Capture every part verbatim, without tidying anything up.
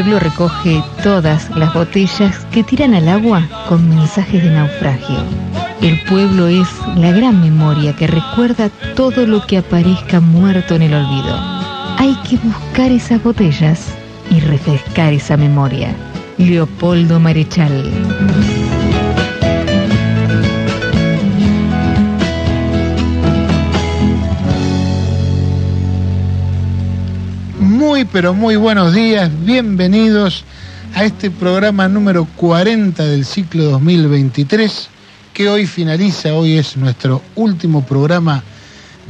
pueblo recoge todas las botellas que tiran al agua con mensajes de naufragio. El pueblo es la gran memoria que recuerda todo lo que aparezca muerto en el olvido. Hay que buscar esas botellas y refrescar esa memoria. Leopoldo Marechal. Muy, pero muy buenos días, bienvenidos a este programa número cuarenta del ciclo dos mil veintitrés, que hoy finaliza, hoy es nuestro último programa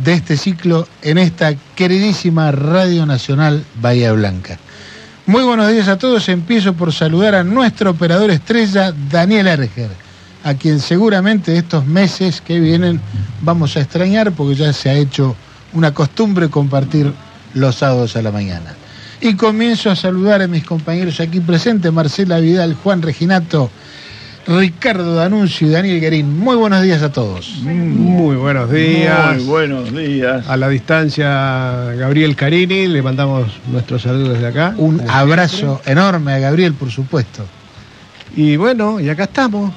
de este ciclo en esta queridísima Radio Nacional Bahía Blanca. Muy buenos días a todos, empiezo por saludar a nuestro operador estrella, Daniel Erger, a quien seguramente estos meses que vienen vamos a extrañar, porque ya se ha hecho una costumbre compartir los sábados a la mañana. Y comienzo a saludar a mis compañeros aquí presentes, Marcela Vidal, Juan Reginato, Ricardo D'Annunzio y Daniel Guèrin. Muy buenos días a todos. Muy buenos días. Muy buenos días. A la distancia, Gabriel Carini, le mandamos nuestros saludos desde acá. Un abrazo enorme a Gabriel, por supuesto. Y bueno, y acá estamos.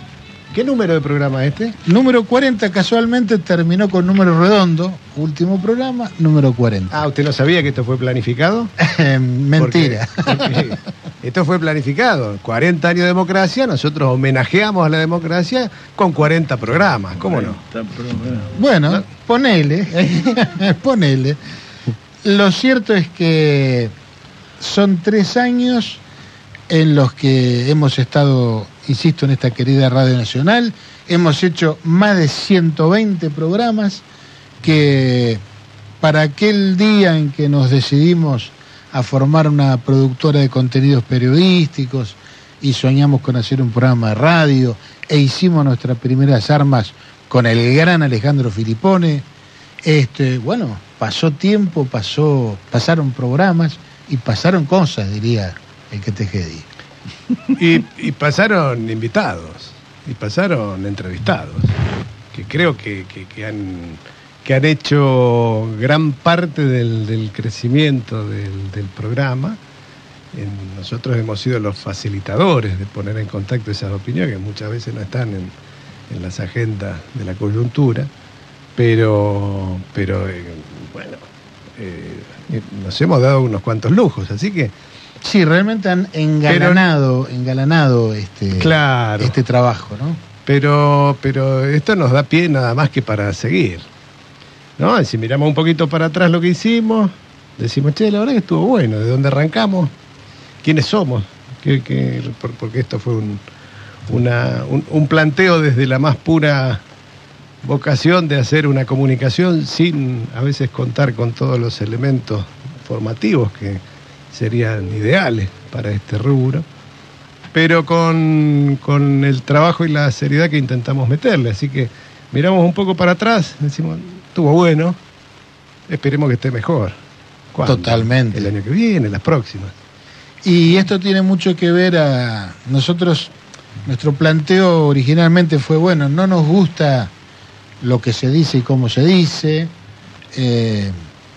¿Qué número de programa este? Número cuarenta, casualmente terminó con número redondo. Último programa, número cuarenta. Ah, ¿usted no sabía que esto fue planificado? Mentira. Porque, porque esto fue planificado. cuarenta años de democracia, nosotros homenajeamos a la democracia con cuarenta programas. ¿Cómo no? cuarenta programas. Bueno, ¿no? ponele, ponele. Lo cierto es que son tres años en los que hemos estado, insisto, en esta querida Radio Nacional. Hemos hecho más de ciento veinte programas que, para aquel día en que nos decidimos a formar una productora de contenidos periodísticos y soñamos con hacer un programa de radio e hicimos nuestras primeras armas con el gran Alejandro Filippone, este, bueno, pasó tiempo, pasó, pasaron programas y pasaron cosas, diría el que te quedé. Y, y pasaron invitados, y pasaron entrevistados, que creo que, que, que, han, que han hecho gran parte del, del crecimiento del, del programa. En, nosotros hemos sido los facilitadores de poner en contacto esas opiniones, que muchas veces no están en, en las agendas de la coyuntura, pero, pero eh, bueno, eh, nos hemos dado unos cuantos lujos, así que... Sí, realmente han engalanado, pero, engalanado este, claro, este trabajo, ¿no? Pero, pero esto nos da pie nada más que para seguir, ¿no? Si miramos un poquito para atrás lo que hicimos, decimos, che, la verdad que estuvo bueno, ¿de dónde arrancamos? ¿Quiénes somos? ¿Qué, qué, por, porque esto fue un, una, un, un planteo desde la más pura vocación de hacer una comunicación sin a veces contar con todos los elementos formativos que serían ideales para este rubro, pero con, con el trabajo y la seriedad que intentamos meterle. Así que miramos un poco para atrás, decimos, estuvo bueno, esperemos que esté mejor. ¿Cuándo? Totalmente. El año que viene, las próximas. Y esto tiene mucho que ver a... Nosotros, nuestro planteo originalmente fue, bueno, no nos gusta lo que se dice y cómo se dice, eh,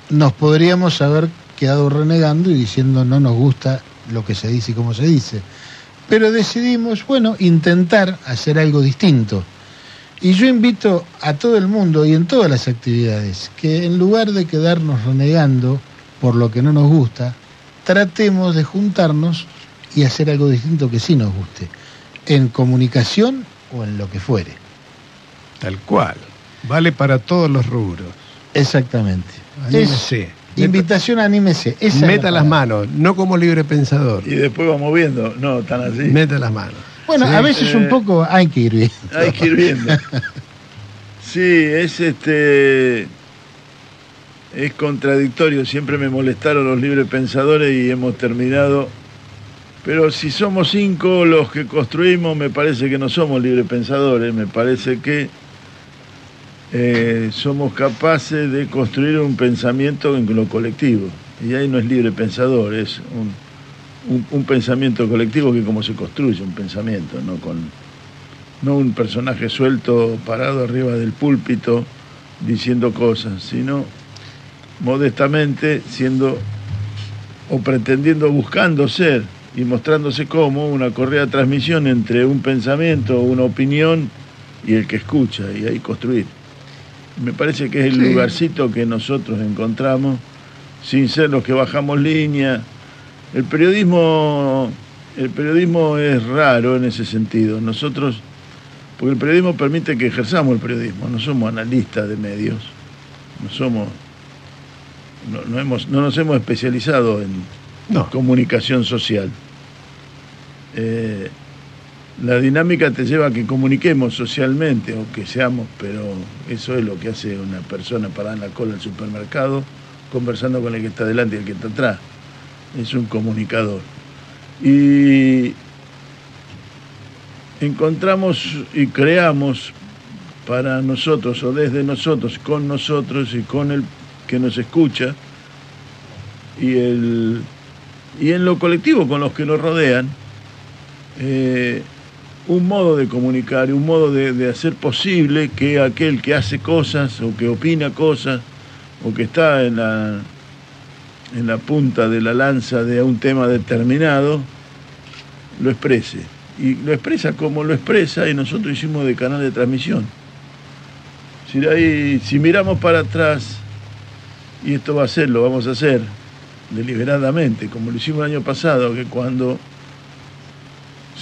nos podríamos haber quedado renegando y diciendo no nos gusta lo que se dice y cómo se dice, pero decidimos, bueno, intentar hacer algo distinto. Y yo invito a todo el mundo y en todas las actividades que en lugar de quedarnos renegando por lo que no nos gusta, tratemos de juntarnos y hacer algo distinto que sí nos guste, en comunicación o en lo que fuere. Tal cual, vale para todos los rubros. Exactamente. Anímese. Invitación, anímese. Esa meta la las manos, no como libre pensador. Y después vamos viendo, no, tan así. Meta las manos. Bueno, sí, a veces eh, un poco hay que ir viendo. Hay que ir viendo. Sí, es este... Es contradictorio, siempre me molestaron los libres pensadores y hemos terminado... Pero si somos cinco los que construimos, me parece que no somos libres pensadores, me parece que... Eh, somos capaces de construir un pensamiento en lo colectivo, y ahí no es libre pensador, es un, un, un pensamiento colectivo, que como se construye un pensamiento, no con no un personaje suelto parado arriba del púlpito diciendo cosas, sino modestamente siendo o pretendiendo, buscando ser y mostrándose como una correa de transmisión entre un pensamiento, una opinión y el que escucha, y ahí construir. Me parece que es el sí. lugarcito que nosotros encontramos, sin ser los que bajamos línea. El periodismo, el periodismo es raro en ese sentido. Nosotros, porque el periodismo permite que ejerzamos el periodismo, no somos analistas de medios, no somos, no, no, hemos, no nos hemos especializado en no. comunicación social. Eh, La dinámica te lleva a que comuniquemos socialmente o que seamos, pero eso es lo que hace una persona parada en la cola del supermercado, conversando con el que está delante y el que está atrás. Es un comunicador. Y encontramos y creamos para nosotros o desde nosotros, con nosotros y con el que nos escucha, y, el, y en lo colectivo con los que nos rodean, eh, un modo de comunicar, un modo de, de hacer posible que aquel que hace cosas o que opina cosas o que está en la, en la punta de la lanza de un tema determinado, lo exprese. Y lo expresa como lo expresa y nosotros hicimos de canal de transmisión. Si, ahí, si miramos para atrás, y esto va a ser, lo vamos a hacer deliberadamente, como lo hicimos el año pasado, que cuando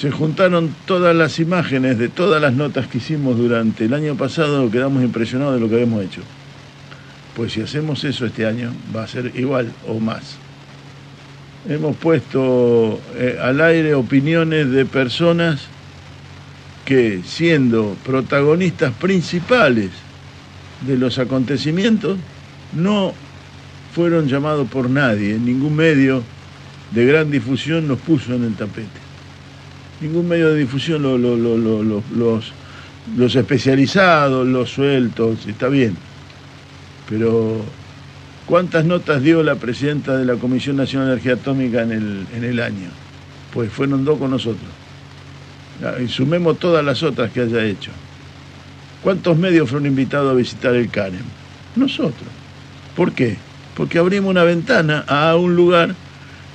se juntaron todas las imágenes de todas las notas que hicimos durante el año pasado, quedamos impresionados de lo que habíamos hecho. Pues si hacemos eso este año, va a ser igual o más. Hemos puesto eh, al aire opiniones de personas que, siendo protagonistas principales de los acontecimientos, no fueron llamados por nadie. Ningún medio de gran difusión los puso en el tapete. Ningún medio de difusión, lo, lo, lo, lo, lo, los, los especializados, los sueltos, está bien. Pero, ¿cuántas notas dio la presidenta de la Comisión Nacional de Energía Atómica en el, en el año? Pues fueron dos con nosotros. Y sumemos todas las otras que haya hecho. ¿Cuántos medios fueron invitados a visitar el CAREM? Nosotros. ¿Por qué? Porque abrimos una ventana a un lugar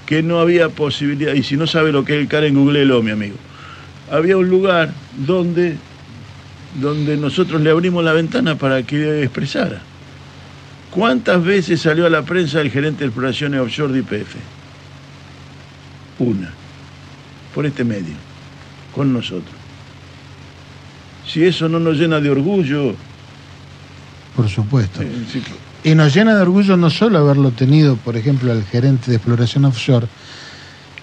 que no había posibilidad, y si no sabe lo que es el CAREM, googleelo, mi amigo. Había un lugar donde, donde nosotros le abrimos la ventana para que expresara. ¿Cuántas veces salió a la prensa el gerente de exploraciones offshore de Y P F? Una. Por este medio. Con nosotros. Si eso no nos llena de orgullo... Por supuesto. Eh, sí, y nos llena de orgullo no solo haberlo tenido, por ejemplo, al gerente de exploración offshore,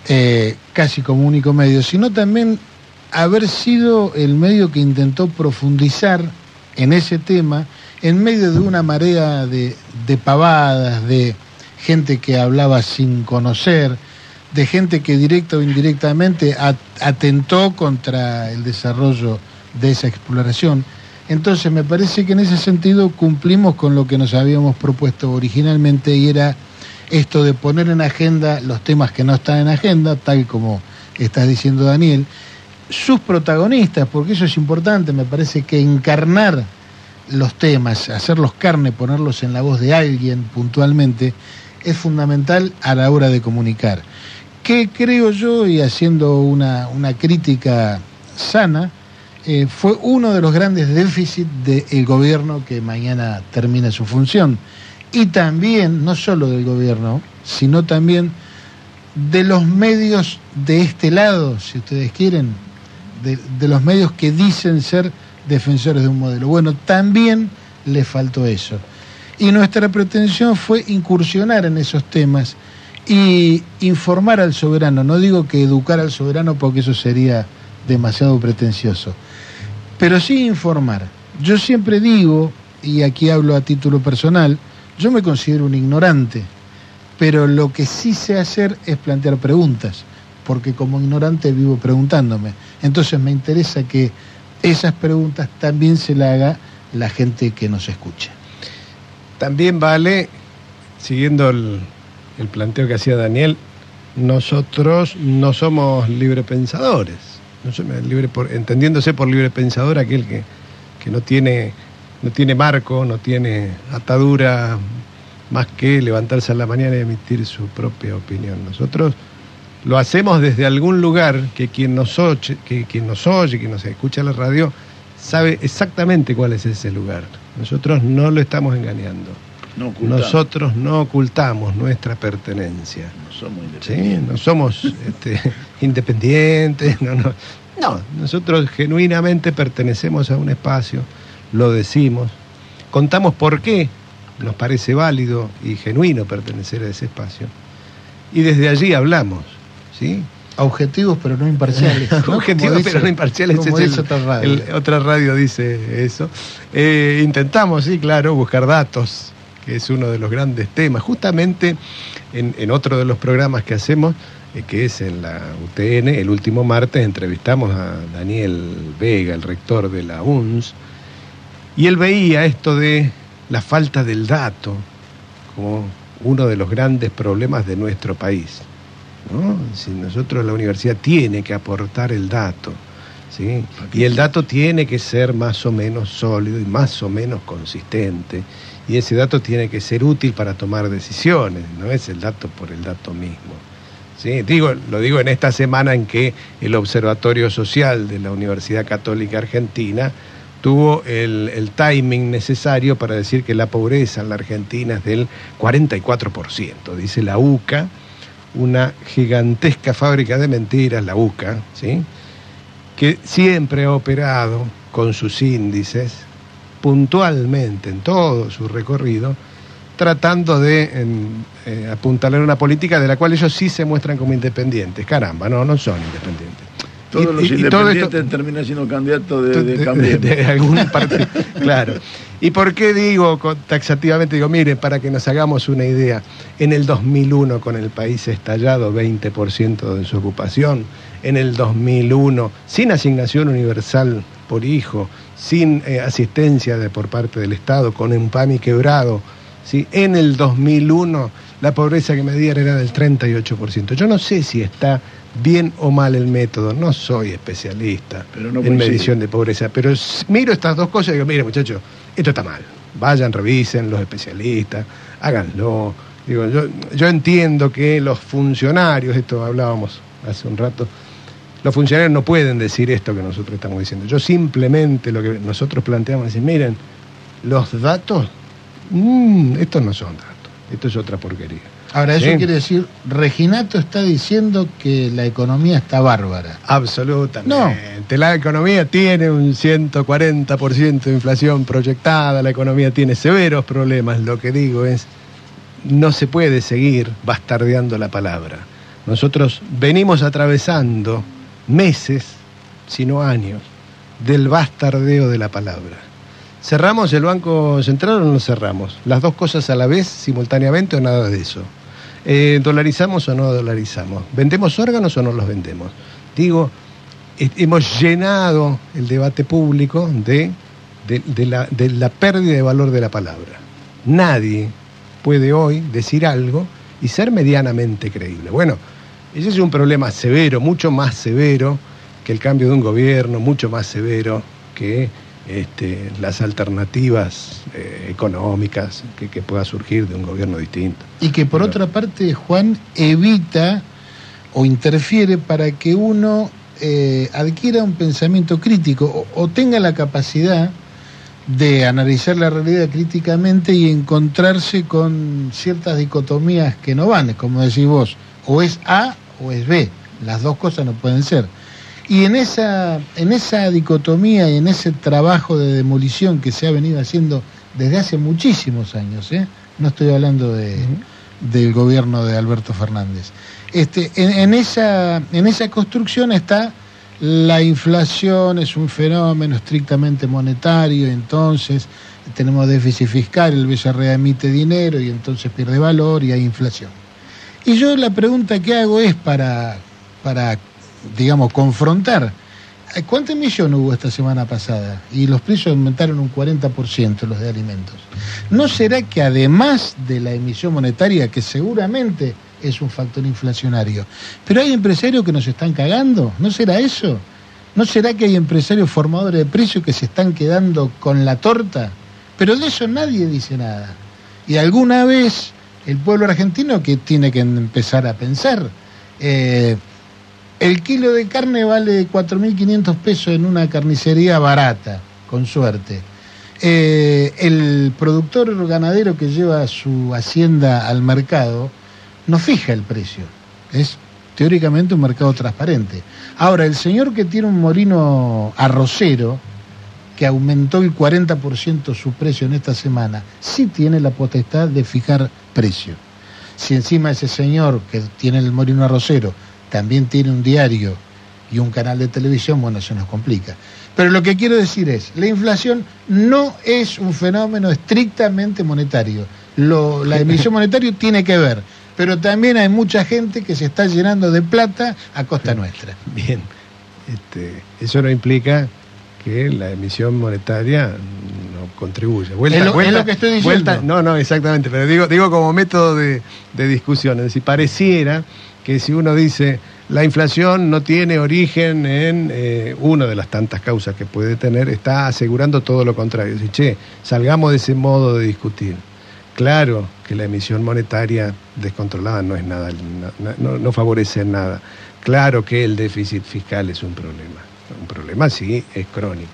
eh, casi como único medio, sino también haber sido el medio que intentó profundizar en ese tema, en medio de una marea de, de pavadas, de gente que hablaba sin conocer, de gente que directa o indirectamente atentó contra el desarrollo de esa exploración. Entonces me parece que en ese sentido cumplimos con lo que nos habíamos propuesto originalmente, y era esto de poner en agenda los temas que no están en agenda, tal como estás diciendo, Daniel, sus protagonistas, porque eso es importante, me parece que encarnar los temas, hacerlos carne, ponerlos en la voz de alguien puntualmente, es fundamental a la hora de comunicar. ¿Qué creo yo? Y haciendo una, una crítica sana, Eh, fue uno de los grandes déficits del gobierno que mañana termina su función. Y también, no solo del gobierno, sino también de los medios de este lado, si ustedes quieren, de, de los medios que dicen ser defensores de un modelo. Bueno, también le faltó eso. Y nuestra pretensión fue incursionar en esos temas y informar al soberano. No digo que educar al soberano, porque eso sería demasiado pretencioso, pero sí informar. Yo siempre digo, y aquí hablo a título personal, yo me considero un ignorante, pero lo que sí sé hacer es plantear preguntas, porque como ignorante vivo preguntándome. Entonces me interesa que esas preguntas también se las haga la gente que nos escucha. También vale, siguiendo el, el planteo que hacía Daniel, nosotros no somos librepensadores. Libre por, entendiéndose por libre pensador aquel que, que no tiene no tiene marco, no tiene atadura más que levantarse a la mañana y emitir su propia opinión. Nosotros lo hacemos desde algún lugar que quien nos oye, que quien nos oye, quien nos escucha en la radio, sabe exactamente cuál es ese lugar. Nosotros no lo estamos engañando. No ocultamos. Nosotros no ocultamos nuestra pertenencia. No somos independientes. ¿Sí? No somos este, independientes. No, no. no, nosotros genuinamente pertenecemos a un espacio, lo decimos, contamos por qué nos parece válido y genuino pertenecer a ese espacio. Y desde allí hablamos, ¿sí? Objetivos pero no imparciales. ¿No? Objetivos dice, pero no imparciales. Como dice el, otra radio. El, otra radio dice eso. Eh, intentamos, sí, claro, buscar datos, que es uno de los grandes temas. Justamente en, en otro de los programas que hacemos, eh, que es en la U T N, el último martes entrevistamos a Daniel Vega, el rector de la U N S, y él veía esto de la falta del dato como uno de los grandes problemas de nuestro país, ¿no? Si nosotros, la universidad tiene que aportar el dato, ¿sí? Y el dato tiene que ser más o menos sólido y más o menos consistente, y ese dato tiene que ser útil para tomar decisiones, no es el dato por el dato mismo, ¿sí? Digo, lo digo en esta semana en que el Observatorio Social de la Universidad Católica Argentina tuvo el, el timing necesario para decir que la pobreza en la Argentina es del cuarenta y cuatro por ciento, dice la U C A, una gigantesca fábrica de mentiras, la U C A, ¿sí? Que siempre ha operado con sus índices puntualmente en todo su recorrido, tratando de en, eh, apuntalar una política de la cual ellos sí se muestran como independientes. Caramba, no, no son independientes. Todos los y, y, independientes todo esto, terminan siendo candidatos de, de, de, de, de alguna parte, claro. ¿Y por qué digo taxativamente? Digo, mire, para que nos hagamos una idea, en el dos mil uno con el país estallado, veinte por ciento de desocupación, en el dos mil uno sin asignación universal por hijo, sin eh, asistencia de, por parte del Estado, con EMPAMI quebrado, ¿sí? En el dos mil uno la pobreza que medían era del treinta y ocho por ciento. Yo no sé si está bien o mal el método, no soy especialista pero no en medición de pobreza, pero miro estas dos cosas y digo, mire muchachos, esto está mal, vayan, revisen los especialistas, háganlo. Digo, yo, yo entiendo que los funcionarios, esto hablábamos hace un rato, los funcionarios no pueden decir esto que nosotros estamos diciendo. Yo simplemente lo que nosotros planteamos es decir, miren, los datos, mmm, estos no son datos, esto es otra porquería. Ahora, eso sí quiere decir, Reginato está diciendo que la economía está bárbara. Absolutamente. No. La economía tiene un ciento cuarenta por ciento de inflación proyectada, la economía tiene severos problemas. Lo que digo es, no se puede seguir bastardeando la palabra. Nosotros venimos atravesando meses, sino años, del bastardeo de la palabra. ¿Cerramos el Banco Central o no cerramos? ¿Las dos cosas a la vez, simultáneamente o nada de eso? Eh, ¿Dolarizamos o no dolarizamos? ¿Vendemos órganos o no los vendemos? Digo, hemos llenado el debate público de, de, de, la, de la pérdida de valor de la palabra. Nadie puede hoy decir algo y ser medianamente creíble. Bueno, ese es un problema severo, mucho más severo que el cambio de un gobierno, mucho más severo que... Este, las alternativas eh, económicas que, que pueda surgir de un gobierno distinto. Y que por Pero... otra parte, Juan, evita o interfiere para que uno eh, adquiera un pensamiento crítico o, o tenga la capacidad de analizar la realidad críticamente y encontrarse con ciertas dicotomías que no van, como decís vos, o es A o es B, las dos cosas no pueden ser. Y en esa, en esa dicotomía y en ese trabajo de demolición que se ha venido haciendo desde hace muchísimos años, ¿eh? No estoy hablando de, uh-huh. del gobierno de Alberto Fernández. Este, en, en, esa, en esa construcción está la inflación, es un fenómeno estrictamente monetario, entonces tenemos déficit fiscal, el B C R emite dinero y entonces pierde valor y hay inflación. Y yo la pregunta que hago es para... para digamos, confrontar. ¿Cuánta emisión hubo esta semana pasada? Y los precios aumentaron un cuarenta por ciento los de alimentos. ¿No será que además de la emisión monetaria, que seguramente es un factor inflacionario, pero hay empresarios que nos están cagando? ¿No será eso? ¿No será que hay empresarios formadores de precios que se están quedando con la torta? Pero de eso nadie dice nada. Y alguna vez el pueblo argentino que tiene que empezar a pensar Eh, el kilo de carne vale cuatro mil quinientos pesos en una carnicería barata, con suerte. Eh, el productor ganadero que lleva su hacienda al mercado no fija el precio. Es teóricamente un mercado transparente. Ahora, el señor que tiene un molino arrocero, que aumentó el cuarenta por ciento su precio en esta semana, sí tiene la potestad de fijar precio. Si encima ese señor que tiene el molino arrocero también tiene un diario y un canal de televisión, bueno, se nos complica. Pero lo que quiero decir es, la inflación no es un fenómeno estrictamente monetario. Lo, la emisión monetaria tiene que ver, pero también hay mucha gente que se está llenando de plata a costa nuestra. Bien, este, eso no implica que la emisión monetaria no contribuye. Vuelta, es, lo, vuelta, es lo que estoy diciendo. Vuelta, no, no, exactamente, pero digo, digo como método de, de discusión. Es decir, pareciera que si uno dice la inflación no tiene origen en eh, una de las tantas causas que puede tener, está asegurando todo lo contrario. Es decir, che, salgamos de ese modo de discutir. Claro que la emisión monetaria descontrolada no es nada, no, no, no favorece nada. Claro que el déficit fiscal es un problema. Un problema, sí, es crónico.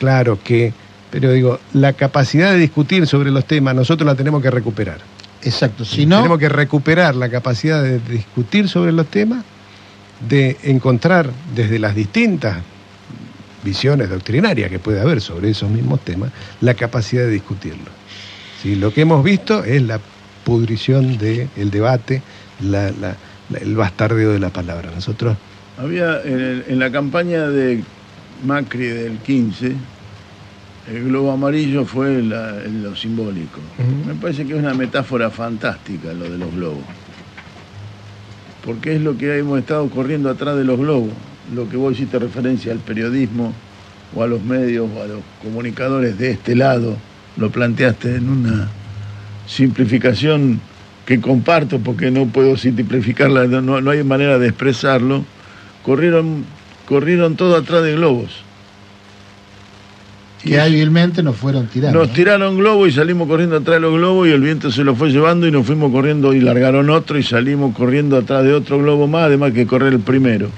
Claro que, pero digo, la capacidad de discutir sobre los temas nosotros la tenemos que recuperar. Exacto, si no... Tenemos que recuperar la capacidad de discutir sobre los temas, de encontrar desde las distintas visiones doctrinarias que puede haber sobre esos mismos temas, la capacidad de discutirlos. ¿Sí? Lo que hemos visto es la pudrición del debate, la, la, la, el bastardeo de la palabra. Nosotros... Había en, el, en la campaña de Macri del quince, el globo amarillo fue la, lo simbólico. Uh-huh. Me parece que es una metáfora fantástica lo de los globos. Porque es lo que hemos estado corriendo atrás de los globos. Lo que vos hiciste referencia al periodismo, o a los medios, o a los comunicadores de este lado, lo planteaste en una simplificación que comparto porque no puedo simplificarla, no, no hay manera de expresarlo. Corrieron, corrieron todo atrás de globos. Que hábilmente nos fueron tirando. Nos tiraron globos y salimos corriendo atrás de los globos y el viento se los fue llevando y nos fuimos corriendo y largaron otro y salimos corriendo atrás de otro globo más, además que correr el primero.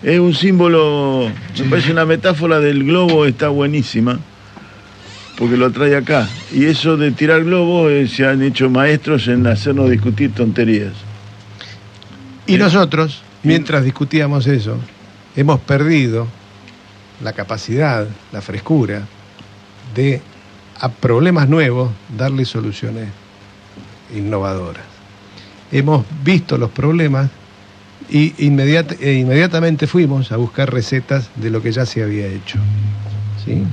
Es un símbolo, sí. Me parece una metáfora del globo, está buenísima, porque lo trae acá. Y eso de tirar globos, eh, se han hecho maestros en hacernos discutir tonterías. Y eh, nosotros... Mientras discutíamos eso, hemos perdido la capacidad, la frescura de a problemas nuevos darle soluciones innovadoras. Hemos visto los problemas e inmediata, e inmediatamente fuimos a buscar recetas de lo que ya se había hecho. ¿Sí?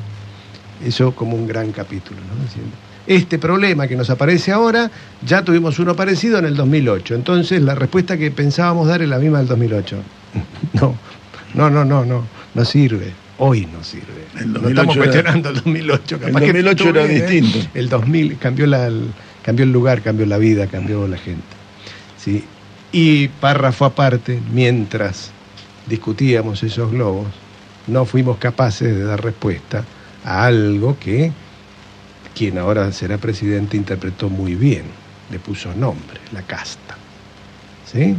Eso como un gran capítulo, ¿no? Este problema que nos aparece ahora, ya tuvimos uno parecido en el dos mil ocho. Entonces, la respuesta que pensábamos dar es la misma del dos mil ocho. No, no, no, no, no, no sirve. Hoy no sirve. No estamos cuestionando el dos mil ocho. El dos mil ocho era distinto. El dos mil cambió, la, cambió el lugar, cambió la vida, cambió la gente. ¿Sí? Y párrafo aparte, mientras discutíamos esos globos, no fuimos capaces de dar respuesta a algo que... quien ahora será presidente interpretó muy bien, le puso nombre, la casta. ¿Sí?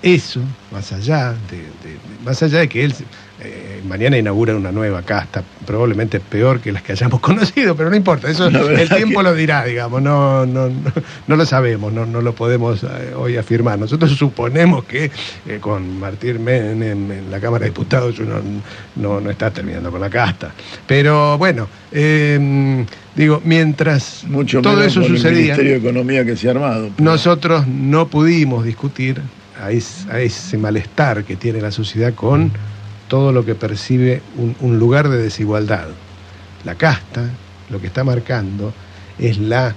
Eso, más allá de, de, más allá de que él eh, mañana inaugura una nueva casta, probablemente peor que las que hayamos conocido, pero no importa, eso el tiempo que... lo dirá, digamos, no, no, no, no lo sabemos, no, no lo podemos eh, hoy afirmar. Nosotros suponemos que eh, con Martín Menem en la Cámara de Diputados uno no, no está terminando con la casta. Pero bueno, eh, digo, mientras mucho todo eso sucedía, el Ministerio de Economía que se ha armado, pero... nosotros no pudimos discutir A ese, a ese malestar que tiene la sociedad con todo lo que percibe un, un lugar de desigualdad. La casta, lo que está marcando, es la,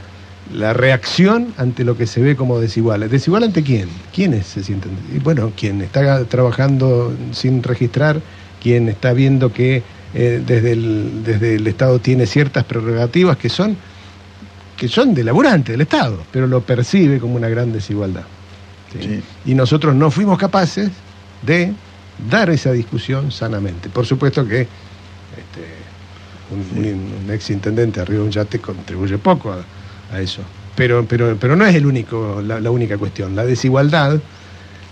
la reacción ante lo que se ve como desigual. ¿Desigual ante quién? ¿Quiénes se sienten? Bueno, quien está trabajando sin registrar, quien está viendo que eh, desde, el, desde el Estado tiene ciertas prerrogativas que son, que son de laburante del Estado, pero lo percibe como una gran desigualdad. Sí. Sí. Y nosotros no fuimos capaces de dar esa discusión sanamente. Por supuesto que este, un, sí. un, un ex intendente arriba de un yate contribuye poco a, a eso, pero, pero, pero no es el único, la, la única cuestión. La desigualdad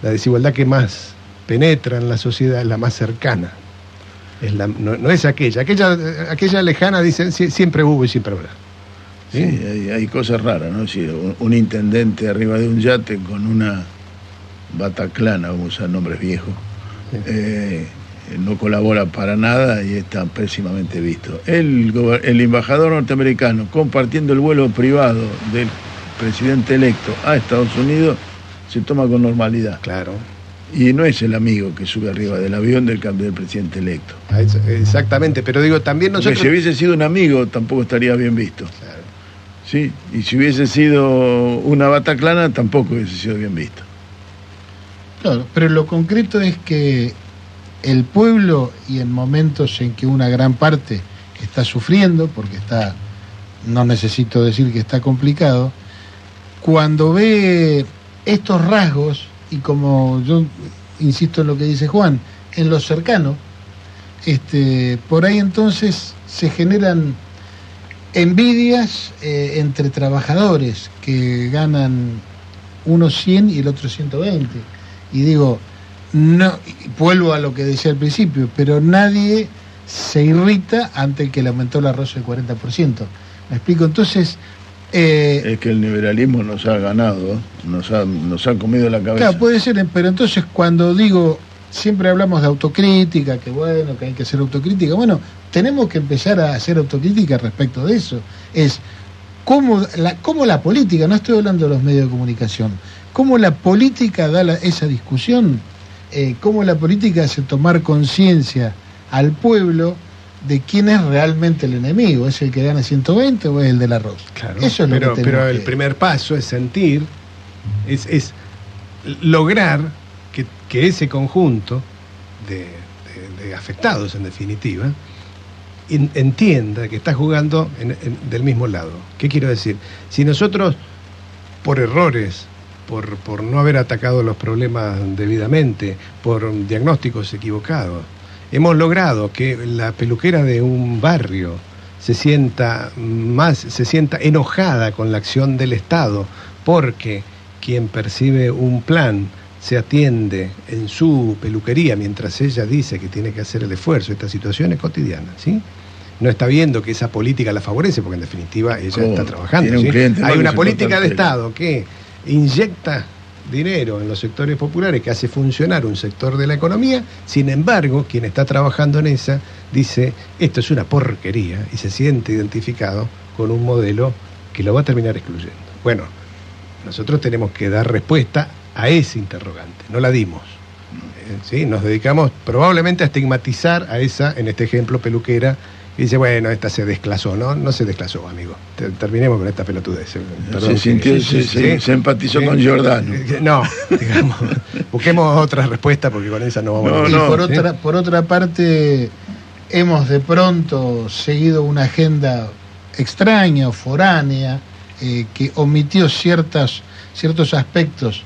la desigualdad que más penetra en la sociedad es la más cercana. Es la, no, no es aquella. Aquella, aquella lejana, dicen, siempre hubo y siempre habrá. Sí, sí hay, hay cosas raras, ¿no? Sí, un, un intendente arriba de un yate con una bataclana, vamos a usar nombres viejos, sí. eh, no colabora para nada y está pésimamente visto. El, el embajador norteamericano compartiendo el vuelo privado del presidente electo a Estados Unidos se toma con normalidad. Claro. Y no es el amigo que sube arriba del avión del, del presidente electo. Exactamente, pero digo, también nosotros... Porque si hubiese sido un amigo, tampoco estaría bien visto. Claro. Sí, y si hubiese sido una bataclana, tampoco hubiese sido bien visto. Claro, pero lo concreto es que el pueblo, y en momentos en que una gran parte está sufriendo, porque está, no necesito decir que está complicado, cuando ve estos rasgos... Y como yo insisto en lo que dice Juan, en lo cercano, este, por ahí entonces se generan envidias eh, entre trabajadores que ganan unos cien y el otro ciento veinte. Y digo, no, vuelvo a lo que decía al principio, pero nadie se irrita ante el que le aumentó el arroz del cuarenta por ciento. ¿Me explico? Entonces... Eh, es que el liberalismo nos ha ganado, nos ha, nos ha comido la cabeza. Claro, puede ser, pero entonces cuando digo, siempre hablamos de autocrítica, que bueno, que hay que hacer autocrítica, bueno, tenemos que empezar a hacer autocrítica respecto de eso. Es cómo la, cómo la política, no estoy hablando de los medios de comunicación, cómo la política da la, esa discusión, eh, cómo la política hace tomar conciencia al pueblo de quién es realmente el enemigo, ¿es el que gana ciento veinte o es el del arroz? Claro, eso es lo pero, que pero el que... primer paso es sentir, es, es lograr que, que ese conjunto de, de, de afectados, en definitiva, in, entienda que está jugando en, en, del mismo lado. ¿Qué quiero decir? Si nosotros, por errores, por, por no haber atacado los problemas debidamente, por diagnósticos equivocados, hemos logrado que la peluquera de un barrio se sienta más, se sienta enojada con la acción del Estado, porque quien percibe un plan se atiende en su peluquería mientras ella dice que tiene que hacer el esfuerzo. Esta situación es cotidiana, ¿sí? No está viendo que esa política la favorece, porque en definitiva ella oh, está trabajando, ¿sí? Un hay una política de Estado que inyecta dinero en los sectores populares, que hace funcionar un sector de la economía, sin embargo, quien está trabajando en esa dice, esto es una porquería, y se siente identificado con un modelo que lo va a terminar excluyendo. Bueno, nosotros tenemos que dar respuesta a ese interrogante, no la dimos. ¿Sí? Nos dedicamos probablemente a estigmatizar a esa, en este ejemplo, peluquera, y dice, bueno, esta se desclasó, ¿no? No se desclasó, amigo. Terminemos con esta pelotudez. Perdón, se sintió, ¿sí? se, se empatizó ¿sí? con Giordano. No, digamos, busquemos otra respuesta porque con esa no vamos no, a... No, y por, ¿sí? otra, por otra parte, hemos de pronto seguido una agenda extraña o foránea eh, que omitió ciertas, ciertos aspectos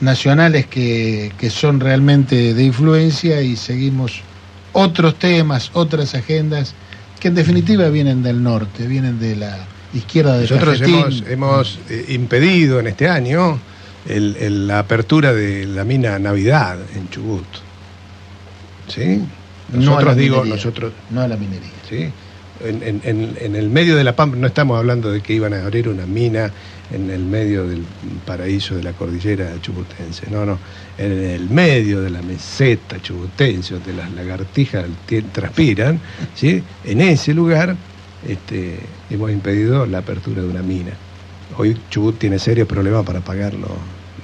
nacionales que, que son realmente de influencia y seguimos otros temas, otras agendas que en definitiva vienen del norte, vienen de la izquierda de nosotros Cafetín. hemos, hemos eh, impedido en este año el, el, la apertura de la mina Navidad en Chubut. ¿Sí? Nosotros no digo, minería, nosotros no a la minería. ¿Sí? En, en, en, en el medio de la Pampa, no estamos hablando de que iban a abrir una mina en el medio del paraíso de la cordillera chubutense, no, no, en el medio de la meseta chubutense, donde las lagartijas transpiran, ¿sí? En ese lugar este, hemos impedido la apertura de una mina. Hoy Chubut tiene serios problemas para pagar los,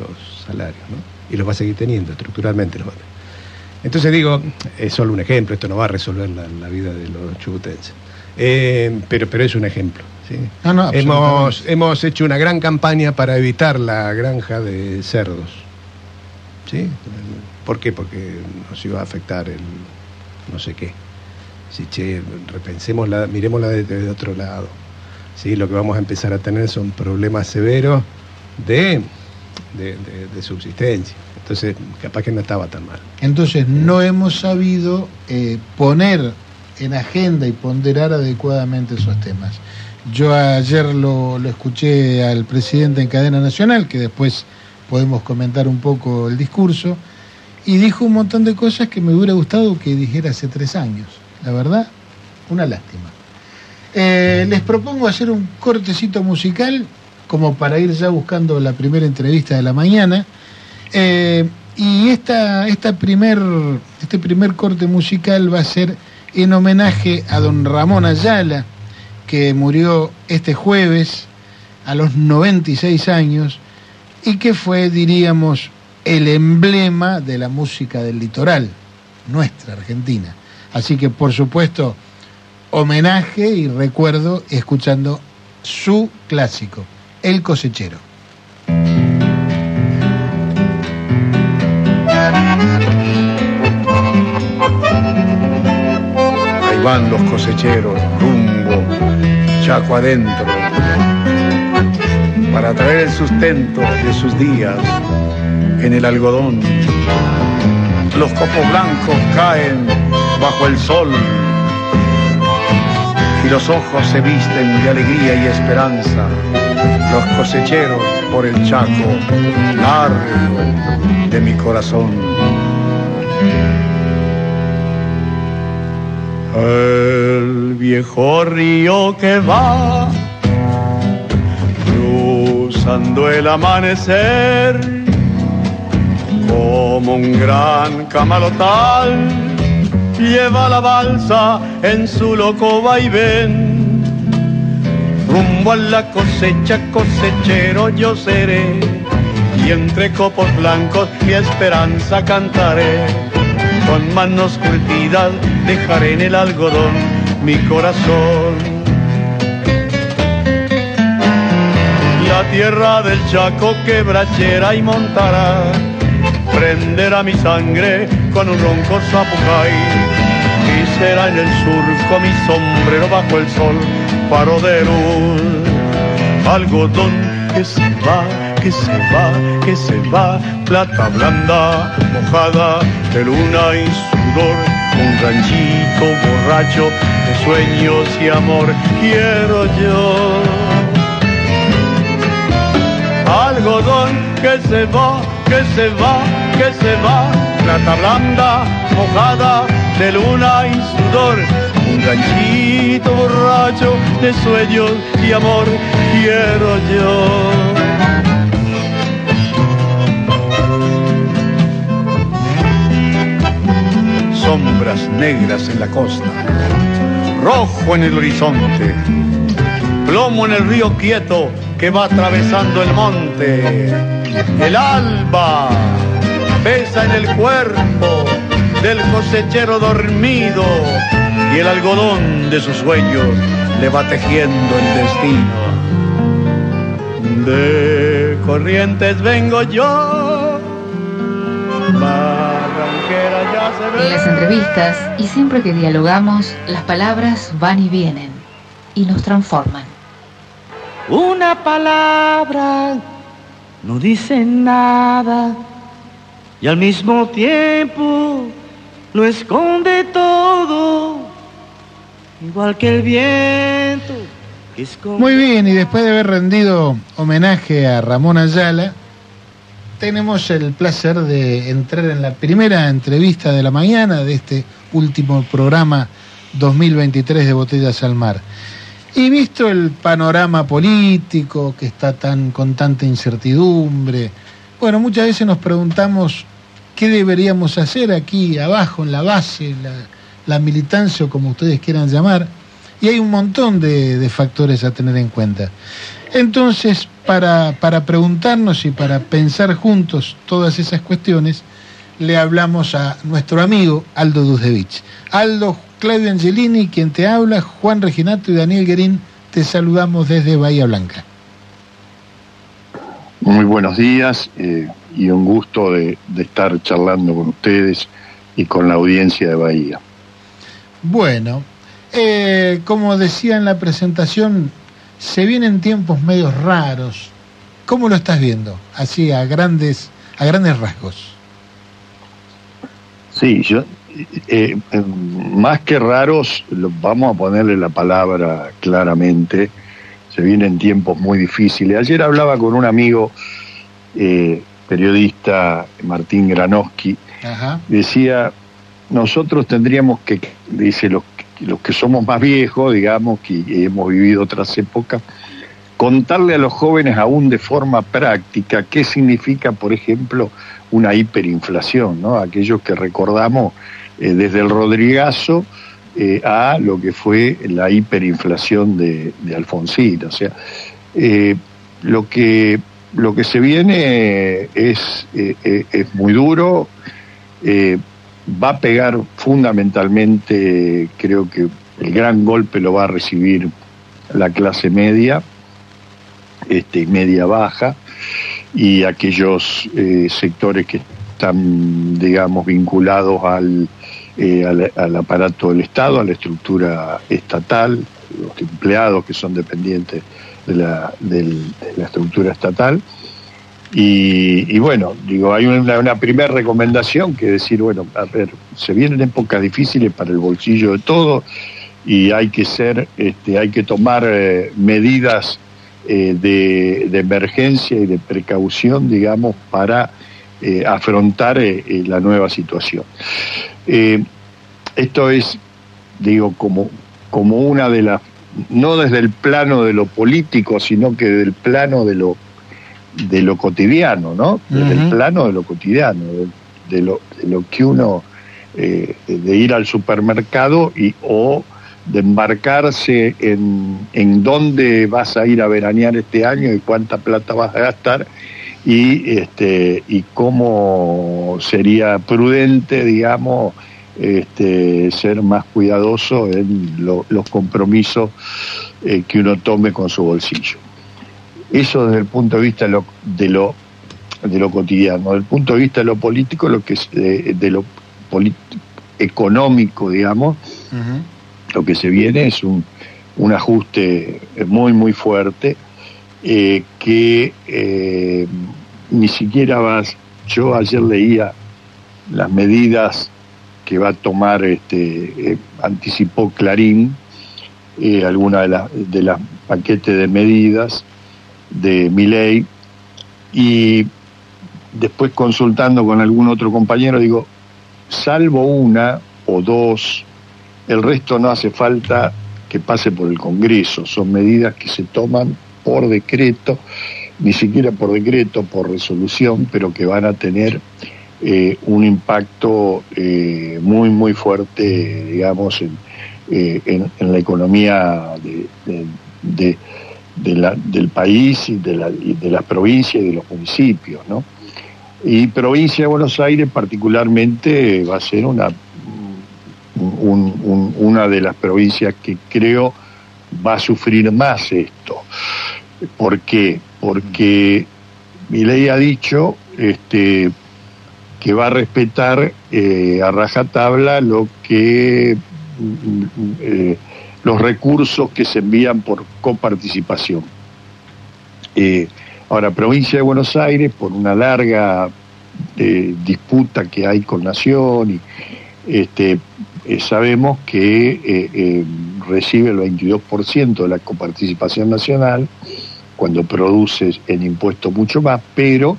los salarios, ¿no? Y los va a seguir teniendo, estructuralmente los va a tener. Entonces digo, es solo un ejemplo, esto no va a resolver la, la vida de los chubutenses. Eh, pero, pero es un ejemplo, ¿sí? No, no, hemos, hemos hecho una gran campaña para evitar la granja de cerdos, ¿sí? ¿Por qué? Porque nos iba a afectar el no sé qué. Si che, repensemos la, miremosla desde de otro lado, ¿sí? Lo que vamos a empezar a tener son problemas severos de, de, de, de subsistencia. Entonces capaz que no estaba tan mal. Entonces no hemos sabido eh, poner en agenda y ponderar adecuadamente esos temas. Yo ayer lo, lo escuché al presidente en cadena nacional, que después podemos comentar un poco el discurso, y dijo un montón de cosas que me hubiera gustado que dijera hace tres años. La verdad, una lástima. Eh, les propongo hacer un cortecito musical, como para ir ya buscando la primera entrevista de la mañana. Eh, y esta, esta primer, este primer corte musical va a ser en homenaje a don Ramón Ayala, que murió este jueves a los noventa y seis años y que fue, diríamos, el emblema de la música del litoral, nuestra Argentina. Así que, por supuesto, homenaje y recuerdo escuchando su clásico, El Cosechero. Ahí van los cosecheros, rumbo, Chaco adentro, para traer el sustento de sus días en el algodón. Los copos blancos caen bajo el sol y los ojos se visten de alegría y esperanza. Los cosecheros por el Chaco largo de mi corazón. El viejo río que va cruzando el amanecer como un gran camalotal, lleva la balsa en su loco vaivén. Rumbo a la cosecha, cosechero yo seré, y entre copos blancos mi esperanza cantaré. Con manos curtidas dejaré en el algodón mi corazón. La tierra del Chaco quebrachera y montará, prenderá mi sangre con un ronco zapucay, y será en el surco mi sombrero bajo el sol. Faro de luz, algodón que se va, que se va, que se va, plata blanda, mojada de luna y sudor, un ranchito borracho de sueños y amor quiero yo. Algodón que se va, que se va, que se va, plata blanda, mojada de luna y sudor, un ranchito borracho de sueños y amor quiero yo. Sombras negras en la costa, rojo en el horizonte, plomo en el río quieto que va atravesando el monte. El alba pesa en el cuerpo del cosechero dormido, y el algodón de sus sueños le va tejiendo el destino. De Corrientes vengo yo, Barranquera ya se ve. En las entrevistas, y siempre que dialogamos, las palabras van y vienen, y nos transforman. Una palabra no dice nada, y al mismo tiempo lo esconde todo, igual que el viento que esconde. Muy bien, y después de haber rendido homenaje a Ramón Ayala, tenemos el placer de entrar en la primera entrevista de la mañana de este último programa dos mil veintitrés de Botellas al Mar. Y visto el panorama político que está tan con tanta incertidumbre, bueno, muchas veces nos preguntamos ¿qué deberíamos hacer aquí abajo, en la base, la, la militancia o como ustedes quieran llamar? Y hay un montón de, de factores a tener en cuenta. Entonces, para, para preguntarnos y para pensar juntos todas esas cuestiones, le hablamos a nuestro amigo Aldo Dusevich. Aldo, Claudio Angelini, quien te habla, Juan Reginato y Daniel Guèrin, te saludamos desde Bahía Blanca. Muy buenos días, eh, y un gusto de, de estar charlando con ustedes y con la audiencia de Bahía. Bueno, eh, como decía en la presentación, se vienen tiempos medios raros. ¿Cómo lo estás viendo? Así a grandes, a grandes rasgos. Sí, yo eh, más que raros, vamos a ponerle la palabra claramente. Se vienen tiempos muy difíciles. Ayer hablaba con un amigo eh, periodista Martín Granowski, ajá, decía, nosotros tendríamos que, dice, los, los que somos más viejos, digamos, que hemos vivido otras épocas, contarle a los jóvenes aún de forma práctica qué significa, por ejemplo, una hiperinflación, ¿no? Aquellos que recordamos eh, desde el Rodrigazo eh, a lo que fue la hiperinflación de, de Alfonsín. O sea, eh, lo que lo que se viene es, eh, eh, es muy duro, eh, va a pegar fundamentalmente, creo que el gran golpe lo va a recibir la clase media, este, media baja, y aquellos eh, sectores que están, digamos, vinculados al, eh, al, al aparato del Estado, a la estructura estatal, los empleados que son dependientes de la, del, de la estructura estatal. Y, y bueno, digo, hay una, una primera recomendación que decir, bueno, a ver, se vienen épocas difíciles para el bolsillo de todos y hay que ser, este, hay que tomar eh, medidas eh, de, de emergencia y de precaución, digamos, para eh, afrontar eh, la nueva situación. Eh, esto es, digo, como, como una de las, no desde el plano de lo político, sino que del plano de lo de lo cotidiano, ¿no? Desde uh-huh. el plano de lo cotidiano, de, de, lo, de lo que uno, eh, de ir al supermercado y o de embarcarse en, en dónde vas a ir a veranear este año y cuánta plata vas a gastar y, este, y cómo sería prudente, digamos, este, ser más cuidadoso en lo, los compromisos eh, que uno tome con su bolsillo. Eso desde el punto de vista de lo, de lo, de lo cotidiano. Desde el punto de vista de lo político, lo que es, de, de lo polit- económico, digamos, uh-huh. lo que se viene es un, un ajuste muy, muy fuerte eh, que eh, ni siquiera vas... Yo ayer leía las medidas que va a tomar, este, eh, anticipó Clarín, eh, alguna de las de las paquetes de medidas de Milei, y después consultando con algún otro compañero, digo, salvo una o dos, el resto no hace falta que pase por el Congreso, son medidas que se toman por decreto, ni siquiera por decreto, por resolución, pero que van a tener eh, un impacto eh, muy, muy fuerte, digamos, en, eh, en, en la economía de... de, de De la, del país y de, la, y de las provincias y de los municipios, ¿no? Y provincia de Buenos Aires particularmente va a ser una, un, un, una de las provincias que creo va a sufrir más esto. ¿Por qué? Porque Milei ha dicho este, que va a respetar eh, a rajatabla lo que... Eh, los recursos que se envían por coparticipación. Eh, ahora, provincia de Buenos Aires, por una larga eh, disputa que hay con Nación, y, este, eh, sabemos que eh, eh, recibe el veintidós por ciento de la coparticipación nacional, cuando produce en impuesto mucho más, pero,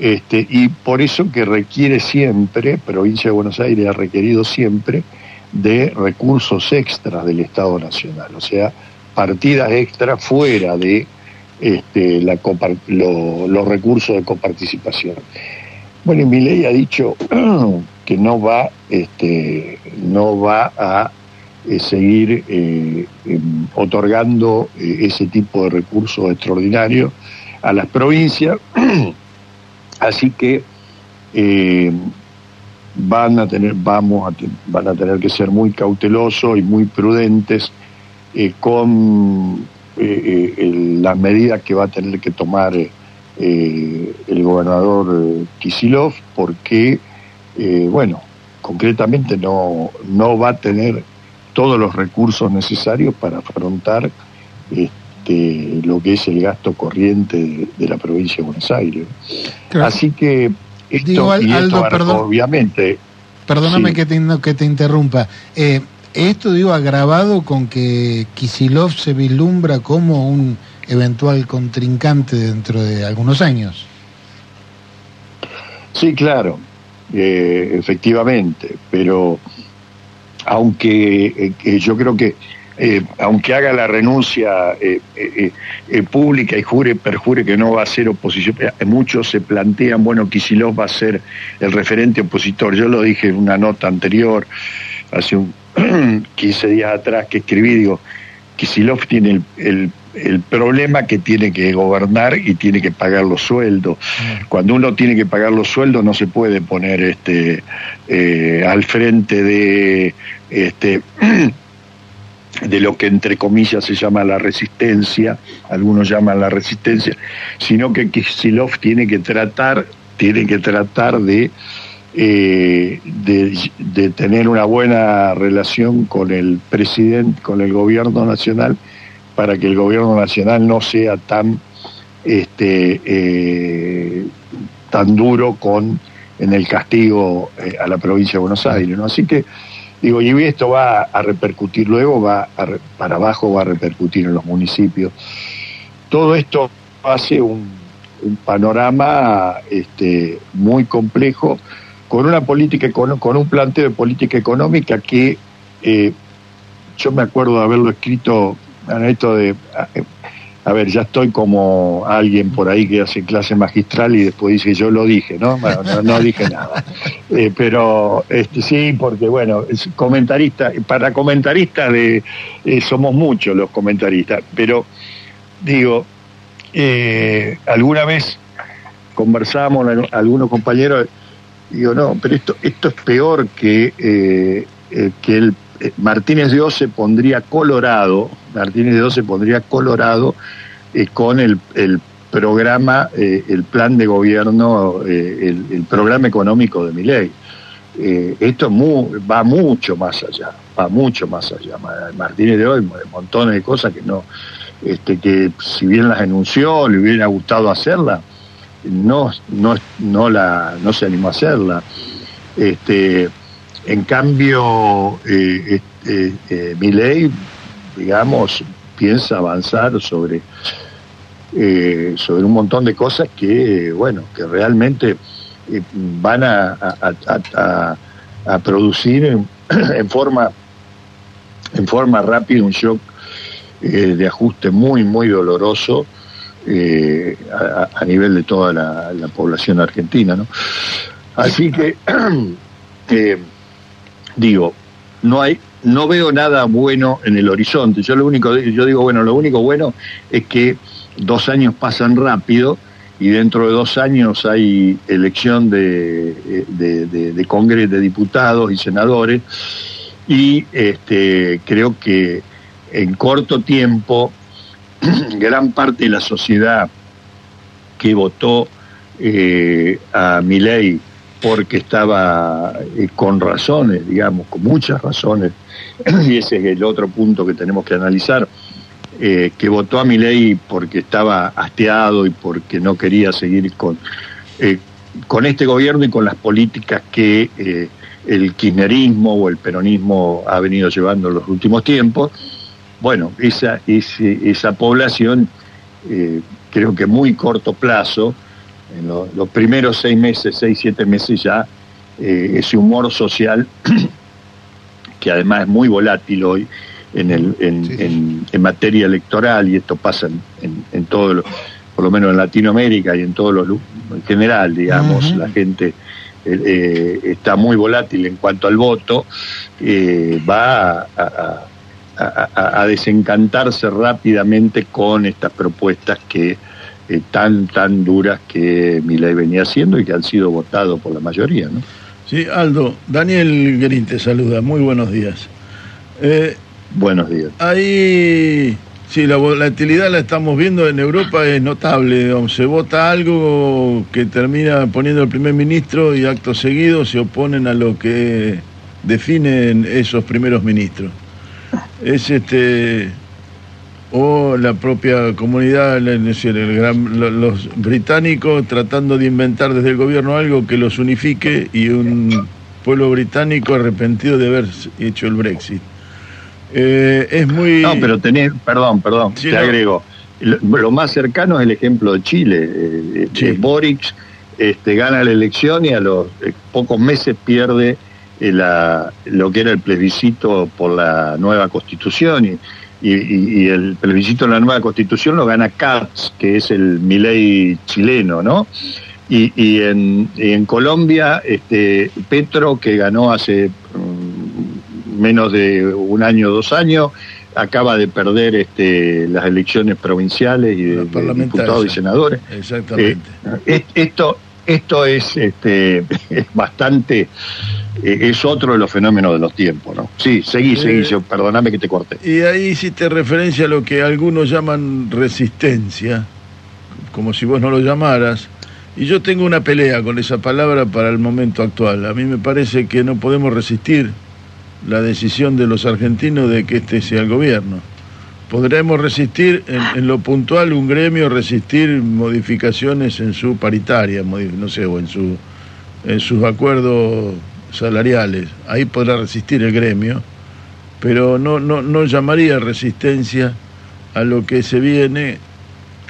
este, y por eso que requiere siempre, provincia de Buenos Aires ha requerido siempre, de recursos extras del Estado Nacional, o sea, partidas extras fuera de este, la copart- lo, los recursos de coparticipación. Bueno, y Milei ha dicho que no va, este, no va a eh, seguir eh, eh, otorgando eh, ese tipo de recursos extraordinarios a las provincias, así que eh, van a tener, vamos a, van a tener que ser muy cautelosos y muy prudentes eh, con eh, eh, las medidas que va a tener que tomar eh, el gobernador Kicillof, porque, eh, bueno, concretamente no, no va a tener todos los recursos necesarios para afrontar este, lo que es el gasto corriente de, de la provincia de Buenos Aires. Claro. Así que Esto, Digo, Aldo, esto, perdón, obviamente. Perdóname sí. que, te, que te interrumpa. Eh, esto, digo, agravado con que Kicillof se vislumbra como un eventual contrincante dentro de algunos años. Sí, claro, eh, efectivamente, pero aunque eh, yo creo que eh, aunque haga la renuncia eh, eh, eh, pública y jure, perjure que no va a ser oposición, muchos se plantean, bueno, Kicillof va a ser el referente opositor. Yo lo dije en una nota anterior, hace un quince días atrás que escribí, digo, Kicillof tiene el, el, el problema que tiene que gobernar y tiene que pagar los sueldos. Cuando uno tiene que pagar los sueldos no se puede poner este eh, al frente de este de lo que entre comillas se llama la resistencia, algunos llaman la resistencia, sino que Kicillof tiene que tratar, tiene que tratar de Eh, de, de tener una buena relación con el presidente, con el gobierno nacional, para que el gobierno nacional no sea tan este eh, tan duro con en el castigo eh, a la provincia de Buenos Aires, ¿no? Así que digo, y esto va a repercutir luego, va a re, para abajo, va a repercutir en los municipios. Todo esto hace un, un panorama este muy complejo, con una política, con un planteo de política económica que eh, yo me acuerdo de haberlo escrito, esto de, a, a ver, ya estoy como alguien por ahí que hace clase magistral y después dice yo lo dije, ¿no? Bueno, no, no dije nada, eh, pero este, sí, porque bueno, es comentarista, para comentaristas de, eh, somos muchos los comentaristas, pero digo, eh, alguna vez conversamos algunos compañeros. Digo, no, pero esto, esto es peor que, eh, eh, que el eh, Martínez de Oz se pondría colorado, Martínez de Oz se pondría colorado eh, con el, el programa, eh, el plan de gobierno, eh, el, el programa económico de Milei. Eh, esto es muy, va mucho más allá, va mucho más allá. Martínez de Oz, montones de cosas que no, este, que si bien las enunció, le hubiera gustado hacerlas, no no no la no se animó a hacerla. Este en cambio eh, eh, eh, Milei, digamos, piensa avanzar sobre eh, sobre un montón de cosas que bueno que realmente eh, van a a, a, a producir en, en forma en forma rápida un shock eh, de ajuste muy muy doloroso Eh, a, a nivel de toda la, la población argentina, ¿no? Así que eh, digo, no hay, no veo nada bueno en el horizonte. Yo lo único, yo digo, bueno, lo único bueno es que dos años pasan rápido y dentro de dos años hay elección de de, de, de congreso de diputados y senadores y este creo que en corto tiempo gran parte de la sociedad que votó eh, a Milei porque estaba eh, con razones, digamos, con muchas razones, y ese es el otro punto que tenemos que analizar, eh, que votó a Milei porque estaba hastiado y porque no quería seguir con, eh, con este gobierno y con las políticas que eh, el kirchnerismo o el peronismo ha venido llevando en los últimos tiempos. Bueno, esa, esa, esa población, eh, creo que muy corto plazo, en lo, los primeros seis meses, seis, siete meses ya, eh, ese humor social, que además es muy volátil hoy en, el, en, sí. en, en materia electoral, y esto pasa en, en, en todo, lo, por lo menos en Latinoamérica y en todo lo, en general, digamos, uh-huh. La gente eh, está muy volátil en cuanto al voto, eh, va a... a A, a desencantarse rápidamente con estas propuestas que eh, tan tan duras que Milei venía haciendo y que han sido votados por la mayoría, ¿no? Sí, Aldo, Daniel Guèrin te saluda, muy buenos días. Eh, buenos días. Ahí, sí, la volatilidad la estamos viendo en Europa, es notable, digamos, se vota algo que termina poniendo el primer ministro y acto seguido se oponen a lo que definen esos primeros ministros. Es este o la propia comunidad, es decir, el gran, los británicos tratando de inventar desde el gobierno algo que los unifique y un pueblo británico arrepentido de haber hecho el Brexit. Eh, es muy... No, pero tenés, perdón, perdón, sí, te no. agrego. Lo, lo más cercano es el ejemplo de Chile. Eh, sí. eh, Boric este, gana la elección y a los eh, pocos meses pierde eh, la, lo que era el plebiscito por la nueva Constitución, y, y, y el plebiscito de la nueva Constitución lo gana Katz, que es el Milei chileno, ¿no? Y, y, en, y en Colombia, este, Petro, que ganó hace um, menos de un año, dos años, acaba de perder este, las elecciones provinciales y de, de diputados y senadores. Exactamente. Eh, esto, esto es, este, es bastante... Es otro de los fenómenos de los tiempos, ¿no? Sí, seguí, seguí, eh, perdóname que te corté. Y ahí hiciste referencia a lo que algunos llaman resistencia, como si vos no lo llamaras. Y yo tengo una pelea con esa palabra para el momento actual. A mí me parece que no podemos resistir la decisión de los argentinos de que este sea el gobierno. Podremos resistir en, en lo puntual un gremio, resistir modificaciones en su paritaria, no sé, o en, su, en sus acuerdos salariales, ahí podrá resistir el gremio, pero no, no, no llamaría resistencia a lo que se viene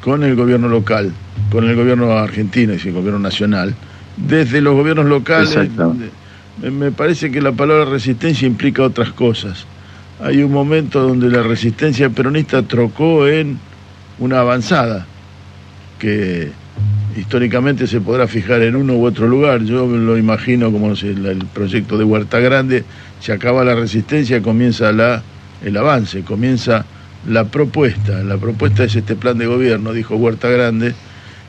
con el gobierno local, con el gobierno argentino, es decir, el gobierno nacional. Desde los gobiernos locales, me parece que la palabra resistencia implica otras cosas. Hay un momento donde la resistencia peronista trocó en una avanzada, que históricamente se podrá fijar en uno u otro lugar. Yo lo imagino como el proyecto de Huerta Grande: se acaba la resistencia, comienza la, el avance, comienza la propuesta. La propuesta es este plan de gobierno, dijo Huerta Grande,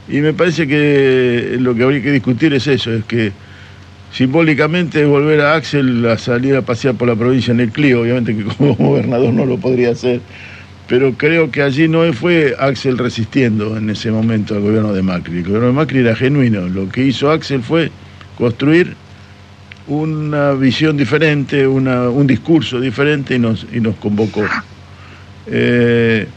y me parece que lo que habría que discutir es eso, es que simbólicamente es volver a Axel a salir a pasear por la provincia en el Clio. Obviamente que como gobernador no lo podría hacer, pero creo que allí no fue Axel resistiendo en ese momento al gobierno de Macri. El gobierno de Macri era genuino. Lo que hizo Axel fue construir una visión diferente, una, un discurso diferente, y nos, y nos convocó. Eh,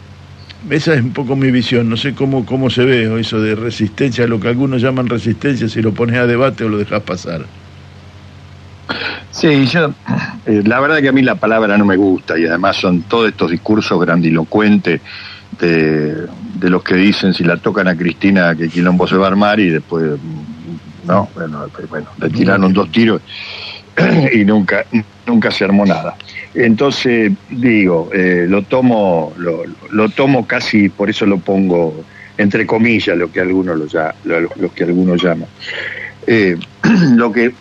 esa es un poco mi visión. No sé cómo, cómo se ve eso de resistencia, lo que algunos llaman resistencia, si lo pones a debate o lo dejas pasar. Sí, yo, eh, la verdad que a mí la palabra no me gusta, y además son todos estos discursos grandilocuentes de, de los que dicen, si la tocan a Cristina que quilombo se va a armar, y después, no, bueno, bueno le tiraron dos tiros y nunca, nunca se armó nada. Entonces, digo, eh, lo tomo lo, lo tomo casi, por eso lo pongo entre comillas, lo que algunos lo, lo, lo que algunos llaman. Eh, lo que...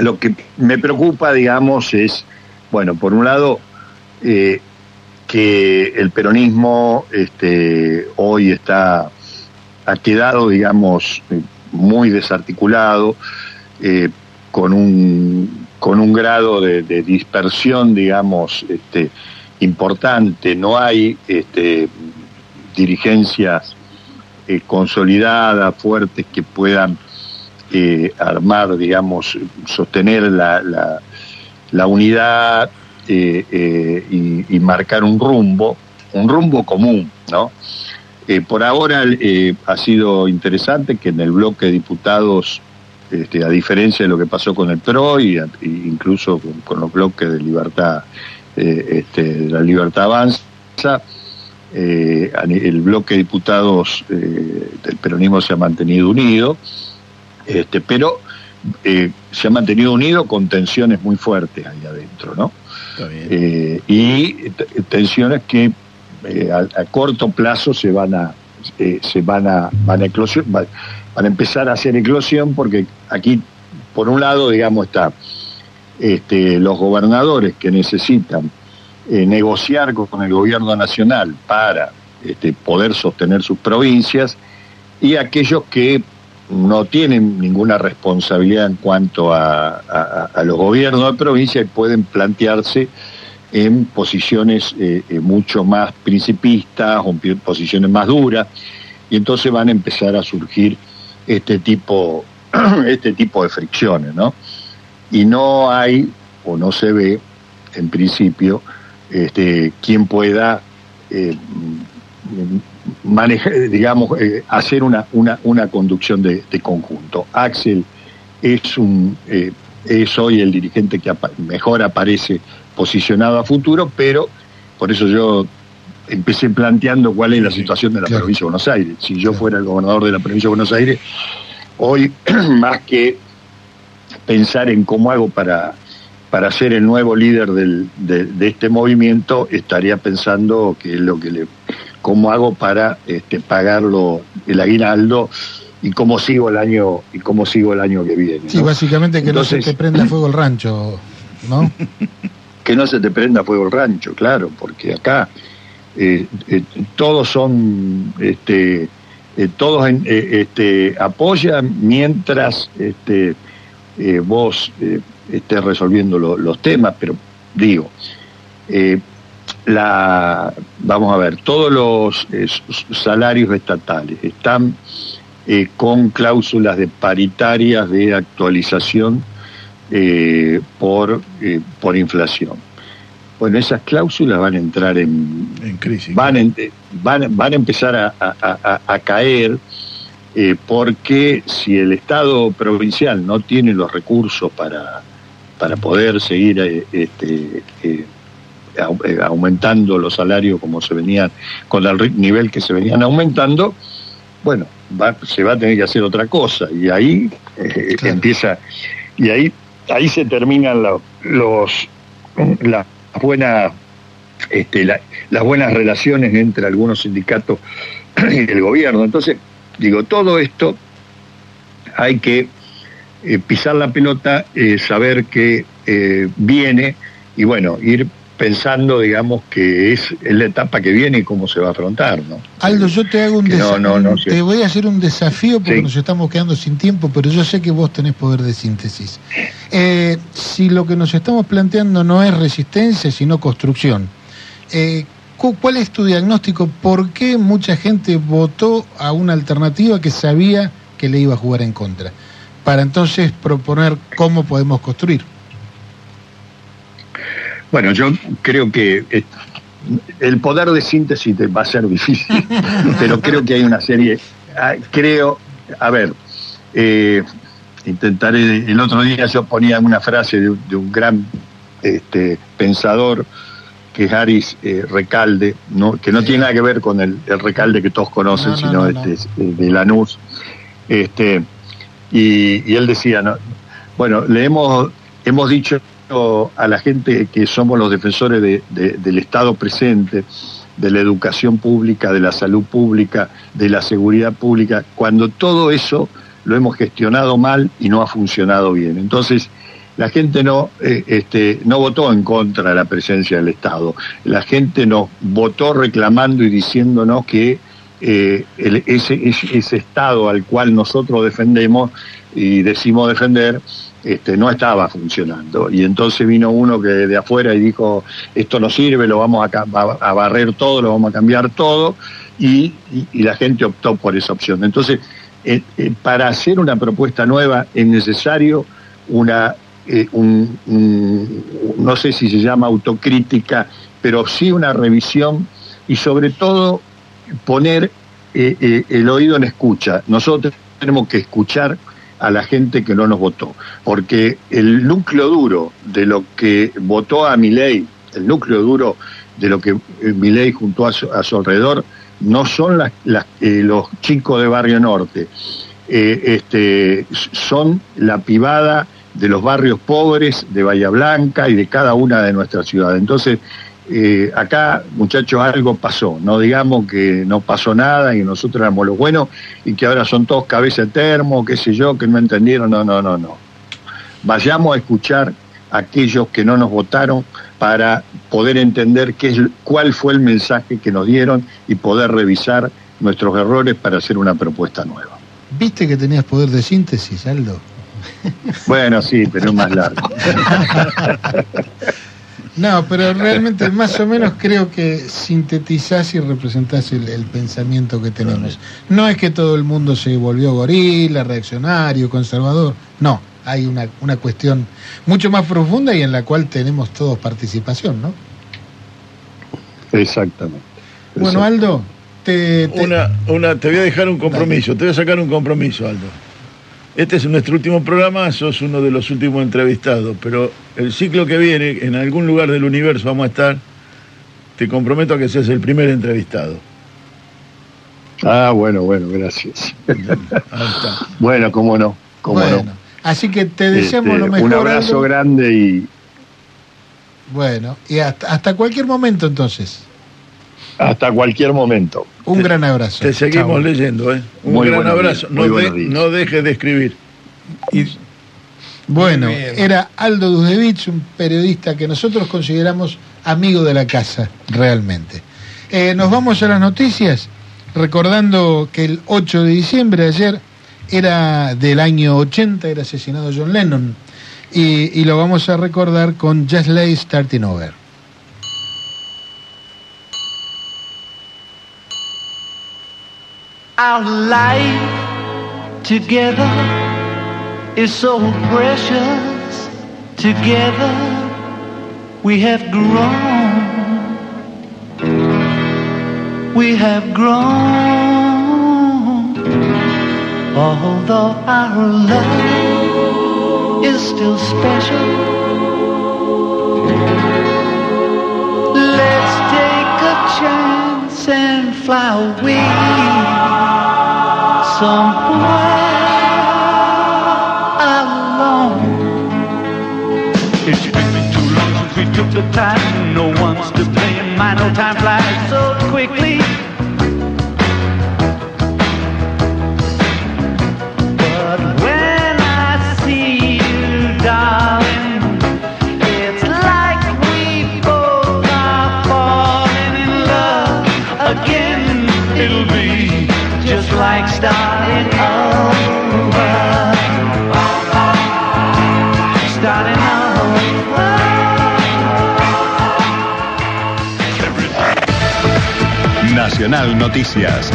Lo que me preocupa, digamos, es, bueno, por un lado, eh, que el peronismo este, hoy está, ha quedado, digamos, muy desarticulado, eh, con un con un grado de, de dispersión, digamos, este, importante. No hay este, dirigencias eh, consolidadas, fuertes, que puedan Eh, armar, digamos, sostener la, la, la unidad eh, eh, y, y marcar un rumbo, un rumbo común, ¿no? Eh, por ahora eh, ha sido interesante que en el bloque de diputados, este, a diferencia de lo que pasó con el P R O y, y incluso con, con los bloques de Libertad, eh, este, la Libertad Avanza, eh, el bloque de diputados eh, del peronismo se ha mantenido unido. Este, pero eh, se ha mantenido unido con tensiones muy fuertes ahí adentro, ¿no? Está bien. Eh, y tensiones que eh, a, a corto plazo se van a eh, se van a van a, eclosión, van a empezar a hacer eclosión, porque aquí por un lado, digamos, está este, los gobernadores que necesitan eh, negociar con el gobierno nacional para este, poder sostener sus provincias, y aquellos que no tienen ninguna responsabilidad en cuanto a, a, a los gobiernos de provincia, y pueden plantearse en posiciones eh, mucho más principistas o en posiciones más duras, y entonces van a empezar a surgir este tipo, este tipo de fricciones, ¿no? Y no hay, o no se ve, en principio, este, quien pueda Eh, manejar, digamos, eh, hacer una, una, una conducción de, de conjunto. Axel es un eh, es hoy el dirigente que apa- mejor aparece posicionado a futuro, pero por eso yo empecé planteando cuál es la situación de la, claro, provincia de Buenos Aires. Si yo fuera el gobernador de la provincia de Buenos Aires, Hoy, más que pensar en cómo hago para, para ser el nuevo líder del, de, de este movimiento, estaría pensando que es lo que le, cómo hago para este, pagarlo el aguinaldo y cómo sigo el año y cómo sigo el año que viene, ¿no? Sí, básicamente que Entonces, no se te prenda fuego el rancho, ¿no? Que no se te prenda fuego el rancho, claro, porque acá eh, eh, todos son... este, Eh, todos eh, este, apoyan mientras este, eh, vos eh, estés resolviendo lo, los temas, pero digo, eh, la, vamos a ver, todos los eh, salarios estatales están eh, con cláusulas de paritarias de actualización eh, por, eh, por inflación. Bueno, esas cláusulas van a entrar en, en crisis, van, en, van, van a empezar a, a, a, a caer eh, porque si el Estado provincial no tiene los recursos para, para poder seguir eh, este, eh, aumentando los salarios como se venían, con el nivel que se venían aumentando, bueno, va, se va a tener que hacer otra cosa y ahí eh, claro. empieza y ahí ahí se terminan los, los la, Buena, este, la, las buenas relaciones entre algunos sindicatos y el gobierno. Entonces, digo, todo esto hay que eh, pisar la pelota, eh, saber que eh, viene y, bueno, ir pensando, digamos, que es, es la etapa que viene y cómo se va a afrontar, ¿no? Aldo, yo te hago un desafío. No, no, no, te sí. voy a hacer un desafío porque sí. nos estamos quedando sin tiempo, pero yo sé que vos tenés poder de síntesis. Eh, si lo que nos estamos planteando no es resistencia, sino construcción, eh, ¿cuál es tu diagnóstico? ¿Por qué mucha gente votó a una alternativa que sabía que le iba a jugar en contra? Para entonces proponer cómo podemos construir. Bueno, yo creo que el poder de síntesis va a ser difícil, pero creo que hay una serie... Creo... A ver, eh, intentaré... El otro día yo ponía una frase de, de un gran este, pensador, que es Aris eh, Recalde, ¿no? Que no sí. tiene nada que ver con el, el Recalde que todos conocen, no, no, sino no, no. Este, de Lanús. Este, y, y él decía, ¿no? Bueno, le hemos, hemos dicho... a la gente que somos los defensores de, de, del Estado presente, de la educación pública, de la salud pública, de la seguridad pública, cuando todo eso lo hemos gestionado mal y no ha funcionado bien. Entonces, la gente no, eh, este, no votó en contra de la presencia del Estado. La gente nos votó reclamando y diciéndonos que eh, el, ese, ese, ese Estado al cual nosotros defendemos y decimos defender... Este, no estaba funcionando y entonces vino uno que de afuera y dijo esto no sirve, lo vamos a, a barrer todo, lo vamos a cambiar todo y, y, y la gente optó por esa opción. Entonces eh, eh, para hacer una propuesta nueva es necesario una eh, un, un, no sé si se llama autocrítica, pero sí una revisión y sobre todo poner eh, eh, el oído en escucha. Nosotros tenemos que escuchar a la gente que no nos votó, porque el núcleo duro de lo que votó a Milei, el núcleo duro de lo que Milei juntó a su, a su alrededor, no son las, las, eh, los chicos de Barrio Norte, eh, este, son la pibada de los barrios pobres de Bahía Blanca y de cada una de nuestras ciudades. Entonces, eh, acá, muchachos, algo pasó, no digamos que no pasó nada y nosotros éramos los buenos y que ahora son todos cabeza de termo, qué sé yo, que no entendieron, no, no, no, no. Vayamos a escuchar a aquellos que no nos votaron para poder entender qué es, cuál fue el mensaje que nos dieron y poder revisar nuestros errores para hacer una propuesta nueva. ¿Viste que tenías poder de síntesis, Aldo? Bueno, sí, pero más largo. No, pero realmente más o menos creo que sintetizás y representás el, el pensamiento que tenemos. No es que todo el mundo se volvió gorila, reaccionario, conservador. No, hay una, una cuestión mucho más profunda y en la cual tenemos todos participación, ¿no? Exactamente. Bueno, Aldo, te... te... Una, una, te voy a dejar un compromiso, te voy a sacar un compromiso, Aldo. Este es nuestro último programa, sos uno de los últimos entrevistados, pero el ciclo que viene, en algún lugar del universo vamos a estar, te comprometo a que seas el primer entrevistado. Ah, bueno, bueno, gracias. Bueno, cómo no, cómo bueno, no. Así que te deseamos este, lo mejor. Un abrazo algo. grande y... Bueno, y hasta, hasta cualquier momento entonces. Hasta cualquier momento. Un te, gran abrazo. Te seguimos Chau. leyendo, ¿eh? Un muy gran abrazo. Días, no, de, no dejes de escribir. Y... Bueno, era Aldo Dusevich, un periodista que nosotros consideramos amigo de la casa, realmente. Eh, nos vamos a las noticias, recordando que el ocho de diciembre, ayer, era del año ochenta, era asesinado John Lennon. Y, y lo vamos a recordar con Just Like Starting Over. Our life together is so precious. Together we have grown, we have grown, although our love is still special. Let's take a chance and fly away somewhere. It's been too long since we took the time. No one's to blame. My no time flies so quickly. But when I see you, darling, it's like we both are falling in love again. It'll be just like starting over. Nacional Noticias.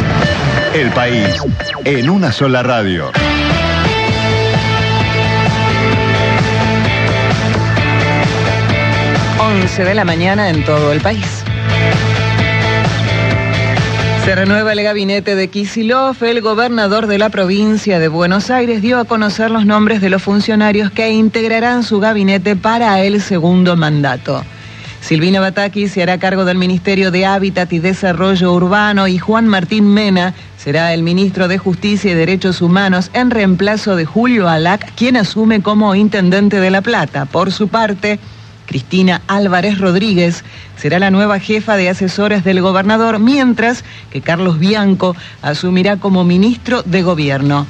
El país en una sola radio. once de la mañana en todo el país. Se renueva el gabinete de Kicillof. El gobernador de la provincia de Buenos Aires dio a conocer los nombres de los funcionarios que integrarán su gabinete para el segundo mandato. Silvina Bataki se hará cargo del Ministerio de Hábitat y Desarrollo Urbano y Juan Martín Mena será el Ministro de Justicia y Derechos Humanos en reemplazo de Julio Alac, quien asume como Intendente de La Plata. Por su parte, Cristina Álvarez Rodríguez será la nueva jefa de asesores del gobernador, mientras que Carlos Bianco asumirá como Ministro de Gobierno.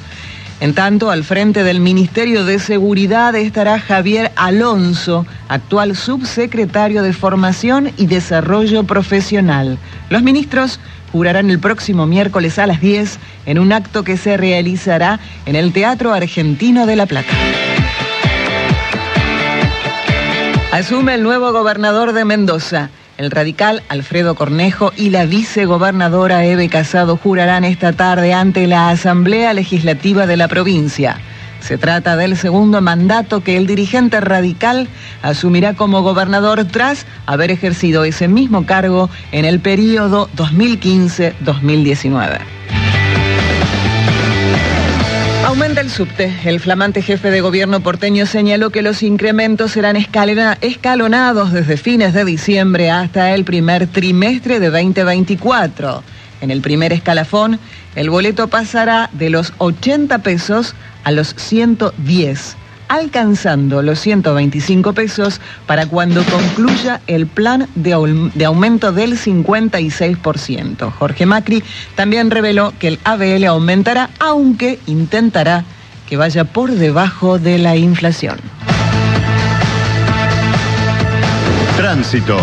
En tanto, al frente del Ministerio de Seguridad estará Javier Alonso, actual subsecretario de Formación y Desarrollo Profesional. Los ministros jurarán el próximo miércoles a las diez en un acto que se realizará en el Teatro Argentino de La Plata. Asume el nuevo gobernador de Mendoza. El radical Alfredo Cornejo y la vicegobernadora Eve Casado jurarán esta tarde ante la Asamblea Legislativa de la provincia. Se trata del segundo mandato que el dirigente radical asumirá como gobernador tras haber ejercido ese mismo cargo en el periodo dos mil quince dos mil diecinueve. Aumenta el subte. El flamante jefe de gobierno porteño señaló que los incrementos serán escalera, escalonados desde fines de diciembre hasta el primer trimestre de veinte veinticuatro. En el primer escalafón, el boleto pasará de los ochenta pesos a los ciento diez, alcanzando los ciento veinticinco pesos para cuando concluya el plan de, aum- de aumento del cincuenta y seis por ciento. Jorge Macri también reveló que el A B L aumentará, aunque intentará que vaya por debajo de la inflación. Tránsito.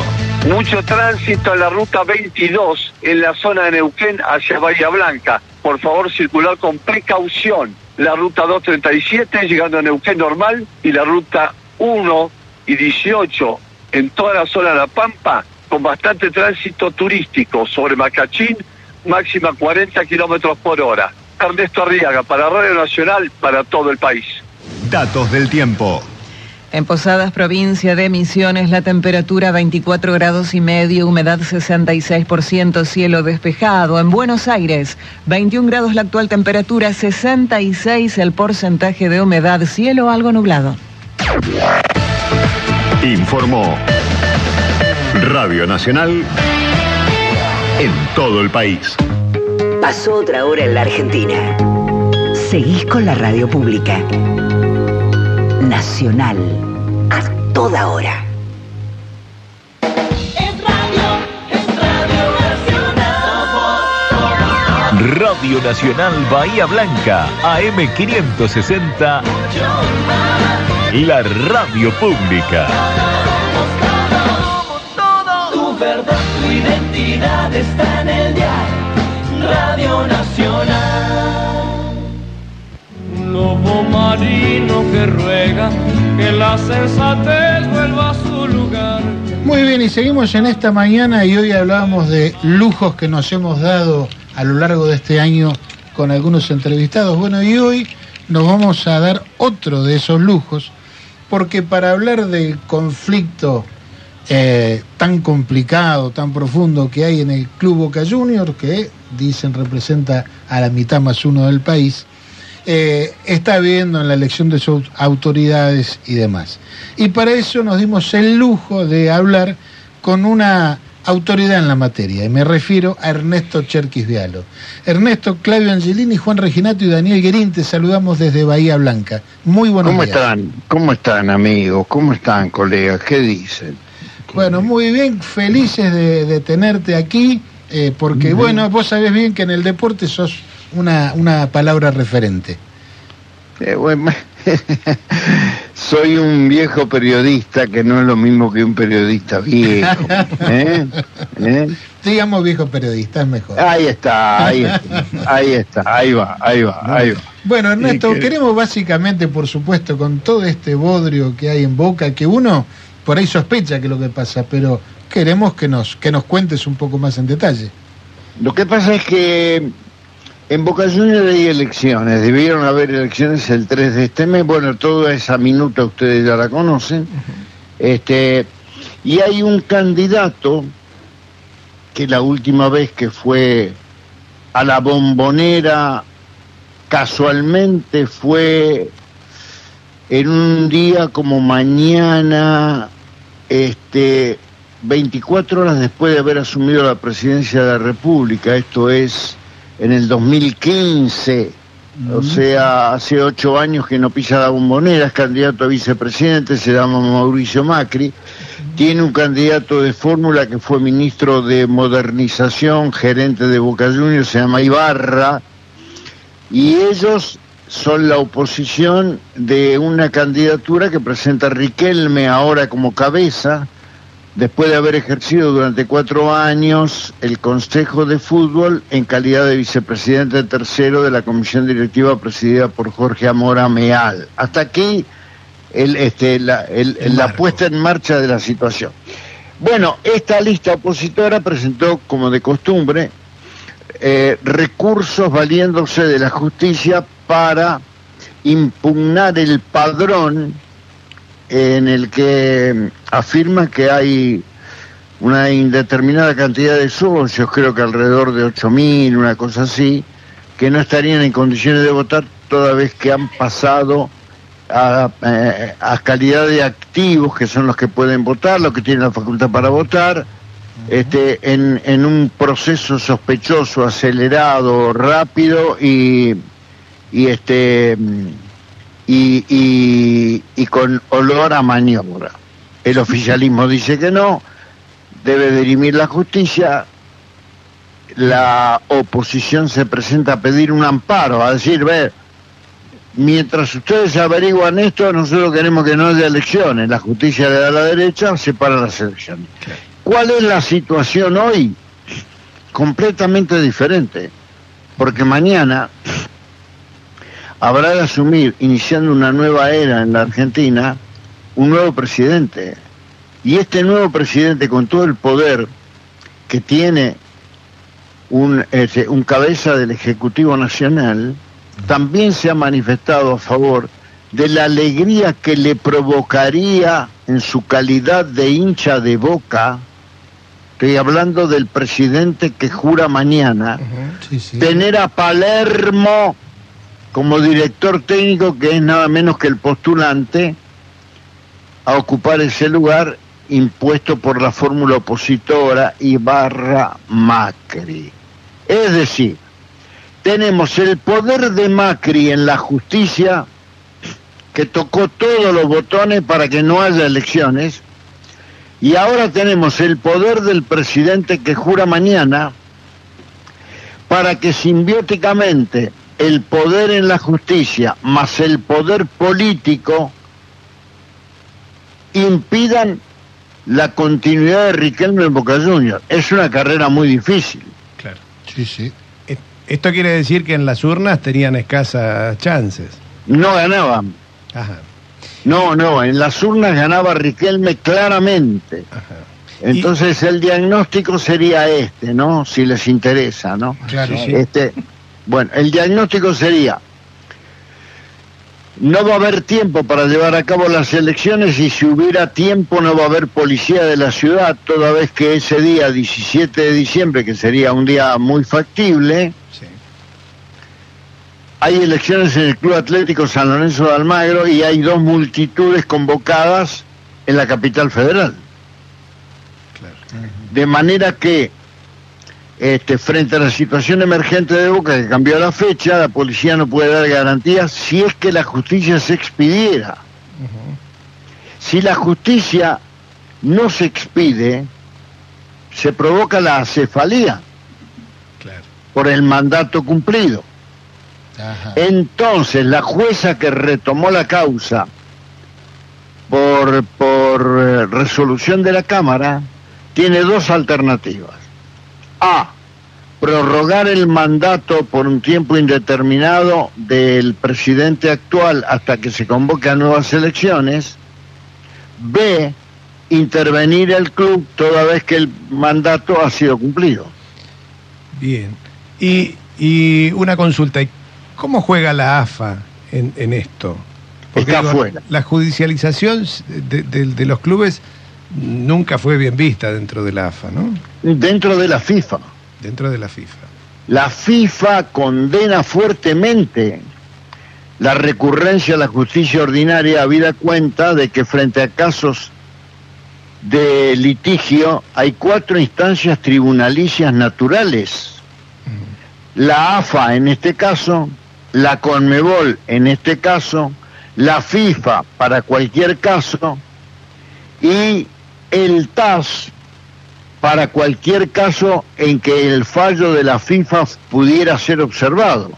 Mucho tránsito en la ruta veintidós, en la zona de Neuquén hacia Bahía Blanca. Por favor, circular con precaución. La ruta doscientos treinta y siete llegando a Neuquén normal y la ruta uno y dieciocho en toda la zona de La Pampa con bastante tránsito turístico sobre Macachín, máxima cuarenta kilómetros por hora. Ernesto Arriaga para Radio Nacional para todo el país. Datos del tiempo. En Posadas, provincia de Misiones, la temperatura veinticuatro grados y medio, humedad sesenta y seis por ciento, cielo despejado. En Buenos Aires, veintiún grados la actual temperatura, sesenta y seis el porcentaje de humedad, cielo algo nublado. Informó Radio Nacional en todo el país. Pasó otra hora en la Argentina. Seguís con la radio pública. Nacional. A toda hora. Es radio, es Radio Nacional. Radio Nacional Bahía Blanca, A M quinientos sesenta. La radio pública. Tu verdad, tu identidad está en el diario. Radio Nacional. Lobo marino que ruega que la sensatez vuelva a su lugar. Muy bien, y seguimos en esta mañana y hoy hablábamos de lujos que nos hemos dado a lo largo de este año con algunos entrevistados. Bueno, y hoy nos vamos a dar otro de esos lujos, porque para hablar del conflicto eh, tan complicado, tan profundo que hay en el Club Boca Juniors, que dicen representa a la mitad más uno del país, eh, está viendo en la elección de sus autoridades y demás. Y para eso nos dimos el lujo de hablar con una autoridad en la materia, y me refiero a Ernesto Cherquis Bialo. Ernesto, Claudio Angelini, Juan Reginato y Daniel Guèrin, te saludamos desde Bahía Blanca. Muy buenos ¿Cómo días. Están? ¿Cómo están, amigos? ¿Cómo están, colegas? ¿Qué dicen? Bueno, muy bien, felices de, de tenerte aquí. Eh, porque, uh-huh. bueno, vos sabés bien que en el deporte sos una, una palabra referente. Eh, bueno, soy un viejo periodista, que no es lo mismo que un periodista viejo. ¿Eh? ¿Eh? Digamos viejo periodista, es mejor. Ahí está, ahí está, ahí está, ahí va, ahí va, ahí va. Bueno, Ernesto, que... queremos básicamente, por supuesto, con todo este bodrio que hay en Boca, que uno por ahí sospecha que es lo que pasa, pero... queremos que nos que nos cuentes un poco más en detalle. Lo que pasa es que en Boca Juniors hay elecciones, debieron haber elecciones el tres de este mes, bueno, toda esa minuta ustedes ya la conocen, uh-huh. este y hay un candidato que la última vez que fue a la Bombonera, casualmente fue en un día como mañana, este... veinticuatro horas después de haber asumido la presidencia de la República, esto es en el dos mil quince, uh-huh. o sea, hace ocho años que no pisa la Bombonera, es candidato a vicepresidente, se llama Mauricio Macri, uh-huh. tiene un candidato de fórmula que fue ministro de Modernización, gerente de Boca Juniors, se llama Ibarra, y ellos son la oposición de una candidatura que presenta Riquelme ahora como cabeza, después de haber ejercido durante cuatro años el Consejo de Fútbol en calidad de vicepresidente tercero de la Comisión Directiva presidida por Jorge Amora Meal. Hasta aquí el, este, la, el, el la puesta en marcha de la situación. Bueno, esta lista opositora presentó, como de costumbre, eh, recursos valiéndose de la justicia para impugnar el padrón en el que afirma que hay una indeterminada cantidad de socios, creo que alrededor de ocho mil, una cosa así, que no estarían en condiciones de votar toda vez que han pasado a, eh, a calidad de activos, que son los que pueden votar, los que tienen la facultad para votar, uh-huh. este, en, en un proceso sospechoso, acelerado, rápido y, y este... Y, y, y con olor a maniobra. El oficialismo dice que no, debe dirimir la justicia. La oposición se presenta a pedir un amparo, a decir, ve, mientras ustedes averiguan esto, nosotros queremos que no haya elecciones. La justicia le da a la derecha, separa las elecciones. ¿Cuál es la situación hoy? Completamente diferente, porque mañana habrá de asumir, iniciando una nueva era en la Argentina, un nuevo presidente. Y este nuevo presidente, con todo el poder que tiene un, este, un cabeza del Ejecutivo Nacional, también se ha manifestado a favor de la alegría que le provocaría en su calidad de hincha de Boca, estoy hablando del presidente que jura mañana, uh-huh. sí, sí. tener a Palermo como director técnico, que es nada menos que el postulante a ocupar ese lugar impuesto por la fórmula opositora Ibarra Macri. Es decir, tenemos el poder de Macri en la justicia, que tocó todos los botones para que no haya elecciones, y ahora tenemos el poder del presidente que jura mañana para que simbióticamente el poder en la justicia más el poder político impidan la continuidad de Riquelme en Boca Juniors. Es una carrera muy difícil. Claro. Sí, sí. Esto quiere decir que en las urnas tenían escasas chances. No ganaban. Ajá. No, no, en las urnas ganaba Riquelme claramente. Ajá. Entonces y... el diagnóstico sería este, ¿no? Si les interesa, ¿no? Claro. Sí, sí. Este, bueno, el diagnóstico sería: no va a haber tiempo para llevar a cabo las elecciones, y si hubiera tiempo no va a haber policía de la ciudad, toda vez que ese día, diecisiete de diciembre, que sería un día muy factible, sí, hay elecciones en el Club Atlético San Lorenzo de Almagro y hay dos multitudes convocadas en la capital federal. Claro. De manera que, Este, frente a la situación emergente de Boca, que cambió la fecha, la policía no puede dar garantías si es que la justicia se expidiera. Uh-huh. Si la justicia no se expide, se provoca la acefalía. Claro. Por el mandato cumplido. Ajá. Entonces, la jueza que retomó la causa por, por eh, resolución de la Cámara tiene dos alternativas. A, prorrogar el mandato por un tiempo indeterminado del presidente actual hasta que se convoque a nuevas elecciones. B, intervenir el club toda vez que el mandato ha sido cumplido. Bien. Y, y una consulta, ¿cómo juega la A F A en, en esto? Porque está fuera. La judicialización de, de, de los clubes nunca fue bien vista dentro de la A F A, ¿no? Dentro de la FIFA. Dentro de la FIFA. La FIFA condena fuertemente la recurrencia a la justicia ordinaria, habida cuenta de que frente a casos de litigio hay cuatro instancias tribunalicias naturales. Mm. La A F A en este caso, la CONMEBOL en este caso, la FIFA para cualquier caso, y el T A S para cualquier caso en que el fallo de la FIFA pudiera ser observado.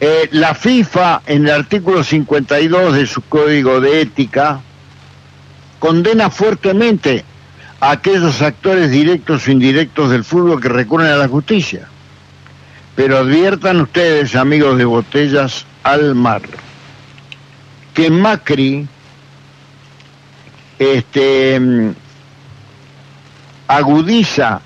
Eh, la FIFA, en el artículo cincuenta y dos de su código de ética, condena fuertemente a aquellos actores directos o indirectos del fútbol que recurren a la justicia. Pero adviertan ustedes, amigos de Botellas al Mar, que Macri Este, agudiza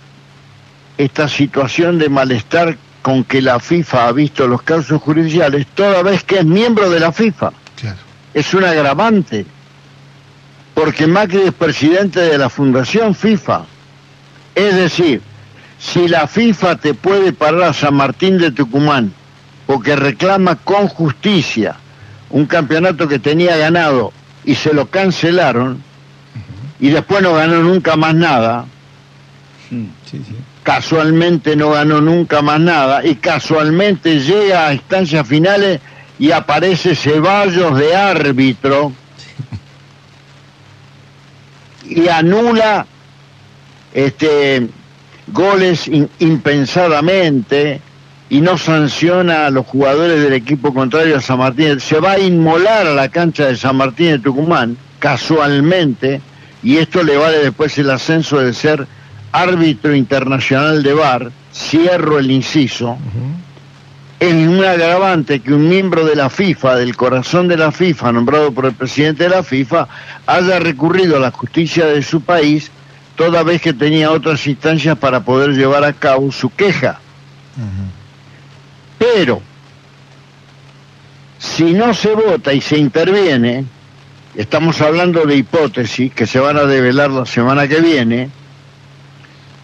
esta situación de malestar con que la FIFA ha visto los casos judiciales, toda vez que es miembro de la FIFA. Claro. Es un agravante, porque Macri es presidente de la Fundación FIFA. Es decir, si la FIFA te puede parar a San Martín de Tucumán porque reclama con justicia un campeonato que tenía ganado y se lo cancelaron, y después no ganó nunca más nada, sí, sí, sí. casualmente no ganó nunca más nada, y casualmente llega a instancias finales y aparece Ceballos de árbitro, sí, y anula este, goles in, impensadamente, y no sanciona a los jugadores del equipo contrario a San Martín. Se va a inmolar a la cancha de San Martín de Tucumán, casualmente, y esto le vale después el ascenso de ser árbitro internacional de V A R, cierro el inciso, uh-huh. Es un agravante que un miembro de la FIFA, del corazón de la FIFA, nombrado por el presidente de la FIFA, haya recurrido a la justicia de su país, toda vez que tenía otras instancias para poder llevar a cabo su queja. Uh-huh. Pero, si no se vota y se interviene, estamos hablando de hipótesis que se van a develar la semana que viene.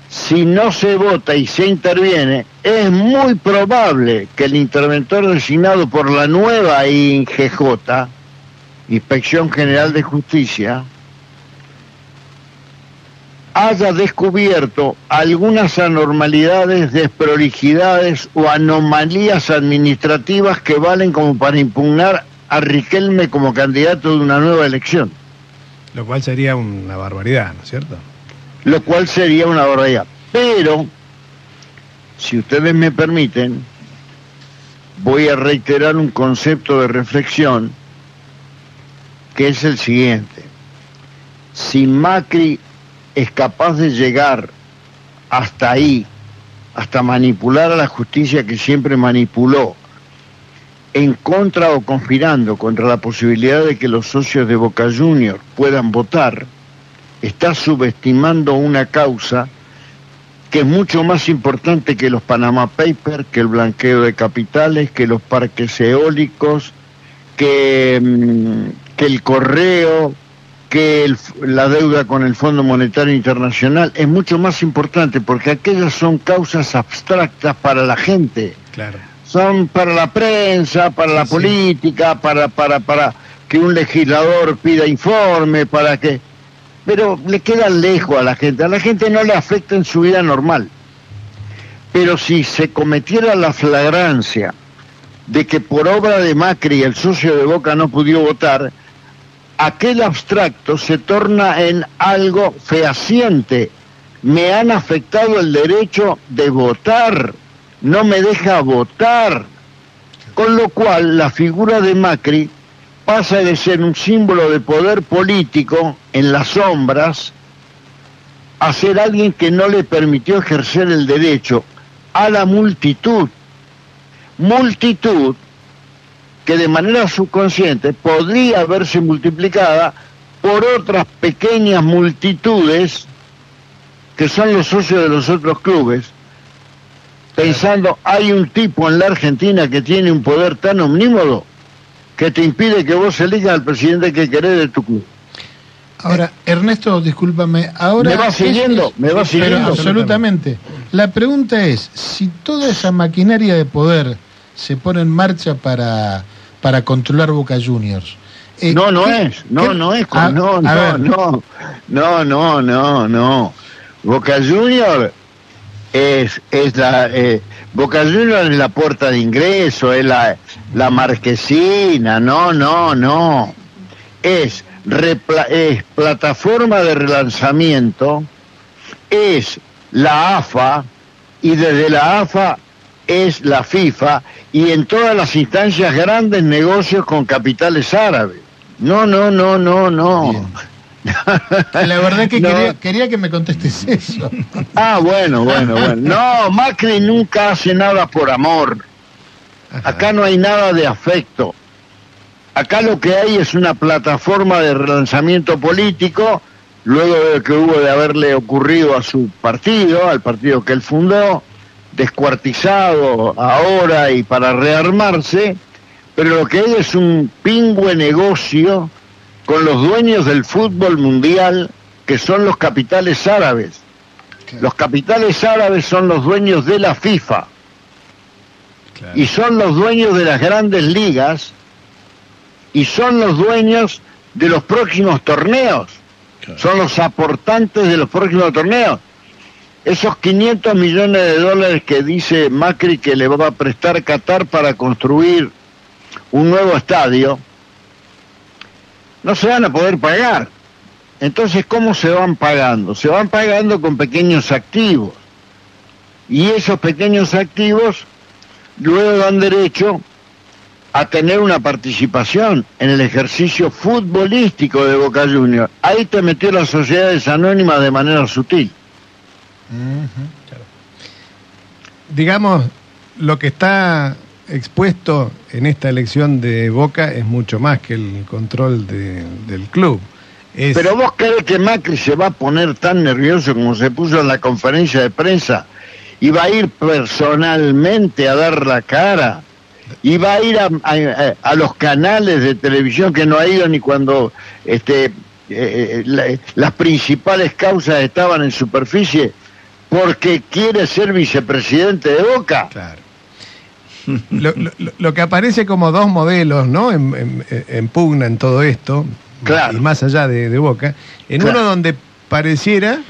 Si no se vota y se interviene, es muy probable que el interventor designado por la nueva I G J, Inspección General de Justicia, haya descubierto algunas anormalidades, desprolijidades o anomalías administrativas que valen como para impugnar a Riquelme como candidato de una nueva elección. Lo cual sería una barbaridad, ¿no es cierto? Lo cual sería una barbaridad. Pero, si ustedes me permiten, voy a reiterar un concepto de reflexión que es el siguiente. Si Macri es capaz de llegar hasta ahí, hasta manipular a la justicia que siempre manipuló, en contra o conspirando contra la posibilidad de que los socios de Boca Juniors puedan votar, está subestimando una causa que es mucho más importante que los Panama Papers, que el blanqueo de capitales, que los parques eólicos, que, que el correo, que el, la deuda con el Fondo Monetario Internacional. Es mucho más importante porque aquellas son causas abstractas para la gente. Claro. Son para la prensa, para la sí. política, para, para, para que un legislador pida informe, para que... Pero le queda lejos a la gente. A la gente no le afecta en su vida normal. Pero si se cometiera la flagrancia de que por obra de Macri el socio de Boca no pudo votar, aquel abstracto se torna en algo fehaciente. Me han afectado el derecho de votar. No me deja votar. Con lo cual, la figura de Macri pasa de ser un símbolo de poder político en las sombras a ser alguien que no le permitió ejercer el derecho a la multitud. Multitud que de manera subconsciente podría verse multiplicada por otras pequeñas multitudes que son los socios de los otros clubes, pensando, hay un tipo en la Argentina que tiene un poder tan omnímodo que te impide que vos elijas al presidente que querés de tu club. Ahora, Ernesto, discúlpame, ahora... Me va siguiendo, es, me va siguiendo. Pero absolutamente. La pregunta es, si toda esa maquinaria de poder se pone en marcha para, para controlar Boca Juniors... Eh, no, no ¿qué, es, no, qué... no es, ah, no, no, no, no, no, no, no. Boca Juniors es, es la... Eh, Boca Juniors es la puerta de ingreso, es la, la marquesina, no, no, no. Es, repla, es plataforma de relanzamiento, es la A F A, y desde la A F A es la FIFA, y en todas las instancias grandes negocios con capitales árabes. No, no, no, no, no. Bien. La verdad que no. quería, quería que me contestes eso. Ah, bueno, bueno, bueno. No, Macri nunca hace nada por amor. Acá no hay nada de afecto. Acá lo que hay es una plataforma de relanzamiento político, luego de que hubo de haberle ocurrido a su partido, al partido que él fundó, descuartizado ahora y para rearmarse, pero lo que hay es un pingüe negocio con los dueños del fútbol mundial, que son los capitales árabes. Claro. Los capitales árabes son los dueños de la FIFA. Claro. Y son los dueños de las grandes ligas, y son los dueños de los próximos torneos. Claro. Son los aportantes de los próximos torneos. Esos quinientos millones de dólares que dice Macri que le va a prestar Qatar para construir un nuevo estadio, no se van a poder pagar. Entonces, ¿cómo se van pagando? Se van pagando con pequeños activos. Y esos pequeños activos luego dan derecho a tener una participación en el ejercicio futbolístico de Boca Juniors. Ahí te metió las sociedades anónimas de manera sutil. Uh-huh, claro. Digamos, lo que está expuesto en esta elección de Boca es mucho más que el control de, del club. Es... Pero vos crees que Macri se va a poner tan nervioso como se puso en la conferencia de prensa, y va a ir personalmente a dar la cara, y va a ir a, a, a los canales de televisión que no ha ido ni cuando este, eh, la, las principales causas estaban en superficie, porque quiere ser vicepresidente de Boca. Claro. Lo, lo, lo que aparece como dos modelos, ¿no? En, en, en pugna en todo esto, claro. Y más allá de, de Boca, en claro. Uno donde pareciera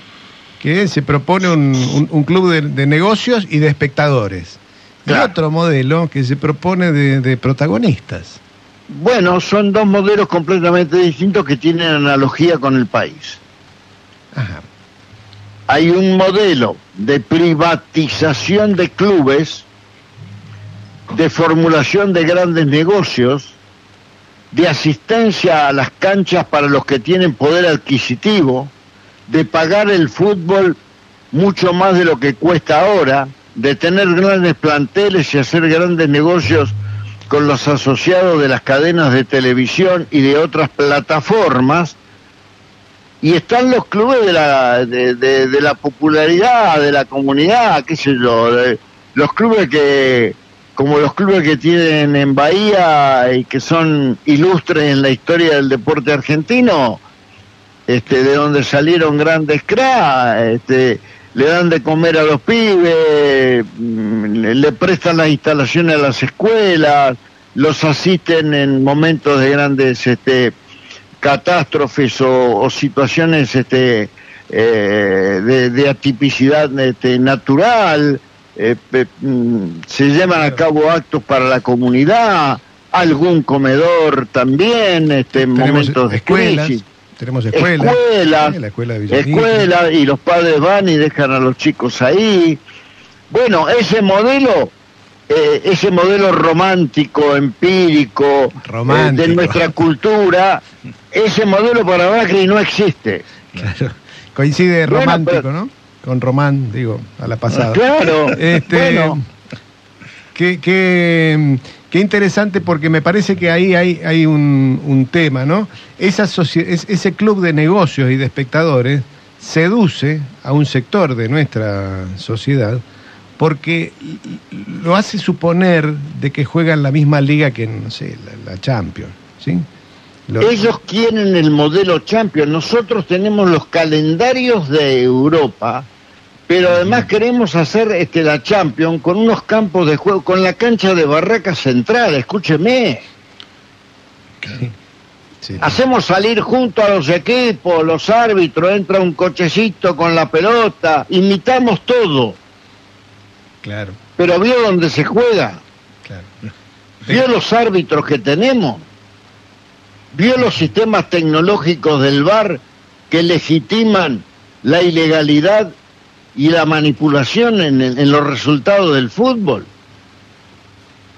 que se propone un, un, un club de, de negocios y de espectadores. Claro. Y otro modelo que se propone de, de protagonistas. Bueno, son dos modelos completamente distintos que tienen analogía con el país. Ajá. Hay un modelo de privatización de clubes, de formulación de grandes negocios, de asistencia a las canchas para los que tienen poder adquisitivo, de pagar el fútbol mucho más de lo que cuesta ahora, de tener grandes planteles y hacer grandes negocios con los asociados de las cadenas de televisión y de otras plataformas. Y están los clubes de la, de, de, de la popularidad, de la comunidad, qué sé yo, de, los clubes que, como los clubes que tienen en Bahía y que son ilustres en la historia del deporte argentino, este, de donde salieron grandes cracks, este, le dan de comer a los pibes, le, le prestan las instalaciones a las escuelas, los asisten en momentos de grandes este, catástrofes o, o situaciones este, eh, de, de atipicidad este, natural, eh, eh, se llevan a cabo actos para la comunidad, algún comedor también, este, en momentos de crisis. Tenemos escuelas, escuelas, eh, la escuela de escuela, y los padres van y dejan a los chicos ahí. Bueno, ese modelo, eh, ese modelo romántico, empírico, romántico. Eh, de nuestra cultura, ese modelo para Macri no existe. Claro, coincide romántico, bueno, pero, ¿no? Con Román, digo, a la pasada. Claro, este, bueno. Que... que Qué interesante, porque me parece que ahí hay, hay un, un tema, ¿no? Esa es, ese club de negocios y de espectadores seduce a un sector de nuestra sociedad porque lo hace suponer de que juegan la misma liga que, no sé, la, la Champions, ¿sí? Los... Ellos quieren el modelo Champions. Nosotros tenemos los calendarios de Europa, pero además queremos hacer este, la Champions con unos campos de juego, con la cancha de Barracas Central, escúcheme. Sí. Sí. Hacemos salir junto a los equipos, los árbitros, entra un cochecito con la pelota, imitamos todo. Claro. Pero vio dónde se juega, claro. Vio los árbitros que tenemos, vio los sistemas tecnológicos del V A R que legitiman la ilegalidad y la manipulación en, el, en los resultados del fútbol.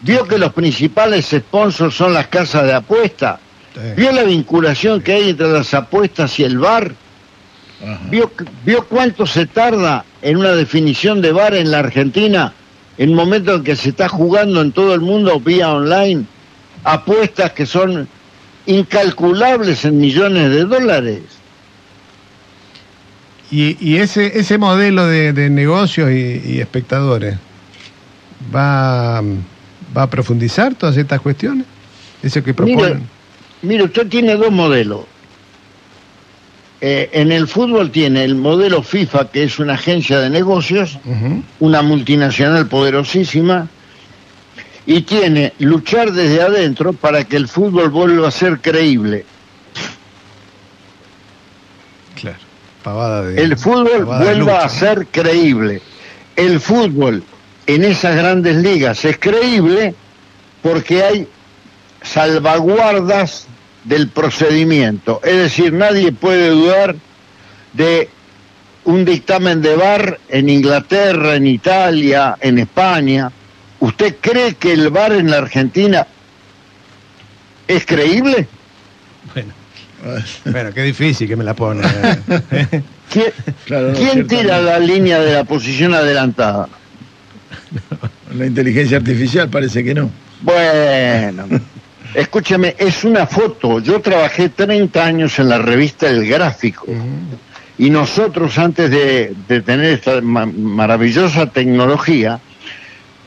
Vio que los principales sponsors son las casas de apuesta. Sí. Vio la vinculación sí. que hay entre las apuestas y el V A R. Ajá. Vio, vio cuánto se tarda en una definición de V A R en la Argentina, en el momento en que se está jugando en todo el mundo vía online apuestas que son incalculables en millones de dólares. Y, y ese ese modelo de, de negocios y, y espectadores va, va a profundizar todas estas cuestiones, eso que proponen. Mire, usted tiene dos modelos. Eh, en el fútbol tiene el modelo FIFA, que es una agencia de negocios, uh-huh. una multinacional poderosísima, y tiene luchar desde adentro para que el fútbol vuelva a ser creíble. Claro. De, el fútbol vuelva lucha, a ser creíble. El fútbol en esas grandes ligas es creíble porque hay salvaguardas del procedimiento. Es decir, nadie puede dudar de un dictamen de V A R en Inglaterra, en Italia, en España. ¿Usted cree que el V A R en la Argentina es creíble? Bueno. Bueno, qué difícil que me la pone. ¿Quién, claro, no, ¿quién tira la línea de la posición adelantada? No, la inteligencia artificial parece que no. Bueno, escúchame, es una foto. Yo trabajé treinta años en la revista El Gráfico. Uh-huh. Y nosotros, antes de, de tener esta ma- maravillosa tecnología,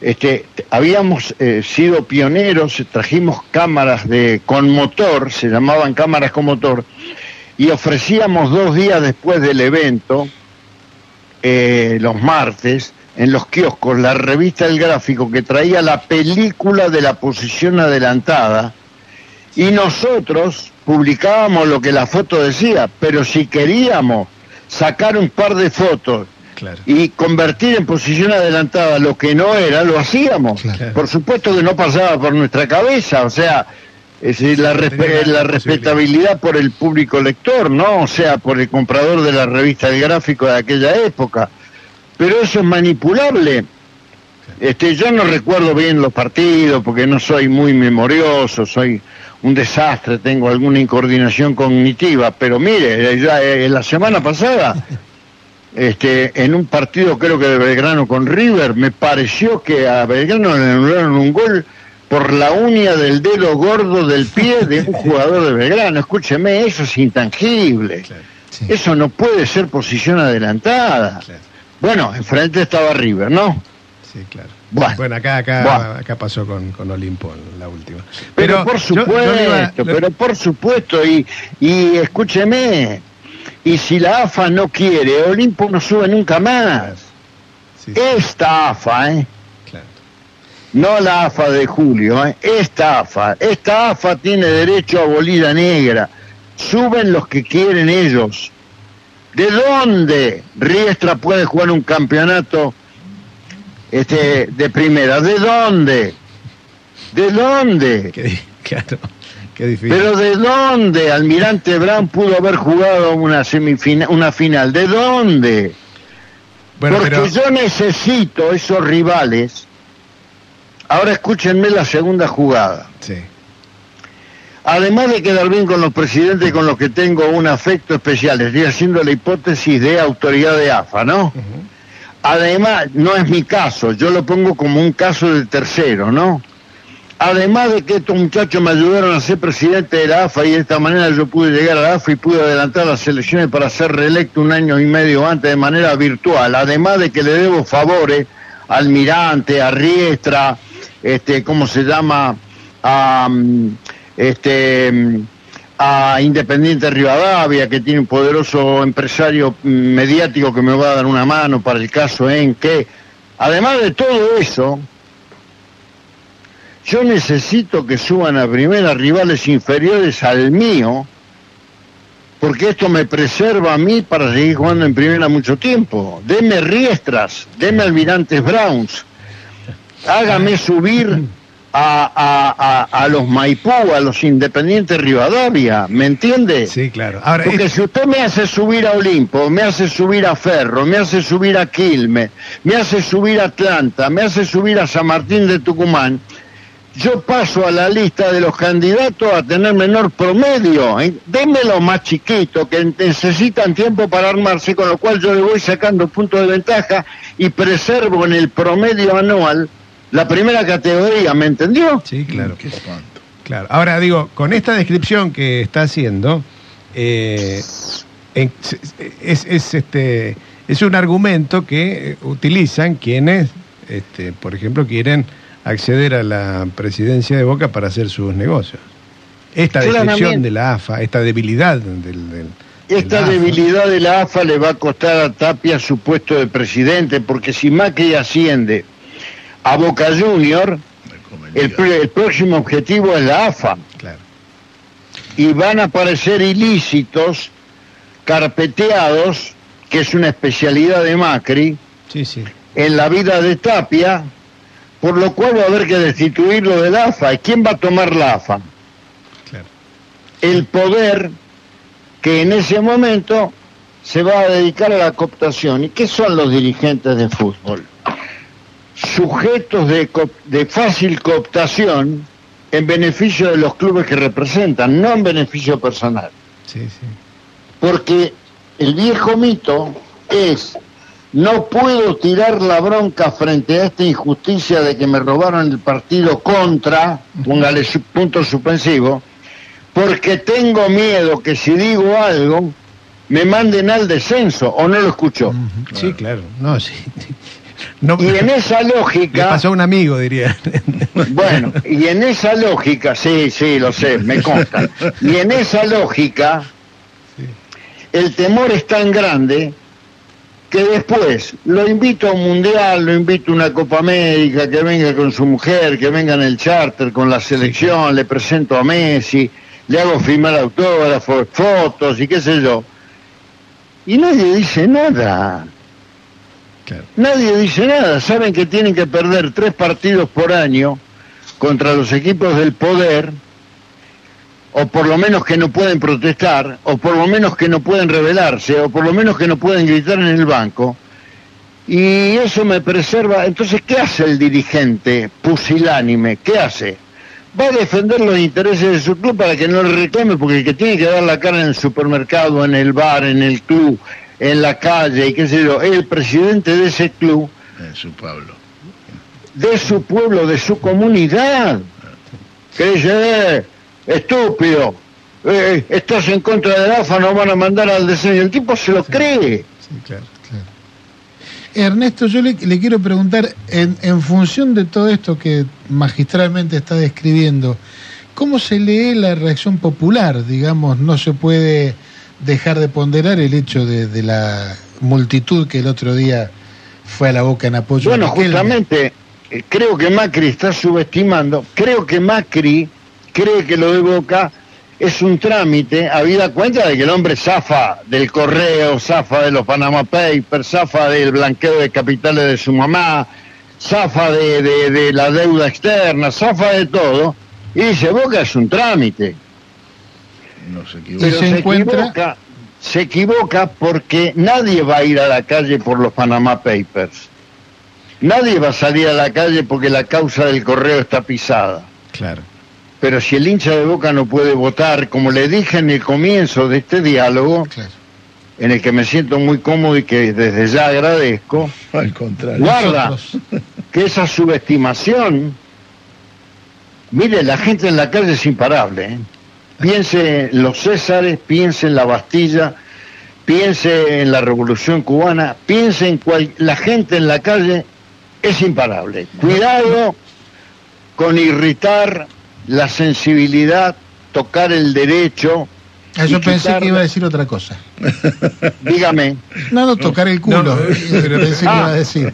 Este, habíamos eh, sido pioneros, trajimos cámaras de con motor, se llamaban cámaras con motor, y ofrecíamos dos días después del evento, eh, los martes, en los kioscos, la revista El Gráfico, que traía la película de la posición adelantada, y nosotros publicábamos lo que la foto decía, pero si queríamos sacar un par de fotos, claro, y convertir en posición adelantada lo que no era, lo hacíamos. Claro. Por supuesto que no pasaba por nuestra cabeza, o sea, es decir, la, resp la respetabilidad por el público lector, ¿no? O sea, por el comprador de la revista El Gráfico de aquella época. Pero eso es manipulable. Este, yo no recuerdo bien los partidos porque no soy muy memorioso, soy un desastre, tengo alguna incoordinación cognitiva, pero mire, ya, eh, la semana pasada, este, en un partido creo que de Belgrano con River, me pareció que a Belgrano le anularon un gol por la uña del dedo gordo del pie de un jugador de Belgrano. Escúcheme, eso es intangible, claro, sí. Eso no puede ser posición adelantada, claro. Bueno, enfrente estaba River, ¿no? Sí, claro. Bueno, bueno acá acá, bueno. acá pasó con, con Olimpo la última. Pero, pero por supuesto, yo, yo iba, lo... pero por supuesto, y, y escúcheme, y si la A F A no quiere, Olimpo no sube nunca más. Sí, sí. Esta A F A, ¿eh? Claro. No la A F A de Julio, ¿eh? Esta A F A. Esta A F A tiene derecho a bolida negra. Suben los que quieren ellos. ¿De dónde Riestra puede jugar un campeonato este de primera? ¿De dónde? ¿De dónde? Qué, claro, qué difícil. Pero ¿de dónde Almirante Brown pudo haber jugado una semifinal, una final? ¿De dónde? Bueno, porque pero... yo necesito esos rivales. Ahora escúchenme la segunda jugada. Sí. Además de quedar bien con los presidentes con los que tengo un afecto especial, estoy haciendo la hipótesis de autoridad de A F A, ¿no? Uh-huh. Además, no es mi caso, yo lo pongo como un caso de tercero, ¿no? Además de que estos muchachos me ayudaron a ser presidente de la A F A y de esta manera yo pude llegar a la A F A y pude adelantar las elecciones para ser reelecto un año y medio antes de manera virtual. Además de que le debo favores a Almirante, a Riestra, este, ¿cómo se llama? A... este a Independiente Rivadavia, que tiene un poderoso empresario mediático que me va a dar una mano para el caso en que, además de todo eso, yo necesito que suban a primera rivales inferiores al mío, porque esto me preserva a mí para seguir jugando en primera mucho tiempo. Deme Riestras, deme Almirantes Browns, hágame subir A, a, a, a los Maipú, a los Independientes Rivadavia, ¿me entiende? Sí, claro. Ahora, porque es... si usted me hace subir a Olimpo, me hace subir a Ferro, me hace subir a Quilmes, me hace subir a Atlanta, me hace subir a San Martín de Tucumán, yo paso a la lista de los candidatos a tener menor promedio, ¿eh? Démelo más chiquito, que necesitan tiempo para armarse, con lo cual yo le voy sacando puntos de ventaja y preservo en el promedio anual la primera categoría, ¿me entendió? Sí, claro. Qué claro. Ahora digo, con esta descripción que está haciendo, eh, en, es, es, este, es un argumento que utilizan quienes, este, por ejemplo, quieren acceder a la presidencia de Boca para hacer sus negocios. Esta descripción de la A F A, esta debilidad del... del Esta debilidad de la A F A le va a costar a Tapia su puesto de presidente, porque si Macri asciende a Boca Junior, el, el próximo objetivo es la A F A. Claro. Y van a aparecer ilícitos, carpeteados, que es una especialidad de Macri, sí, sí, en la vida de Tapia, por lo cual va a haber que destituirlo de la A F A. ¿Y quién va a tomar la A F A? Claro. El poder que en ese momento se va a dedicar a la cooptación. ¿Y qué son los dirigentes de fútbol? Sujetos de, de fácil cooptación en beneficio de los clubes que representan, no en beneficio personal. Sí, sí. Porque el viejo mito es: no puedo tirar la bronca frente a esta injusticia de que me robaron el partido contra, póngale su, punto suspensivo, porque tengo miedo que si digo algo me manden al descenso. ¿O no lo escuchó? Sí, claro. No, sí. No, y en esa lógica... Le pasó a un amigo, diría. Bueno, y en esa lógica, sí, sí, lo sé, me consta. Y en esa lógica, sí, el temor es tan grande que después lo invito a un mundial, lo invito a una Copa América, que venga con su mujer, que venga en el charter con la selección, sí, le presento a Messi, le hago firmar autógrafos, fotos y qué sé yo. y nadie dice nada. Claro. Nadie dice nada. Saben que tienen que perder tres partidos por año contra los equipos del poder, o por lo menos que no pueden protestar, o por lo menos que no pueden rebelarse, o por lo menos que no pueden gritar en el banco, y eso me preserva. Entonces, ¿qué hace el dirigente pusilánime? ¿Qué hace? Va a defender los intereses de su club para que no le reclame, porque el que tiene que dar la cara en el supermercado, en el bar, en el club, en la calle, y qué sé yo, es el presidente de ese club, de su pueblo, de su pueblo, de su comunidad, que dice... estúpido, eh, estás en contra del A F A, nos van a mandar al diseño. El tipo se lo sí, cree. Sí, claro, claro. Ernesto, yo le, le quiero preguntar, en, en función de todo esto que magistralmente está describiendo, ¿cómo se lee la reacción popular? Digamos, no se puede dejar de ponderar el hecho de, de la multitud que el otro día fue a la boca en apoyo. Bueno, a justamente, creo que Macri está subestimando, creo que Macri... cree que lo de Boca es un trámite, habida cuenta de que el hombre zafa del correo, zafa de los Panama Papers, zafa del blanqueo de capitales de su mamá, zafa de, de, de la deuda externa, zafa de todo, y dice, Boca es un trámite. No se equivoca. Pero se, se, encuentra... equivoca, se equivoca porque nadie va a ir a la calle por los Panama Papers. Nadie va a salir a la calle porque la causa del correo está pisada. Claro. Pero si el hincha de Boca no puede votar, como le dije en el comienzo de este diálogo, claro, en el que me siento muy cómodo y que desde ya agradezco, al contrario, guarda nosotros, que esa subestimación, mire, la gente en la calle es imparable, ¿eh? Piense en los Césares, piense en la Bastilla, piense en la Revolución Cubana, piense en cual... la gente en la calle es imparable. Cuidado con irritar la sensibilidad, tocar el derecho. Yo pensé quitarle... que iba a decir otra cosa. Dígame. No, no, tocar el culo. No, no. Pero pensé ah. que iba a decir.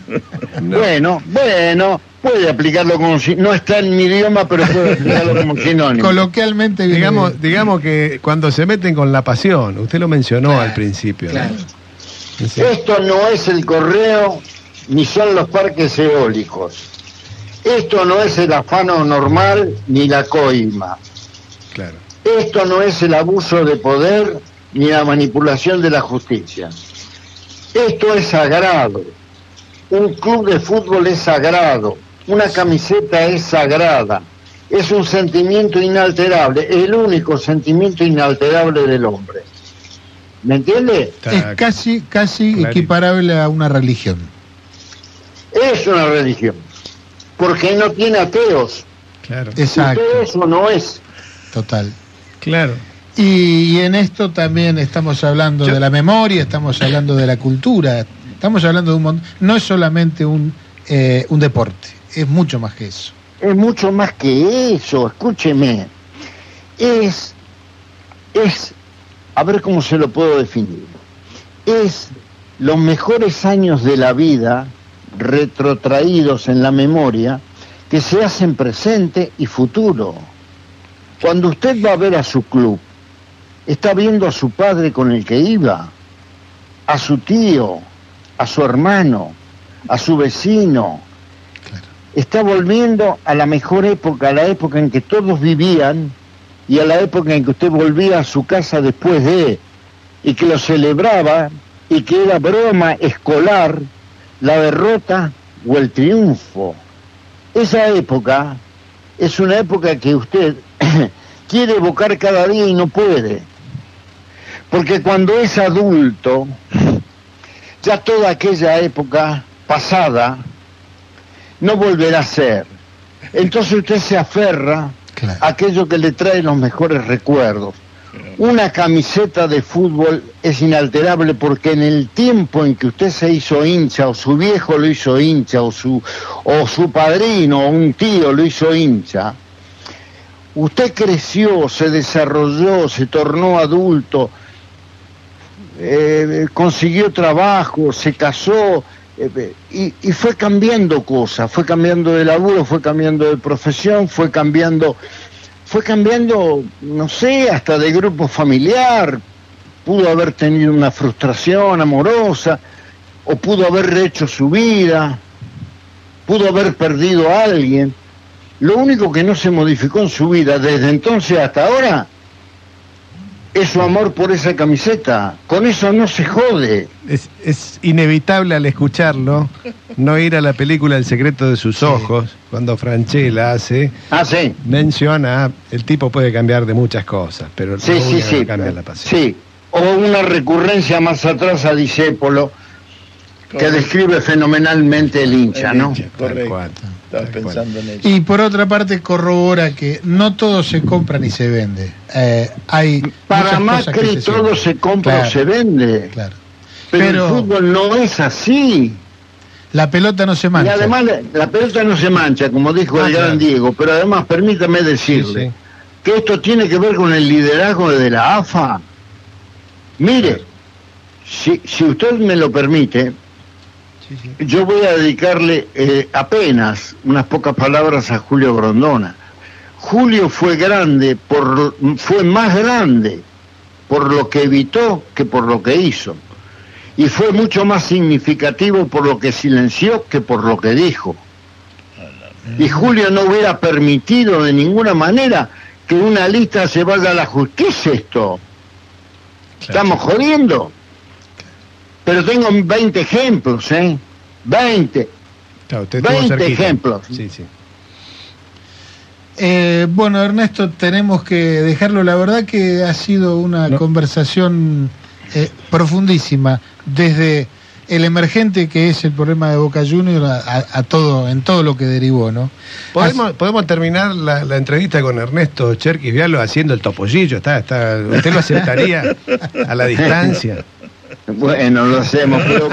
No. Bueno, bueno, puede aplicarlo como si... no está en mi idioma, pero puede aplicarlo como sinónimo. Coloquialmente, digamos, bien. digamos que cuando se meten con la pasión, usted lo mencionó claro, al principio. Claro. ¿No? Sí. Esto no es el correo, ni son los parques eólicos. Esto no es el afano normal ni la coima. Claro. Esto no es el abuso de poder ni la manipulación de la justicia. Esto es sagrado. Un club de fútbol es sagrado. Una camiseta es sagrada. Es un sentimiento inalterable, el único sentimiento inalterable del hombre. ¿Me entiende? Es casi, casi Clarín. equiparable a una religión. Es una religión. Porque no tiene ateos. Claro. Exacto. Eso no es. Total. Claro. Y, y en esto también estamos hablando Yo... de la memoria, estamos hablando de la cultura, estamos hablando de un montón. No es solamente un, eh, un deporte, es mucho más que eso. Es mucho más que eso, escúcheme. Es, es, a ver cómo se lo puedo definir. Es los mejores años de la vida retrotraídos en la memoria, que se hacen presente y futuro. Cuando usted va a ver a su club, está viendo a su padre con el que iba, a su tío, a su hermano, a su vecino. Claro. Está volviendo a la mejor época, a la época en que todos vivían y a la época en que usted volvía a su casa después de, y que lo celebraba, y que era broma escolar la derrota o el triunfo. Esa época es una época que usted quiere evocar cada día y no puede. Porque cuando es adulto, ya toda aquella época pasada no volverá a ser. Entonces usted se aferra claro. a aquello que le trae los mejores recuerdos. Una camiseta de fútbol es inalterable porque en el tiempo en que usted se hizo hincha, o su viejo lo hizo hincha, o su, o su padrino, o un tío lo hizo hincha, usted creció, se desarrolló, se tornó adulto, eh, consiguió trabajo, se casó, eh, y, y fue cambiando cosas, fue cambiando de laburo, fue cambiando de profesión, fue cambiando... fue cambiando, no sé, hasta de grupo familiar, pudo haber tenido una frustración amorosa, o pudo haber rehecho su vida, pudo haber perdido a alguien. Lo único que no se modificó en su vida desde entonces hasta ahora es su amor por esa camiseta. Con eso no se jode. Es, es inevitable al escucharlo no ir a la película El secreto de sus ojos, sí, cuando Franchella hace... Ah, sí. Menciona, el tipo puede cambiar de muchas cosas, pero sí, no sí, sí, cambia la pasión. Sí, o una recurrencia más atrás a Discépolo, que describe fenomenalmente el hincha, el ¿no? Hincha, correcto. Cual, estaba pensando en eso. Y por otra parte corrobora que no todo se compra ni se vende. Eh, hay Para Macri se todo se compra, claro, o se vende. Claro. Pero, Pero el fútbol no es así. La pelota no se mancha. Y además la, la pelota no se mancha, como dijo ah, el gran claro. Diego. Pero además permítame decirle sí, sí. que esto tiene que ver con el liderazgo de la A F A. Mire, claro. si, si usted me lo permite... Yo voy a dedicarle eh, apenas unas pocas palabras a Julio Grondona. Julio fue grande, por, fue más grande por lo que evitó que por lo que hizo. Y fue mucho más significativo por lo que silenció que por lo que dijo. Y Julio no hubiera permitido de ninguna manera que una lista se vaya a la justicia esto. Estamos jodiendo. Pero tengo veinte ejemplos, ¿eh? veinte. Claro, usted veinte ejemplos. Sí, sí. Eh, bueno, Ernesto, tenemos que dejarlo. La verdad que ha sido una no. conversación eh, profundísima. Desde el emergente, que es el problema de Boca Juniors, a, a todo, en todo lo que derivó, ¿no? ¿Podemos, Así... ¿podemos terminar la, la entrevista con Ernesto Cherquis Bialo haciendo el topollillo? Está, está... ¿Usted lo aceptaría a la distancia? Bueno, lo hacemos, pero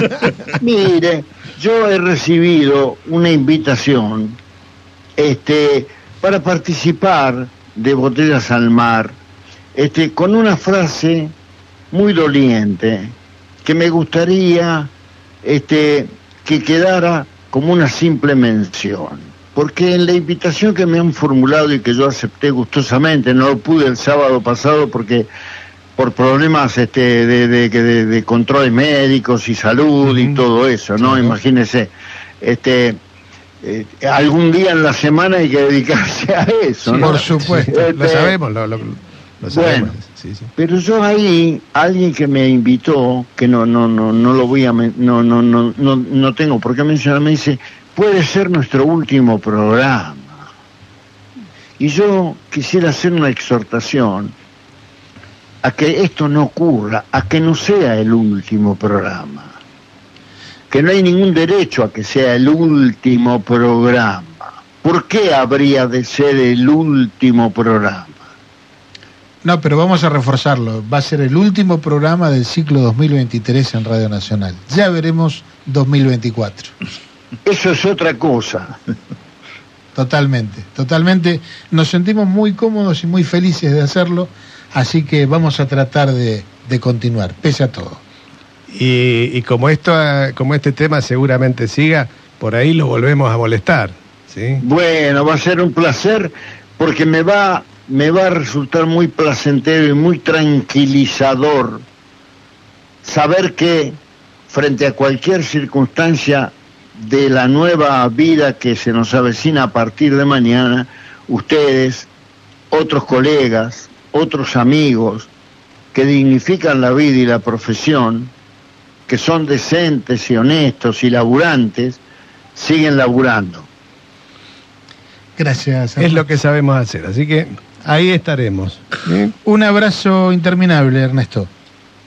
mire, yo he recibido una invitación este, para participar de Botellas al Mar este, con una frase muy doliente que me gustaría este, que quedara como una simple mención, porque en la invitación que me han formulado y que yo acepté gustosamente, no lo pude el sábado pasado porque... por problemas este, de, de, de, de controles médicos y salud y todo eso, ¿no? Imagínese, este, eh, algún día en la semana hay que dedicarse a eso, sí, ¿no? Por supuesto, este, lo sabemos, lo, lo, lo sabemos. Bueno, sí, sí. Pero yo ahí, alguien que me invitó, que no, no, no, no lo voy a, no, no, no, no, no tengo por qué mencionar, me dice, puede ser nuestro último programa. Y yo quisiera hacer una exhortación a que esto no ocurra, a que no sea el último programa, que no hay ningún derecho a que sea el último programa. ¿Por qué habría de ser el último programa? No, pero vamos a reforzarlo, va a ser el último programa del ciclo dos mil veintitrés en Radio Nacional, ya veremos dos mil veinticuatro. Eso es otra cosa. Totalmente, totalmente, nos sentimos muy cómodos y muy felices de hacerlo. Así que vamos a tratar de, de continuar, pese a todo. Y, y como esto, como este tema seguramente siga, por ahí lo volvemos a molestar, ¿sí? Bueno, va a ser un placer, porque me va, me va a resultar muy placentero y muy tranquilizador saber que frente a cualquier circunstancia de la nueva vida que se nos avecina a partir de mañana, ustedes, otros colegas, otros amigos que dignifican la vida y la profesión, que son decentes y honestos y laburantes, siguen laburando. Gracias. Hermano. Es lo que sabemos hacer, así que ahí estaremos. ¿Eh? Un abrazo interminable, Ernesto.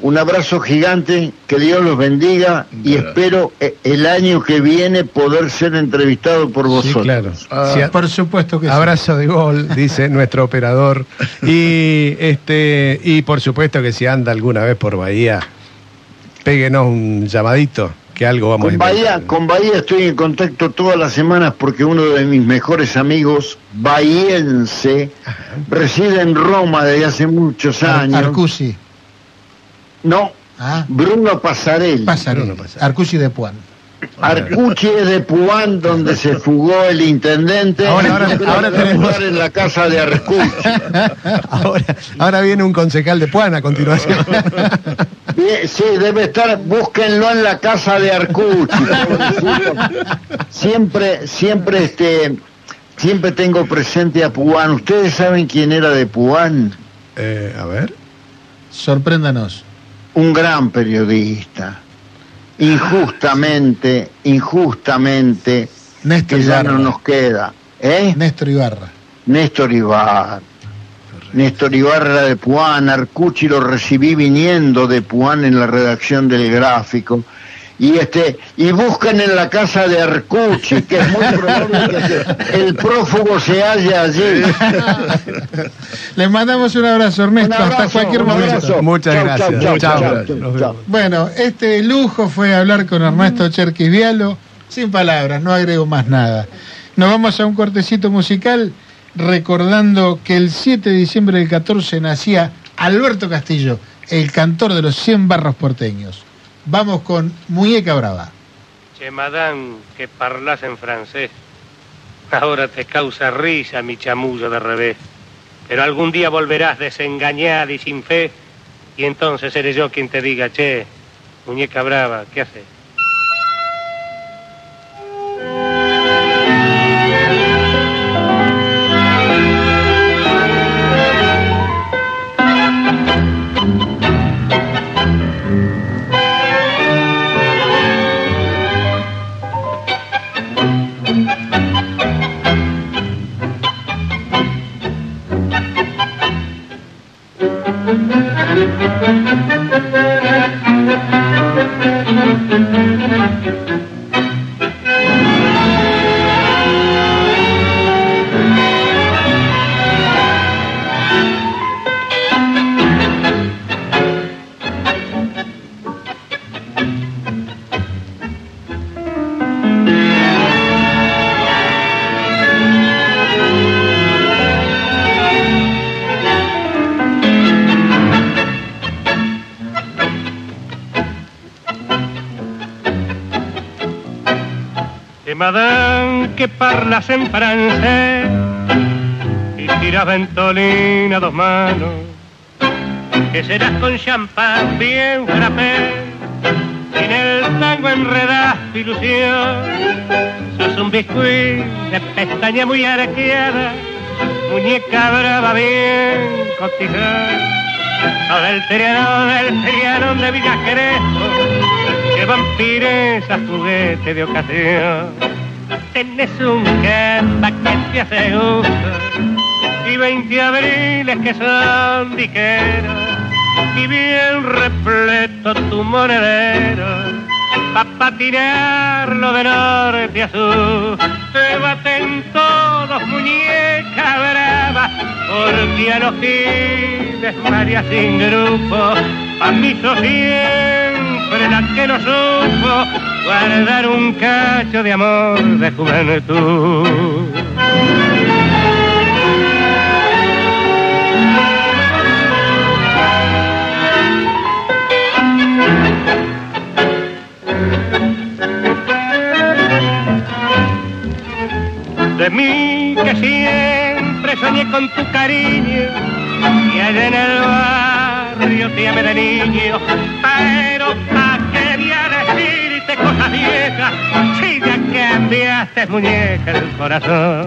Un abrazo gigante, que Dios los bendiga, y claro. espero el año que viene poder ser entrevistado por vosotros. Sí, claro. Ah, sí, por supuesto que abrazo sí. Abrazo de gol, dice nuestro operador. Y este y por supuesto que si anda alguna vez por Bahía, péguenos un llamadito, que algo vamos con a Bahía, inventar. Con Bahía estoy en contacto todas las semanas porque uno de mis mejores amigos, bahiense, reside en Roma desde hace muchos años. Arcusi. No, ah. Bruno Pasarelli. Pasarelli. Bruno Pasarelli. Arcusi de Puan. Arcuche es de Puán, donde se fugó el intendente. Ahora, ahora, ahora tenemos en la casa de Arcuche. Ahora, ahora viene un concejal de Puán a continuación. Sí, debe estar, búsquenlo en la casa de Arcuche. Siempre, siempre, este, siempre tengo presente a Puán. ¿Ustedes saben quién era de Puán? Eh, a ver. Sorpréndanos. Un gran periodista. Injustamente, injustamente, Néstor que Ibarra. Ya no nos queda. ¿Eh? Néstor Ibarra. Néstor Ibarra. Néstor Ibarra de Puán. Arcucci lo recibí viniendo de Puán en la redacción del Gráfico. Y este y buscan en la casa de Arcucci, que es muy probable que el prófugo se halle allí. Les mandamos un abrazo, Ernesto, un abrazo, hasta cualquier momento. Muchas chau, gracias. Chau, chau, chau, chau, chau, chau, chau. Bueno, este lujo fue hablar con Ernesto Cherquis Bialo, sin palabras, no agrego más nada. Nos vamos a un cortecito musical, recordando que el siete de diciembre del catorce nacía Alberto Castillo, el cantor de los cien barros porteños. Vamos con Muñeca Brava. Che, madame, que parlas en francés. Ahora te causa risa mi chamuyo de revés. Pero algún día volverás desengañada y sin fe, y entonces seré yo quien te diga, che, muñeca brava, ¿qué haces? Madame, que parlas en francés y tiras ventolina a dos manos, que serás con champán bien frappé y en el tango enredas tu ilusión. Sos un biscuit de pestaña muy arqueada, muñeca brava bien cotijada. Sos del trianón, del trianón de Villa Crespo, que vampires a juguete de ocasión. Tenés un gamba que te hace gusto y veinte abriles que son diqueros y bien repleto tu monedero pa' patinarlo de norte a sur. Te baten todos muñeca brava porque a los giles María sin grupo. Pa' mí sos siempre la que no supo guardar un cacho de amor de juventud. De mí que siempre soñé con tu cariño y allá en el barrio te amé de niño, pero pa' qué voy a decir cosas viejas, si ya cambiaste muñeca el corazón.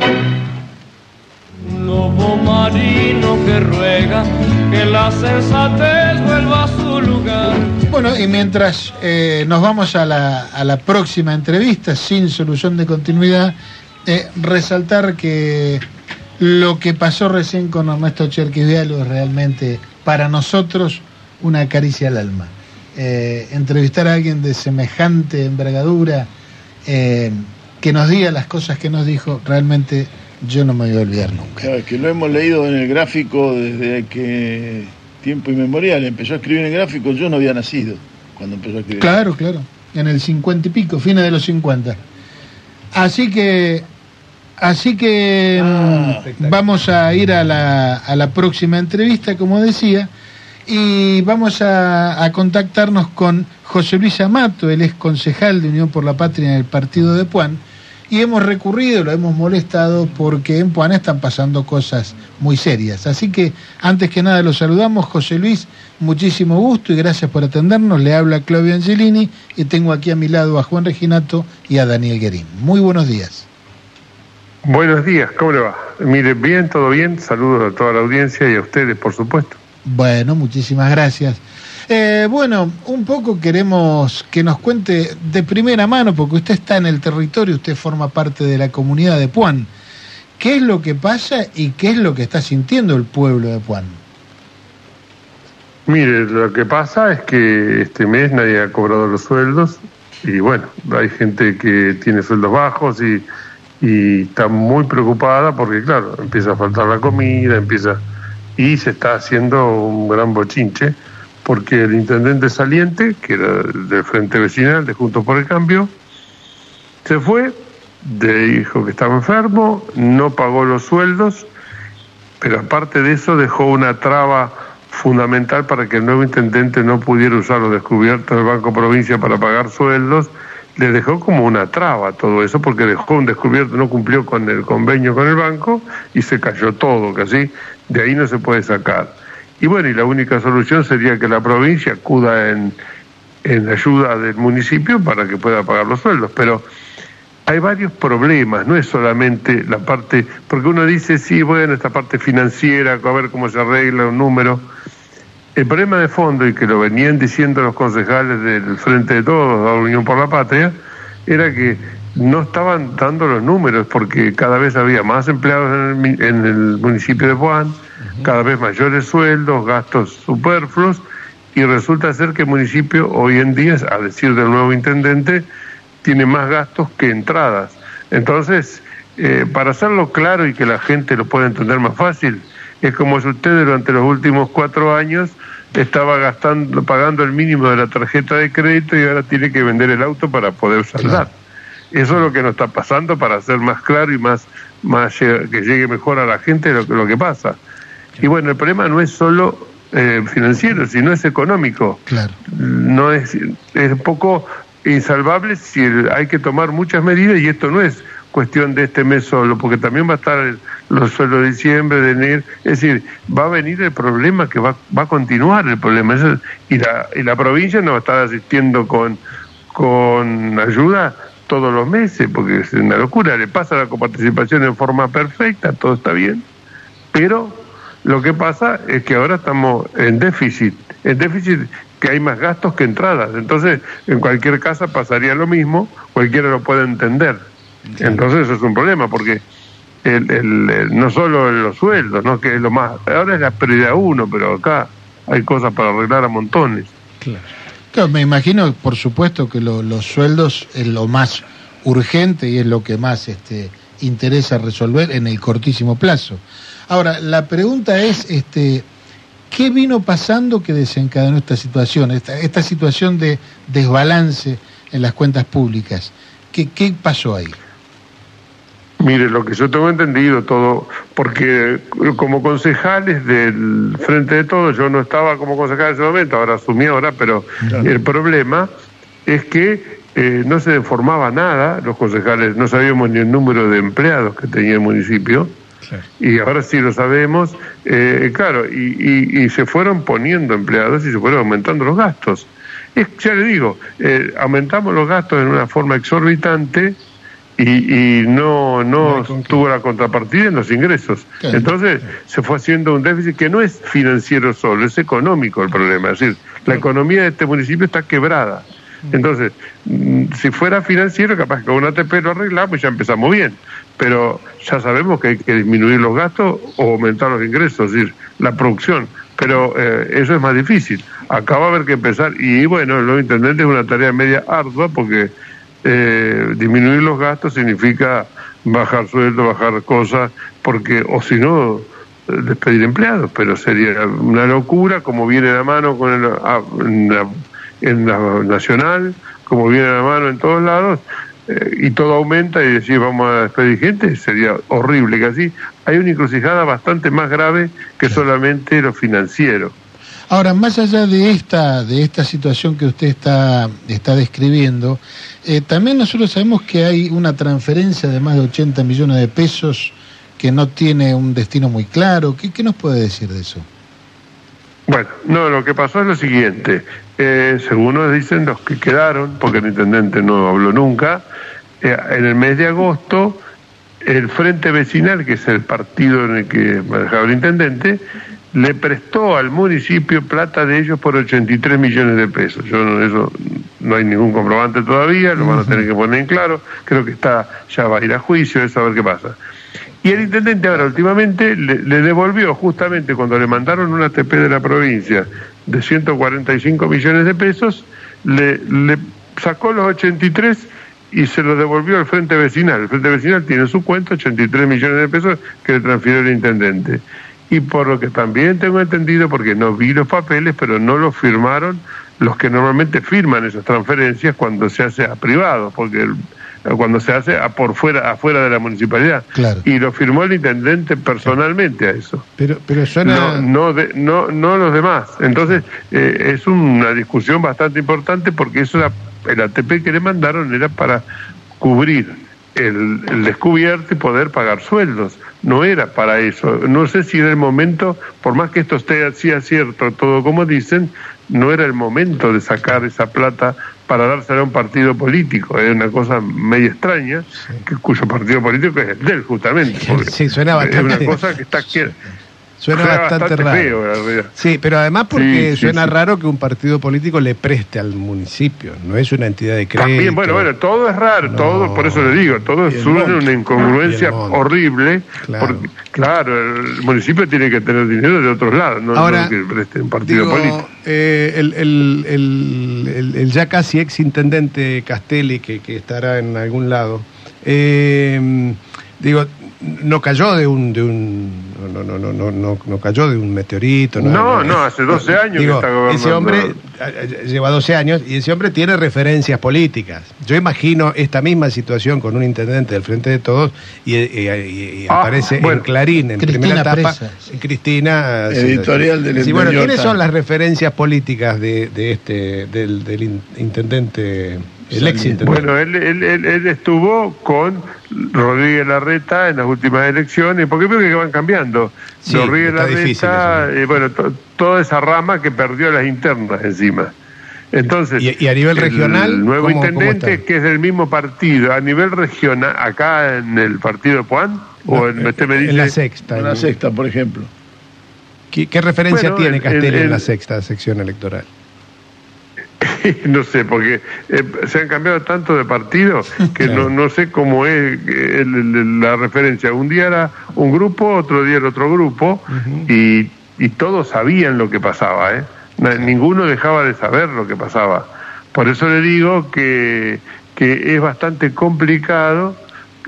Lobo marino que ruega que la sensatez vuelva a su lugar. Bueno, y mientras eh, nos vamos a la, a la próxima entrevista sin solución de continuidad, eh, resaltar que lo que pasó recién con Ernesto Cherquis Bialo es realmente para nosotros una caricia al alma. Eh, entrevistar a alguien de semejante envergadura, eh, que nos diga las cosas que nos dijo, realmente yo no me voy a olvidar nunca. Claro, que lo hemos leído en el Gráfico desde que tiempo inmemorial empezó a escribir en el Gráfico. Yo no había nacido cuando empezó a escribir. Claro, claro, en el cincuenta y pico, fines de los cincuenta. Así que así que ah, vamos a ir a la, a la próxima entrevista, como decía. Y vamos a, a contactarnos con José Luis Amato, él es concejal de Unión por la Patria en el partido de Puan, y hemos recurrido, lo hemos molestado, porque en Puan están pasando cosas muy serias. Así que, antes que nada, los saludamos. José Luis, muchísimo gusto y gracias por atendernos. Le habla Claudio Angelini y tengo aquí a mi lado a Juan Reginato y a Daniel Guèrin. Muy buenos días. Buenos días, ¿cómo le va? Mire, bien, todo bien. Saludos a toda la audiencia y a ustedes, por supuesto. Bueno, muchísimas gracias. Eh, bueno, un poco queremos que nos cuente de primera mano, porque usted está en el territorio, usted forma parte de la comunidad de Puan. ¿Qué es lo que pasa y qué es lo que está sintiendo el pueblo de Puan? Mire, lo que pasa es que este mes nadie ha cobrado los sueldos y bueno, hay gente que tiene sueldos bajos y, y está muy preocupada porque claro, empieza a faltar la comida, empieza... y se está haciendo un gran bochinche porque el intendente saliente, que era del Frente Vecinal, de Juntos por el Cambio, se fue, dijo que estaba enfermo, no pagó los sueldos, pero aparte de eso dejó una traba fundamental para que el nuevo intendente no pudiera usar los descubiertos del Banco Provincia para pagar sueldos. Le dejó como una traba todo eso porque dejó un descubierto, no cumplió con el convenio con el banco y se cayó todo, casi de ahí no se puede sacar. Y bueno, y la única solución sería que la provincia acuda en, en ayuda del municipio para que pueda pagar los sueldos, pero hay varios problemas, no es solamente la parte, porque uno dice, sí, bueno, esta parte financiera, a ver cómo se arregla un número. El problema de fondo, y que lo venían diciendo los concejales del Frente de Todos, de la Unión por la Patria, era que no estaban dando los números, porque cada vez había más empleados en el, en el municipio de Puan, cada vez mayores sueldos, gastos superfluos, y resulta ser que el municipio hoy en día, a decir del nuevo intendente, tiene más gastos que entradas. Entonces, eh, para hacerlo claro y que la gente lo pueda entender más fácil, es como si usted durante los últimos cuatro años estaba gastando, pagando el mínimo de la tarjeta de crédito y ahora tiene que vender el auto para poder saldar. Eso es lo que nos está pasando, para ser más claro y más, más que llegue mejor a la gente lo que, lo que pasa. Y bueno, el problema no es solo eh, financiero, sino es económico. Claro. No es, es un poco insalvable si el, hay que tomar muchas medidas y esto no es cuestión de este mes solo, porque también va a estar el, los sueldos de diciembre, de enero, es decir, va a venir el problema que va, va a continuar el problema, eso, y la y la provincia no va a estar asistiendo con, con ayuda todos los meses, porque es una locura, le pasa la coparticipación en forma perfecta, todo está bien, pero lo que pasa es que ahora estamos en déficit, en déficit que hay más gastos que entradas, entonces en cualquier casa pasaría lo mismo, cualquiera lo puede entender. Entonces eso es un problema porque el, el, el, no solo los sueldos, no, que es lo más, ahora es la prioridad uno, pero acá hay cosas para arreglar a montones. Claro. Claro, me imagino, por supuesto, que lo, los sueldos es lo más urgente y es lo que más este, interesa resolver en el cortísimo plazo. Ahora, la pregunta es, este, ¿qué vino pasando que desencadenó esta situación, esta, esta situación de desbalance en las cuentas públicas? ¿Qué, qué pasó ahí? Mire, lo que yo tengo entendido todo, porque como concejales del Frente de Todos, yo no estaba como concejal en ese momento, ahora asumí ahora, pero claro. El problema es que eh, no se informaba nada, los concejales no sabíamos ni el número de empleados que tenía el municipio, claro. Y ahora sí lo sabemos, eh, claro, y, y, y se fueron poniendo empleados y se fueron aumentando los gastos. Es, ya le digo, eh, aumentamos los gastos en una forma exorbitante y, y no, no, no tuvo la contrapartida en los ingresos. Claro. Entonces claro. Se fue haciendo un déficit que no es financiero solo, es económico el problema. Es decir, claro. La economía de este municipio está quebrada. Entonces, si fuera financiero, capaz que con una A T P lo arreglamos y ya empezamos bien. Pero ya sabemos que hay que disminuir los gastos o aumentar los ingresos, es decir, la producción. Pero eh, eso es más difícil. Acá va a haber que empezar. Y bueno, el nuevo intendente es una tarea media ardua porque eh, disminuir los gastos significa bajar sueldo, bajar cosas, porque o si no, despedir empleados. Pero sería una locura, como viene a la mano con el, a, en, la, en la nacional, como viene a la mano en todos lados, eh, y todo aumenta y decir vamos a despedir gente, sería horrible que así. Hay una encrucijada bastante más grave que solamente lo financiero. Ahora, más allá de esta, de esta situación que usted está, está describiendo, eh, también nosotros sabemos que hay una transferencia de más de ochenta millones de pesos que no tiene un destino muy claro. ¿Qué, qué nos puede decir de eso? Bueno, no, lo que pasó es lo siguiente. Eh, según nos dicen los que quedaron, porque el intendente no habló nunca, eh, en el mes de agosto, el Frente Vecinal, que es el partido en el que manejaba el intendente, le prestó al municipio plata de ellos por ochenta y tres millones de pesos. Yo no, eso no hay ningún comprobante todavía, lo van a tener que poner en claro. Creo que está, ya va a ir a juicio, es a ver qué pasa. Y el intendente ahora últimamente le, le devolvió, justamente cuando le mandaron una T P de la provincia de ciento cuarenta y cinco millones de pesos, le, le sacó los ochenta y tres y se los devolvió al Frente Vecinal. El Frente Vecinal tiene en su cuenta ochenta y tres millones de pesos que le transfirió el intendente. Y por lo que también tengo entendido, porque no vi los papeles, pero no los firmaron los que normalmente firman esas transferencias cuando se hace a privados, porque el, cuando se hace a por fuera, afuera de la municipalidad. Claro. Y lo firmó el intendente personalmente a eso. Pero, pero suena... no, no, de, no, no los demás. Entonces eh, es una discusión bastante importante, porque eso era, el A T P que le mandaron era para cubrir El, el descubierto y poder pagar sueldos, no era para eso. No sé si era el momento, por más que esto esté así a cierto, todo como dicen, no era el momento de sacar esa plata para dársela a un partido político. Es una cosa medio extraña, sí. que, cuyo partido político es el de él, justamente. Sí, suena bastante... Es una cosa que está... Que, suena, suena bastante, bastante raro. Feo, la verdad. Sí, pero además porque sí, suena sí, raro que un partido político le preste al municipio, no es una entidad de crédito. También, bueno, bueno, todo es raro, no, todo, por eso le digo, todo es una incongruencia horrible. Claro. Porque, claro, el municipio tiene que tener dinero de otros lados, no, ahora, no que preste un partido digo, político. Eh, el, el, el, el, el ya casi ex intendente Castelli, que, que estará en algún lado, eh, digo, no cayó de un de un no no no no no no cayó de un meteorito, no no, no, no hace doce años digo, que está gobernando. Ese hombre lleva doce años y ese hombre tiene referencias políticas. Yo imagino esta misma situación con un intendente del Frente de Todos y, y, y aparece ah, bueno, en Clarín en Cristina primera etapa presa, sí. Cristina editorial sí, del sí, bueno, ¿quiénes son las referencias políticas de, de este del, del intendente? El ex intendente. Bueno, él, él, él, él estuvo con Rodríguez Larreta en las últimas elecciones, porque creo que van cambiando. Sí, Rodríguez Larreta, eh, bueno, to, toda esa rama que perdió las internas encima. Entonces, y, y a nivel regional, el nuevo ¿cómo, intendente cómo que es del mismo partido, a nivel regional, acá en el partido Puan, o no, en, usted me dice, en la sexta, en la sexta, por ejemplo. ¿Qué, qué referencia bueno, tiene Castelli en, en, en la sexta sección electoral? No sé, porque eh, se han cambiado tanto de partido que claro. no, no sé cómo es el, el, la referencia. Un día era un grupo, otro día era otro grupo, uh-huh. y, y todos sabían lo que pasaba, ¿eh? Ninguno dejaba de saber lo que pasaba. Por eso le digo que, que es bastante complicado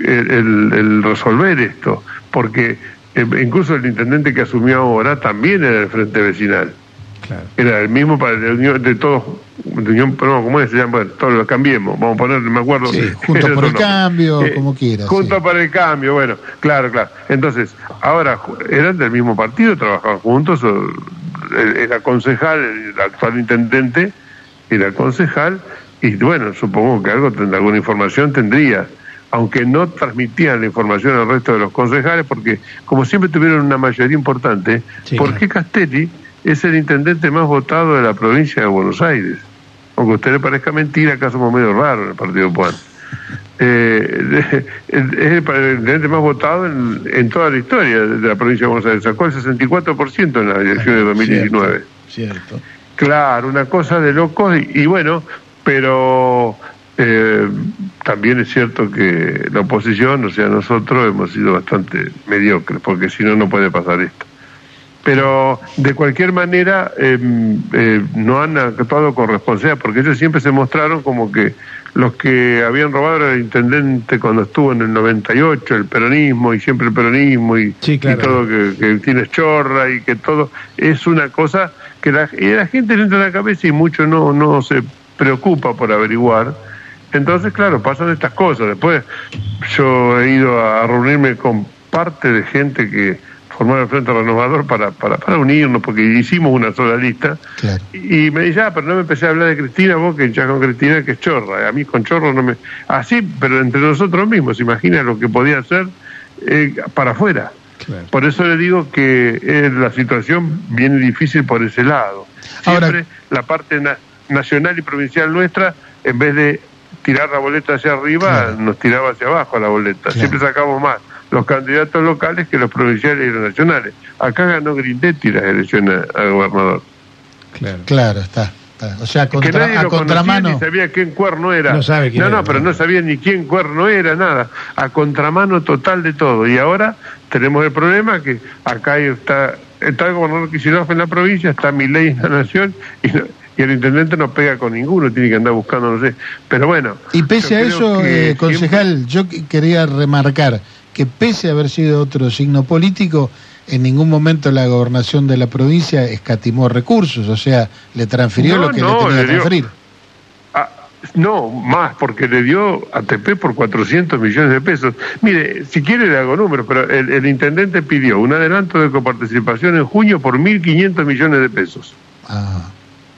el, el, el resolver esto, porque eh, incluso el intendente que asumió ahora también era del Frente Vecinal. Claro. Era el mismo para la unión de todos, de unión, no, ¿cómo es? Se llama, bueno, todos los cambiemos, vamos a ponerle, me acuerdo. Sí, junto por el no. cambio, eh, como quieras. Junto sí. para el cambio, bueno, claro, claro. Entonces, ahora eran del mismo partido, trabajaban juntos, era concejal, el actual intendente era concejal, y bueno, supongo que algo alguna información tendría, aunque no transmitían la información al resto de los concejales, porque como siempre tuvieron una mayoría importante, sí, ¿por qué claro. Castelli es el intendente más votado de la provincia de Buenos Aires? Aunque a usted le parezca mentira, acá somos medio raros en el partido Puan. Eh, es el, el intendente más votado en, en toda la historia de la provincia de Buenos Aires. Sacó el sesenta y cuatro por ciento en la elección de dos mil diecinueve. Cierto, cierto. Claro, una cosa de locos. Y, y bueno, pero eh, también es cierto que la oposición, o sea, nosotros hemos sido bastante mediocres, porque si no, no puede pasar esto. Pero de cualquier manera eh, eh, no han actuado con responsabilidad, porque ellos siempre se mostraron como que los que habían robado era el intendente cuando estuvo en el noventa y ocho, el peronismo, y siempre el peronismo, y, sí, claro. y todo que, que tiene chorra, y que todo es una cosa que la, la gente le entra en la cabeza y mucho no, no se preocupa por averiguar. Entonces, claro, pasan estas cosas. Después yo he ido a reunirme con parte de gente que formar el Frente Renovador para, para, para unirnos, porque hicimos una sola lista. Claro. Y, y me dice, ah, pero no me empecé a hablar de Cristina, vos que hinchás con Cristina, que es chorra. A mí con chorro no me... Así, ah, pero entre nosotros mismos, imagina lo que podía hacer eh, para afuera. Claro. Por eso le digo que eh, la situación viene difícil por ese lado. Siempre ahora... la parte na- nacional y provincial nuestra, en vez de tirar la boleta hacia arriba, claro, nos tiraba hacia abajo la boleta. Claro. Siempre sacamos más los candidatos locales que los provinciales y los nacionales. Acá ganó Grindetti las elecciones a gobernador. Claro, claro, está, está. O sea, contra, que nadie a lo contramano. Ni sabía quién cuerno era. No sabe quién no, era, no, pero no sabía ni quién cuerno era, nada. A contramano total de todo. Y ahora tenemos el problema que acá está, está el gobernador Kicillof en la provincia, está Milei en la nación y... No, y el intendente no pega con ninguno, tiene que andar buscando, no sé. Pero bueno... Y pese a eso, eh, concejal, siempre... yo quería remarcar que pese a haber sido otro signo político, en ningún momento la gobernación de la provincia escatimó recursos, o sea, le transfirió no, lo que no, le tenía que transferir. Dio... Ah, no, más, porque le dio a T P por cuatrocientos millones de pesos. Mire, si quiere le hago números, pero el, el intendente pidió un adelanto de coparticipación en junio por mil quinientos millones de pesos. Ah...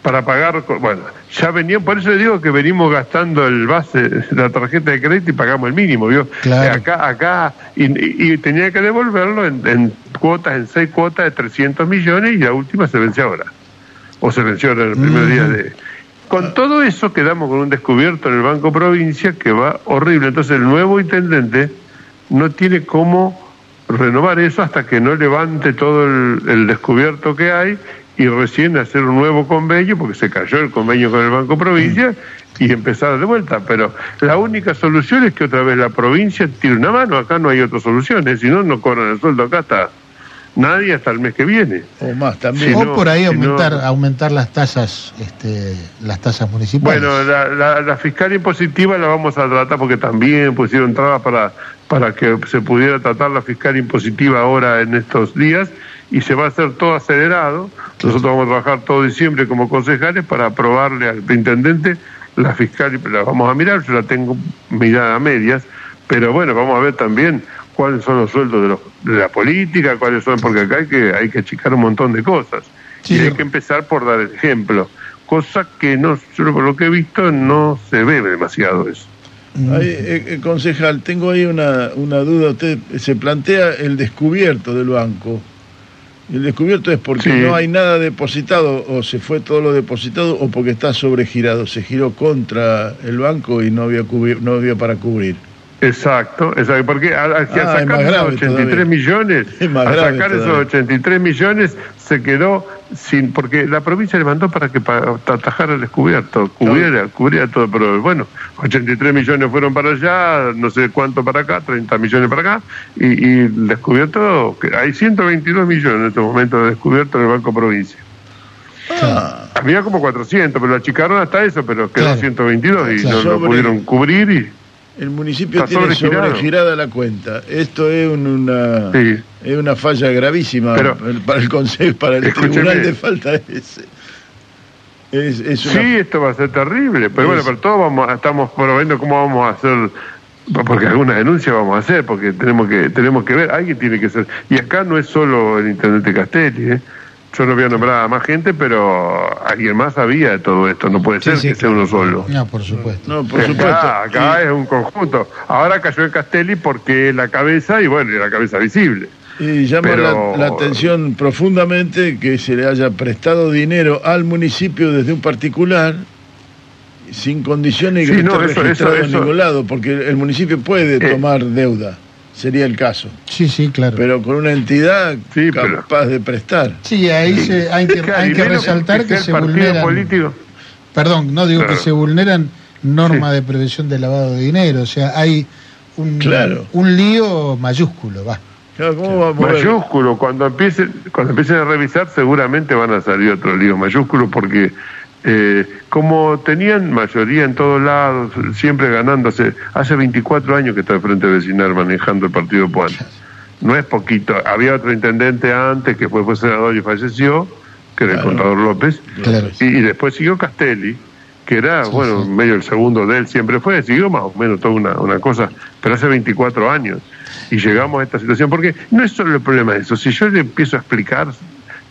para pagar, bueno, ya venía, por eso le digo que venimos gastando el base, la tarjeta de crédito y pagamos el mínimo, ¿vio? Claro. Acá, acá, y, y tenía que devolverlo en, en cuotas, en seis cuotas de trescientos millones y la última se vence ahora, o se venció en el primer mm. día de... Con todo eso quedamos con un descubierto en el Banco Provincia que va horrible, entonces el nuevo intendente no tiene cómo renovar eso hasta que no levante todo el, el descubierto que hay y recién hacer un nuevo convenio, porque se cayó el convenio con el Banco Provincia, y empezar de vuelta. Pero la única solución es que otra vez la provincia tire una mano, acá no hay otra solución, ¿eh? Si no, no cobran el sueldo acá hasta nadie hasta el mes que viene. O más también. Si o no, por ahí si aumentar no... aumentar las tasas este, las tasas municipales. Bueno, la, la, la fiscal impositiva la vamos a tratar, porque también pusieron trabas para, para que se pudiera tratar la fiscal impositiva ahora en estos días, y se va a hacer todo acelerado. Nosotros vamos a trabajar todo diciembre como concejales para aprobarle al intendente la fiscal, la vamos a mirar, yo la tengo mirada a medias, pero bueno, vamos a ver también cuáles son los sueldos de, los, de la política, cuáles son, porque acá hay que hay que achicar un montón de cosas, sí, y hay que empezar por dar el ejemplo, cosa que no, yo por lo que he visto no se ve demasiado eso. Ahí, eh, concejal, tengo ahí una, una duda, usted se plantea el descubierto del banco. El descubierto es porque sí, no hay nada depositado, o se fue todo lo depositado, o porque está sobregirado, se giró contra el banco y no había, cubri- no había para cubrir. Exacto, exacto, porque al, al, ah, al sacar esos ochenta y tres millones, es al sacar esos ochenta y tres millones se quedó sin, porque la provincia le mandó para que para atajara el descubierto, cubriera, no. cubriera todo, pero bueno, ochenta y tres millones fueron para allá, no sé cuánto para acá, treinta millones para acá, y, y el descubierto, hay ciento veintidós millones en este momento de descubierto en el Banco Provincia. Ah. Había como cuatrocientos, pero lo achicaron hasta eso, pero quedó claro, ciento veintidós y claro, no lo pudieron cubrir y... El municipio está tiene sobregirada la cuenta. Esto es un, una sí. es una falla gravísima. Pero, para el consejo, para el tribunal de falta es, es, es una... Sí, esto va a ser terrible. Pero es... bueno, pero todos vamos, estamos viendo cómo vamos a hacer, porque alguna denuncia vamos a hacer, porque tenemos que tenemos que ver, alguien tiene que ser. Y acá no es solo el intendente Castelli, ¿eh? Yo no voy a nombrar a más gente, pero alguien más sabía de todo esto. No puede sí, ser sí, que sea uno solo. No, por supuesto. No, por acá, supuesto. Acá y... es un conjunto. Ahora cayó en Castelli porque es la cabeza, y bueno, es la cabeza visible. Y llama pero... la, la atención profundamente que se le haya prestado dinero al municipio desde un particular, sin condiciones y que sí, no esté eso, registrado eso, eso, en ningún lado, porque el municipio puede eh... tomar deuda. Sería el caso. Sí, sí, claro. Pero con una entidad sí, capaz pero... de prestar. Sí, ahí se, hay que, hay que resaltar que, que se vulneran... Político. Perdón, no digo claro. que se vulneran normas sí. de prevención de lavado de dinero. O sea, hay un, claro. un lío mayúsculo, va. Claro, ¿cómo va a mover? Mayúsculo. Cuando empiecen, cuando empiecen a revisar seguramente van a salir otro lío mayúsculo porque... Eh, como tenían mayoría en todos lados, siempre ganándose, hace veinticuatro años que está el Frente Vecinal manejando el partido Puan, no es poquito, había otro intendente antes que fue, fue senador y falleció, que era el claro. contador López, claro. y, y después siguió Castelli, que era, sí, bueno, sí. medio el segundo de él siempre fue, siguió más o menos toda una, una cosa, pero hace veinticuatro años, y llegamos a esta situación, porque no es solo el problema de eso, si yo le empiezo a explicar,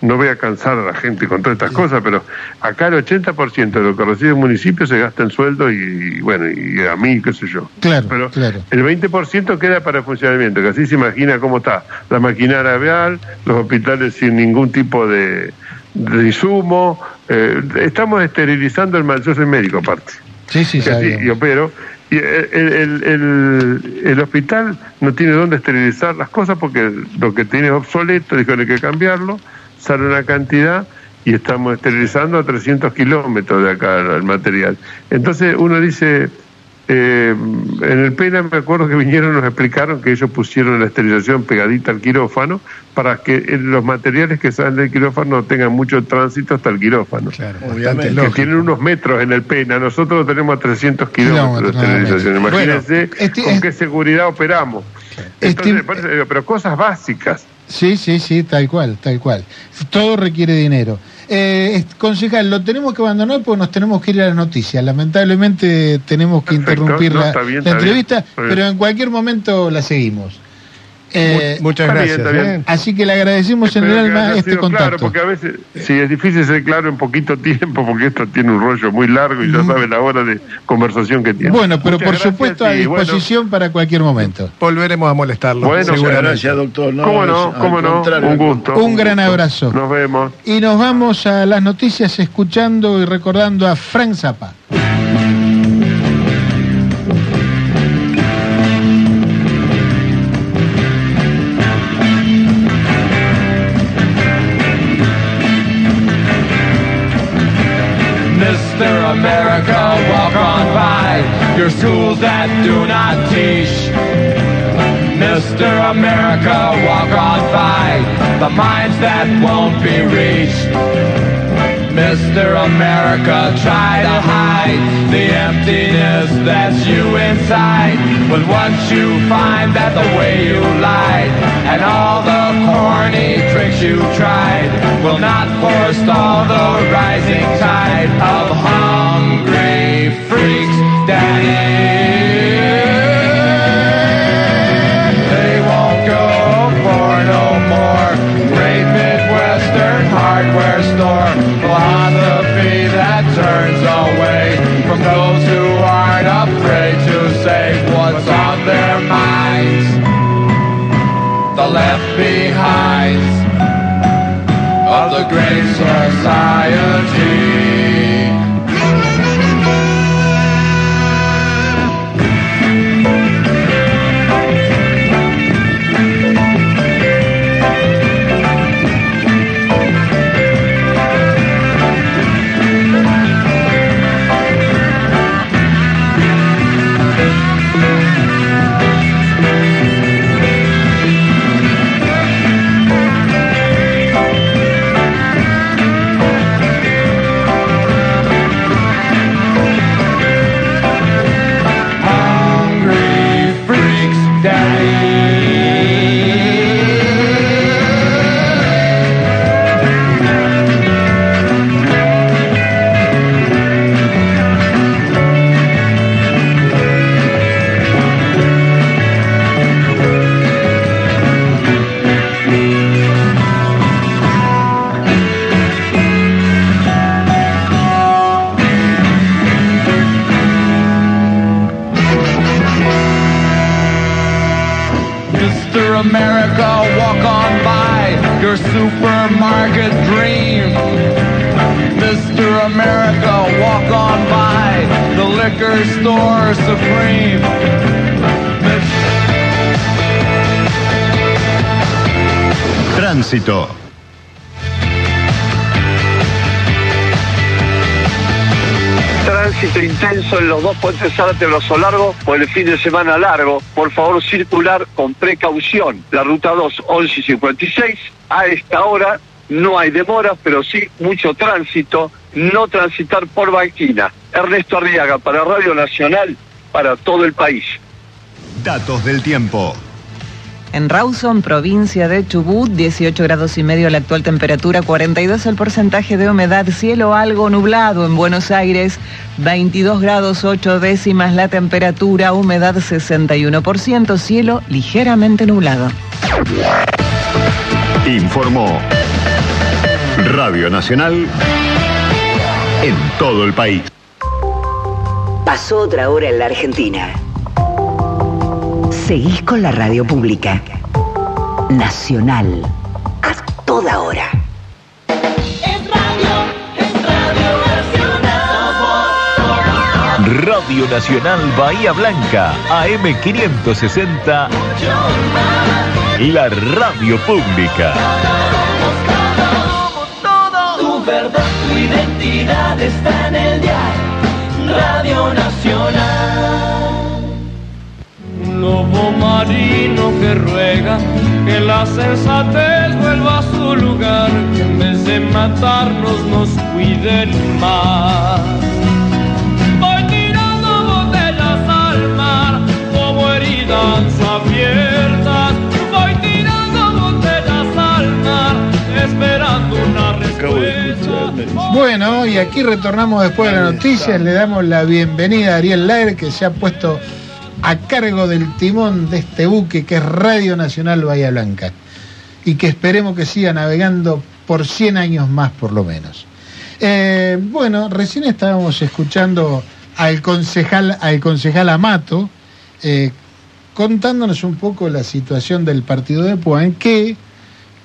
no voy a cansar a la gente con todas estas sí. cosas, pero acá el ochenta por ciento de lo que recibe el municipio se gasta en sueldos y, y bueno, y a mí, qué sé yo. Claro, pero claro. el veinte por ciento queda para funcionamiento, que así se imagina cómo está la maquinaria vial, los hospitales sin ningún tipo de... de insumo, eh, estamos esterilizando el mal. Yo soy médico aparte, sí, sí, sí, yo opero, y el, el, el, el hospital no tiene dónde esterilizar las cosas porque lo que tiene es obsoleto, dijo hay que cambiarlo, sale una cantidad y estamos esterilizando a trescientos kilómetros de acá el material. Entonces uno dice, eh, en el Pena me acuerdo que vinieron, nos explicaron que ellos pusieron la esterilización pegadita al quirófano para que los materiales que salen del quirófano tengan mucho tránsito hasta el quirófano. Claro, obviamente. Que tienen unos metros en el Pena, nosotros tenemos a trescientos kilómetros de esterilización. Imagínense bueno, con qué seguridad operamos. Entonces, pero cosas básicas. Sí, sí, sí, tal cual, tal cual. Todo requiere dinero. Eh, concejal, lo tenemos que abandonar porque nos tenemos que ir a las noticias. Lamentablemente tenemos que Perfecto, interrumpir no, la, está bien, la está entrevista, bien, está bien. Pero en cualquier momento la seguimos. Eh, Muchas gracias. Bien, bien. Así que le agradecemos Espero en el alma este contacto. Claro, porque a veces, si es difícil ser claro en poquito tiempo, porque esto tiene un rollo muy largo y ya sabe la hora de conversación que tiene. Bueno, pero muchas por supuesto a disposición bueno, para cualquier momento. Volveremos a molestarlo. Bueno, muchas gracias, doctor. No, ¿Cómo no? ¿Cómo no? Un gusto. Un, un gusto. gran abrazo. Nos vemos. Y nos vamos a las noticias escuchando y recordando a Frank Zappa. Your schools that do not teach, Mister America, walk on by the minds that won't be reached. Mister America, try to hide the emptiness that's you inside, but once you find that the way you lied and all the corny tricks you tried will not forestall the rising tide of hungry freaks. Daddy, they won't go for no more great Midwestern hardware store philosophy that turns away from those who aren't afraid to say what's on their minds. The left behinds of the great society. Supermarket dream, Mister America, walk on by the liquor store supreme. Tránsito. Tránsito intenso en los dos puentes Arte Brazo Largo por el fin de semana largo. Por favor, circular con precaución. La ruta dos, once y cincuenta y seis. A esta hora no hay demoras, pero sí mucho tránsito. No transitar por banquina. Ernesto Arriaga para Radio Nacional, para todo el país. Datos del tiempo. En Rawson, provincia de Chubut, dieciocho grados y medio la actual temperatura, cuarenta y dos el porcentaje de humedad, cielo algo nublado. En Buenos Aires, veintidós grados ocho décimas la temperatura, humedad sesenta y uno por ciento, cielo ligeramente nublado. Informó Radio Nacional en todo el país. Pasó otra hora en la Argentina. Seguís con la radio pública. Nacional. A toda hora. Es radio, es Radio Nacional. Radio Nacional Bahía Blanca, A M quinientos sesenta. La radio pública. Somos todo. Tu verdad, tu identidad está en el diario. Radio Nacional. Lobo marino que ruega que la sensatez vuelva a su lugar, que en vez de matarnos nos cuiden más. Voy tirando botellas al mar como heridas abiertas. Voy tirando botellas al mar esperando una respuesta. Bueno, y aquí retornamos después de las noticias. Le damos la bienvenida a Ariel Laer, que se ha puesto a cargo del timón de este buque que es Radio Nacional Bahía Blanca y que esperemos que siga navegando por cien años más por lo menos. Eh, bueno, recién estábamos escuchando al concejal, al concejal Amato eh, contándonos un poco la situación del partido de Puan, que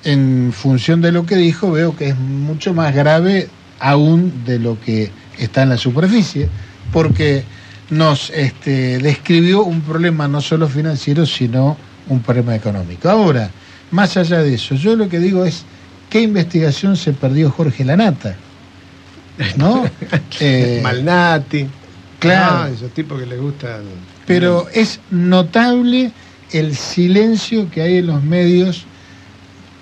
en función de lo que dijo veo que es mucho más grave aún de lo que está en la superficie, porque nos este, describió un problema no solo financiero, sino un problema económico. Ahora, más allá de eso, yo lo que digo es, ¿qué investigación se perdió Jorge Lanata? ¿No? eh, Malnati. Claro. No, esos tipos que les gustan. Pero es notable el silencio que hay en los medios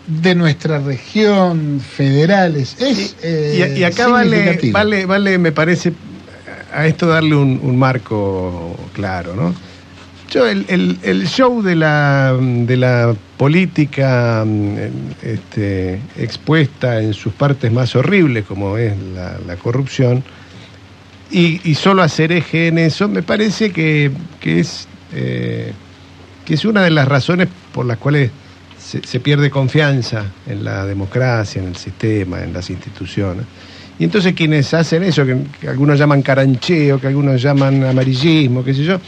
de nuestra región, federales. Es, y, eh, y acá vale, vale, vale, me parece, a esto darle un, un marco claro, ¿no? Yo, el, el, el show de la, de la política este, expuesta en sus partes más horribles, como es la, la corrupción, y, y solo hacer eje en eso, me parece que, que, es, eh, que es una de las razones por las cuales se, se pierde confianza en la democracia, en el sistema, en las instituciones. Y entonces quienes hacen eso, que, que algunos llaman carancheo, que algunos llaman amarillismo, qué sé yo,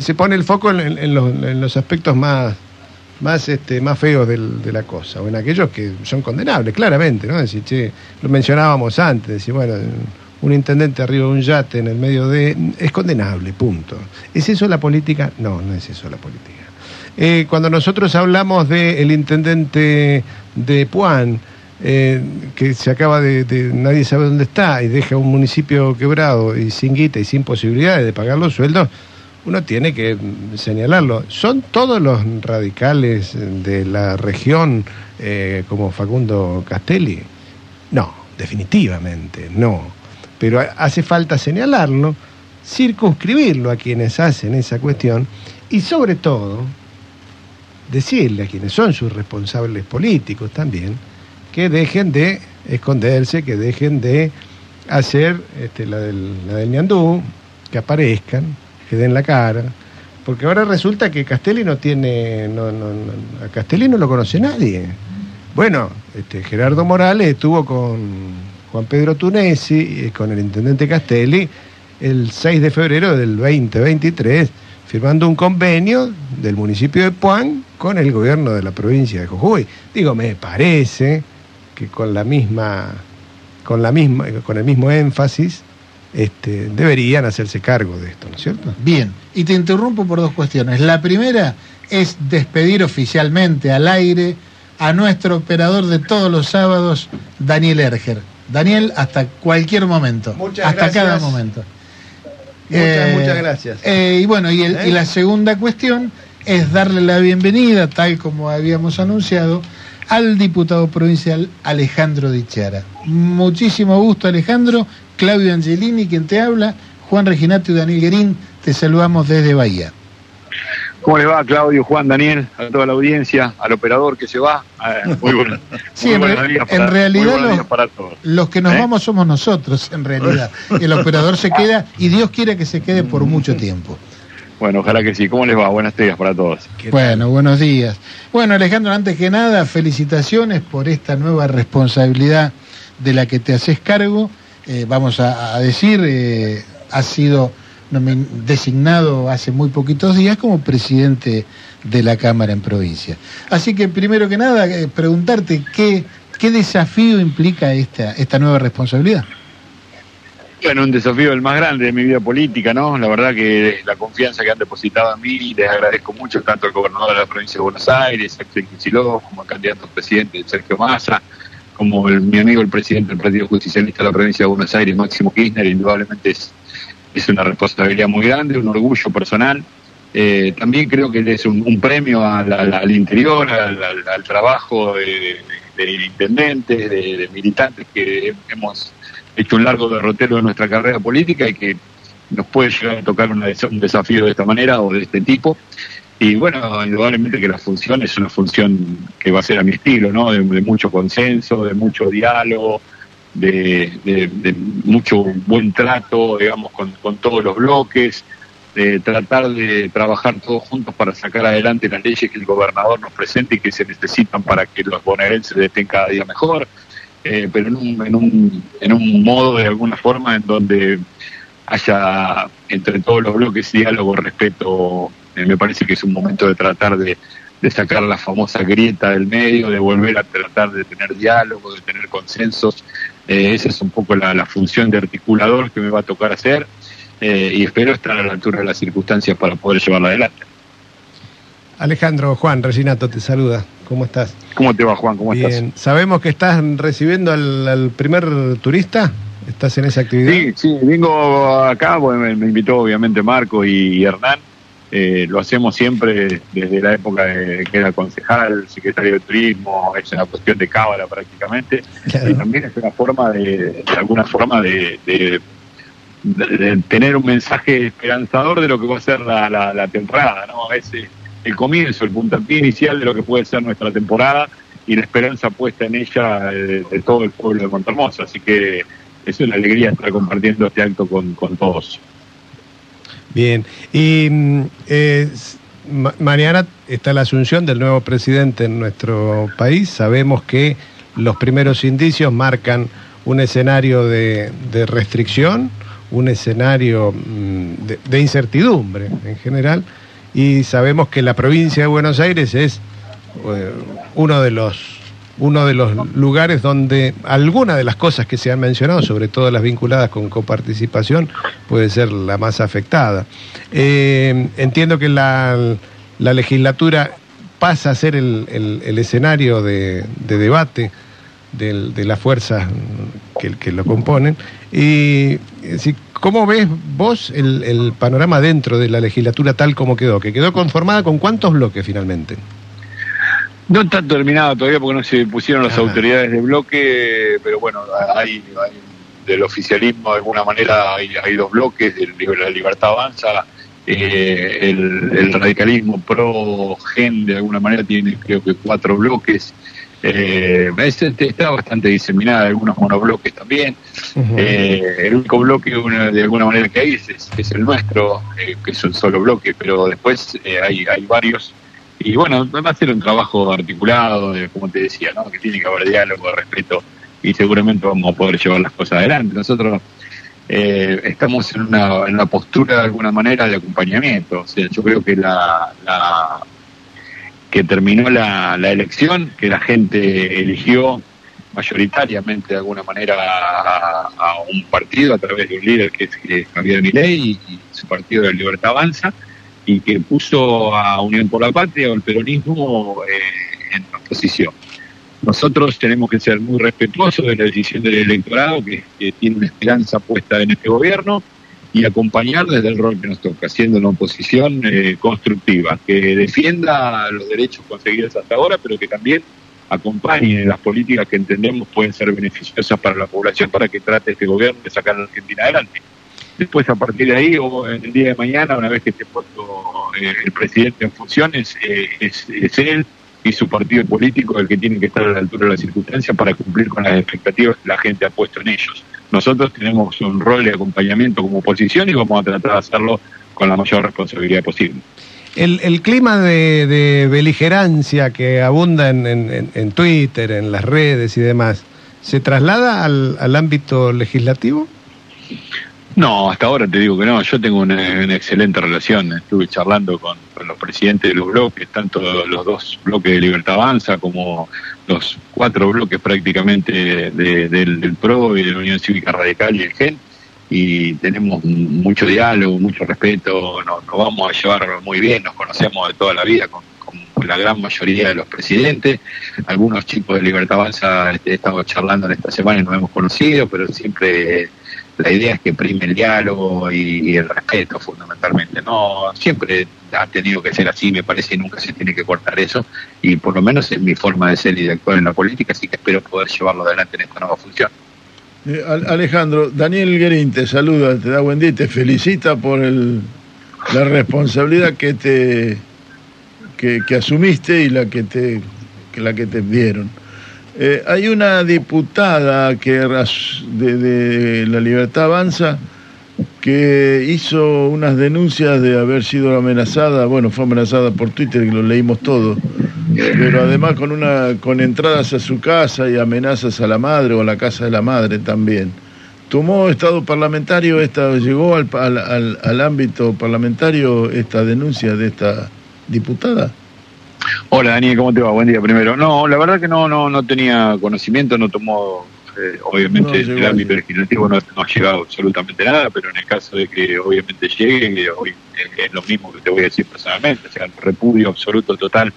se pone el foco en, en, los, en los aspectos más, más, este, más feos del, de la cosa, o en aquellos que son condenables, claramente, ¿no? Es decir, che, lo mencionábamos antes, decir, bueno, un intendente arriba de un yate en el medio de... es condenable, punto. ¿Es eso la política? No, no es eso la política. Eh, cuando nosotros hablamos del intendente de Puan, Eh, que se acaba de, de... nadie sabe dónde está y deja un municipio quebrado y sin guita y sin posibilidades de pagar los sueldos, uno tiene que señalarlo. Son todos los radicales de la región eh, como Facundo Castelli. No, definitivamente no, pero hace falta señalarlo, circunscribirlo a quienes hacen esa cuestión y sobre todo decirle a quienes son sus responsables políticos también que dejen de esconderse, que dejen de hacer este, la, del, la del ñandú, que aparezcan, que den la cara, porque ahora resulta que Castelli no tiene, no, no, no, a Castelli no lo conoce nadie. Bueno, este, Gerardo Morales estuvo con Juan Pedro Tunesi, con el intendente Castelli, el seis de febrero del veinte veintitrés, firmando un convenio del municipio de Puan con el gobierno de la provincia de Jujuy. Digo, me parece que con la misma, con la misma, con el mismo énfasis, este, deberían hacerse cargo de esto, ¿no es cierto? Bien, y te interrumpo por dos cuestiones. La primera es despedir oficialmente al aire a nuestro operador de todos los sábados, Daniel Erger. Daniel, hasta cualquier momento. Muchas hasta gracias. Cada momento. Muchas, eh, muchas gracias. Eh, y bueno, y, el, ¿Eh? y la segunda cuestión es darle la bienvenida, tal como habíamos anunciado, al diputado provincial Alejandro Dichiara. Muchísimo gusto, Alejandro. Claudio Angelini, quien te habla, Juan Reginato y Daniel Guèrin, te saludamos desde Bahía. ¿Cómo les va, Claudio, Juan, Daniel, a toda la audiencia, al operador que se va? Eh, muy buenos sí, muy buenos días para, en realidad muy los, para todos. Los que nos ¿Eh? vamos somos nosotros, en realidad. Y el operador se queda, y Dios quiere que se quede por mucho tiempo. Bueno, ojalá que sí. ¿Cómo les va? Buenos días para todos. Bueno, buenos días. Bueno, Alejandro, antes que nada, felicitaciones por esta nueva responsabilidad de la que te haces cargo. Eh, vamos a, a decir, eh, has sido designado hace muy poquitos días como presidente de la Cámara en provincia. Así que, primero que nada, eh, preguntarte qué, qué desafío implica esta, esta nueva responsabilidad. Bueno, un desafío el más grande de mi vida política, ¿no? La verdad que la confianza que han depositado en mí, les agradezco mucho tanto al gobernador de la provincia de Buenos Aires, Axel Kicillof, como al candidato a presidente Sergio Massa, como el, mi amigo el presidente del Partido Justicialista de la provincia de Buenos Aires, Máximo Kirchner. Indudablemente es, es una responsabilidad muy grande, un orgullo personal. Eh, también creo que es un, un premio al, al, al interior, al, al, al trabajo de, de, de intendentes, de, de militantes que hemos hecho un largo derrotero de nuestra carrera política y que nos puede llegar a tocar una des- un desafío de esta manera o de este tipo. Y bueno, indudablemente que la función es una función que va a ser a mi estilo, ¿no? De, de mucho consenso, de mucho diálogo, de, de, de mucho buen trato, digamos, con, con todos los bloques, de tratar de trabajar todos juntos para sacar adelante las leyes que el gobernador nos presente y que se necesitan para que los bonaerenses estén cada día mejor. Eh, pero en un, en un en un modo, de alguna forma, en donde haya entre todos los bloques diálogo, respeto. Eh, me parece que es un momento de tratar de, de sacar la famosa grieta del medio, de volver a tratar de tener diálogo, de tener consensos. Eh, esa es un poco la, la función de articulador que me va a tocar hacer, eh, y espero estar a la altura de las circunstancias para poder llevarla adelante. Alejandro, Juan Reginato te saluda. ¿Cómo estás? ¿Cómo te va, Juan? ¿Cómo Bien. Estás? Sabemos que estás recibiendo al, al primer turista. ¿Estás en esa actividad? Sí, sí, vengo acá. Bueno, me, me invitó obviamente Marco y, y Hernán. Eh, lo hacemos siempre desde la época de que era concejal, secretario de turismo. Es una cuestión de cábala prácticamente. Claro. Y también es una forma de, de alguna forma de... de De, de tener un mensaje esperanzador de lo que va a ser la, la, la temporada, ¿no? Es el comienzo, el puntapié inicial de lo que puede ser nuestra temporada y la esperanza puesta en ella de, de todo el pueblo de Montehermoso. Así que es una alegría estar compartiendo este acto con, con todos. Bien, y eh, mañana está la asunción del nuevo presidente en nuestro país. Sabemos que los primeros indicios marcan un escenario de, de restricción, un escenario de, de incertidumbre en general, y sabemos que la provincia de Buenos Aires es eh, uno de los uno de los lugares donde alguna de las cosas que se han mencionado, sobre todo las vinculadas con coparticipación, puede ser la más afectada. Eh, entiendo que la, la legislatura pasa a ser el, el, el escenario de, de debate de, de las fuerzas que, que lo componen. Y ¿cómo ves vos el, el panorama dentro de la legislatura tal como quedó? ¿Que quedó conformada con cuántos bloques finalmente? No está terminado todavía porque no se pusieron las ah. autoridades de bloque, pero bueno, hay, hay del oficialismo de alguna manera hay, hay dos bloques, el, la Libertad Avanza, eh, el, el radicalismo pro-gen de alguna manera tiene creo que cuatro bloques. Eh, está bastante diseminada, algunos monobloques también. Uh-huh. eh, el único bloque una, de alguna manera que hay es, es el nuestro, eh, que es un solo bloque, pero después eh, hay, hay varios. Y bueno, va a ser un trabajo articulado, de, como te decía, ¿no? Que tiene que haber diálogo, respeto, y seguramente vamos a poder llevar las cosas adelante. Nosotros eh, estamos en una, en una postura de alguna manera de acompañamiento. O sea, yo creo que la... la que terminó la, la elección, que la gente eligió mayoritariamente de alguna manera a, a un partido a través de un líder que es Javier Milei y, y su partido de Libertad Avanza, y que puso a Unión por la Patria o el peronismo eh, en oposición. Nosotros tenemos que ser muy respetuosos de la decisión del electorado que, que tiene una esperanza puesta en este gobierno, y acompañar desde el rol que nos toca, siendo una oposición eh, constructiva, que defienda los derechos conseguidos hasta ahora, pero que también acompañe las políticas que entendemos pueden ser beneficiosas para la población, para que trate este gobierno de sacar a la Argentina adelante. Después, a partir de ahí, o en el día de mañana, una vez que esté puesto eh, el presidente en funciones, eh, es, es él y su partido político el que tiene que estar a la altura de las circunstancias para cumplir con las expectativas que la gente ha puesto en ellos. Nosotros tenemos un rol de acompañamiento como oposición y vamos a tratar de hacerlo con la mayor responsabilidad posible. El, el clima de, de beligerancia que abunda en, en, en Twitter, en las redes y demás, ¿se traslada al, al ámbito legislativo? No, hasta ahora te digo que no. Yo tengo una, una excelente relación. Estuve charlando con, con los presidentes de los bloques, tanto los dos bloques de Libertad Avanza como los cuatro bloques prácticamente de, de, del, del PRO y de la Unión Cívica Radical y el G E N. Y tenemos mucho diálogo, mucho respeto, nos, nos vamos a llevar muy bien, nos conocemos de toda la vida con, con la gran mayoría de los presidentes. Algunos chicos de Libertad Avanza he estado charlando en esta semana y nos hemos conocido, pero siempre... La idea es que prime el diálogo y, y el respeto, fundamentalmente. No, siempre ha tenido que ser así, me parece, y nunca se tiene que cortar eso. Y por lo menos es mi forma de ser y de actuar en la política, así que espero poder llevarlo adelante en esta nueva función. Eh, Alejandro, Daniel Guèrin te saluda, te da buen día y te felicita por el, la responsabilidad que te que, que asumiste y la que te que la que te dieron. Eh, hay una diputada que de, de la Libertad Avanza que hizo unas denuncias de haber sido amenazada, bueno, fue amenazada por Twitter, que lo leímos todo, pero además con una con entradas a su casa y amenazas a la madre o a la casa de la madre también. ¿Tomó estado parlamentario esta, llegó al, al, al ámbito parlamentario esta denuncia de esta diputada? Hola, Daniel, ¿cómo te va? Buen día primero. No, la verdad que no no, no tenía conocimiento, no tomó, eh, obviamente, no, el ámbito legislativo no, no ha llegado absolutamente nada, pero en el caso de que obviamente llegue, hoy es lo mismo que te voy a decir personalmente, o sea, el repudio absoluto, total,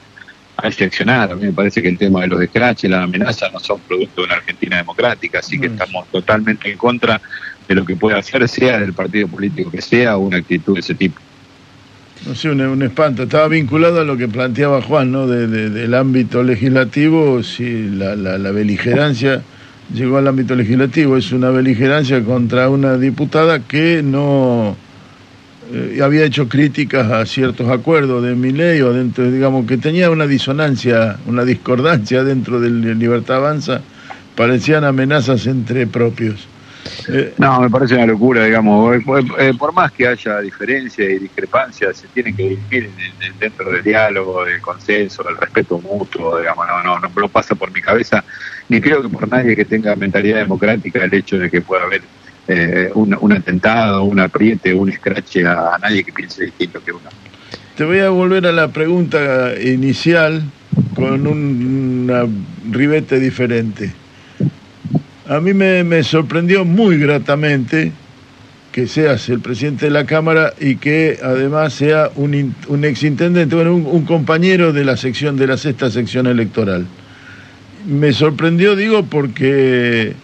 a ese accionar. A mí me parece que el tema de los escraches, las amenazas, no son producto de una Argentina democrática, así que estamos totalmente en contra de lo que pueda hacer, sea del partido político que sea, una actitud de ese tipo. No sé, un, un espanto. Estaba vinculado a lo que planteaba Juan, ¿no? De, de, del ámbito legislativo, si la, la, la beligerancia llegó al ámbito legislativo. Es una beligerancia contra una diputada que no eh, había hecho críticas a ciertos acuerdos de Milei, o dentro, digamos, que tenía una disonancia, una discordancia dentro de Libertad Avanza. Parecían amenazas entre propios. No, me parece una locura, digamos. Por más que haya diferencias y discrepancias, se tienen que dirigir dentro del diálogo, del consenso, del respeto mutuo, digamos. No, no, no, no pasa por mi cabeza, ni creo que por nadie que tenga mentalidad democrática, el hecho de que pueda haber eh, un, un atentado, un apriete, un escrache a, a nadie que piense distinto que uno. Te voy a volver a la pregunta inicial con un una ribete diferente. A mí me, me sorprendió muy gratamente que seas el presidente de la Cámara y que además sea un, un exintendente, bueno, un, un compañero de la sección de la sexta sección electoral. Me sorprendió, digo, porque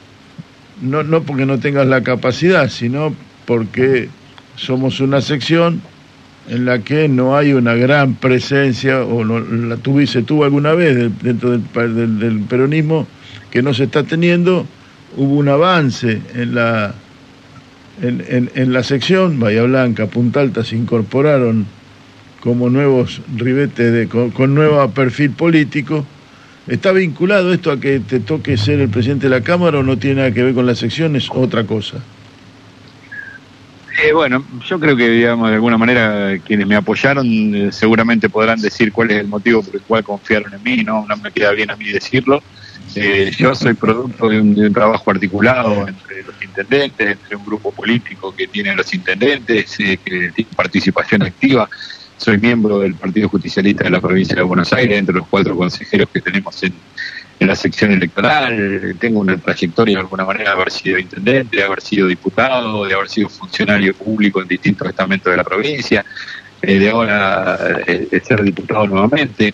no, no porque no tengas la capacidad, sino porque somos una sección en la que no hay una gran presencia, o no, la tuviste tú alguna vez dentro del, del, del peronismo, que no se está teniendo. Hubo un avance en la en, en, en la sección. Bahía Blanca, Punta Alta se incorporaron como nuevos ribetes de, con, con nuevo perfil político. ¿Está vinculado esto a que te toque ser el presidente de la Cámara o no tiene nada que ver con la sección? Es otra cosa. Eh, bueno, yo creo que, digamos, de alguna manera quienes me apoyaron eh, seguramente podrán decir cuál es el motivo por el cual confiaron en mí. No, no me queda bien a mí decirlo. Eh, yo soy producto de un, de un trabajo articulado entre los intendentes, entre un grupo político que tiene los intendentes, eh, que tiene participación activa. Soy miembro del Partido Justicialista de la Provincia de Buenos Aires, entre los cuatro consejeros que tenemos en, en la sección electoral. Tengo una trayectoria de alguna manera de haber sido intendente, de haber sido diputado, de haber sido funcionario público en distintos estamentos de la provincia, eh, de ahora eh, de ser diputado nuevamente.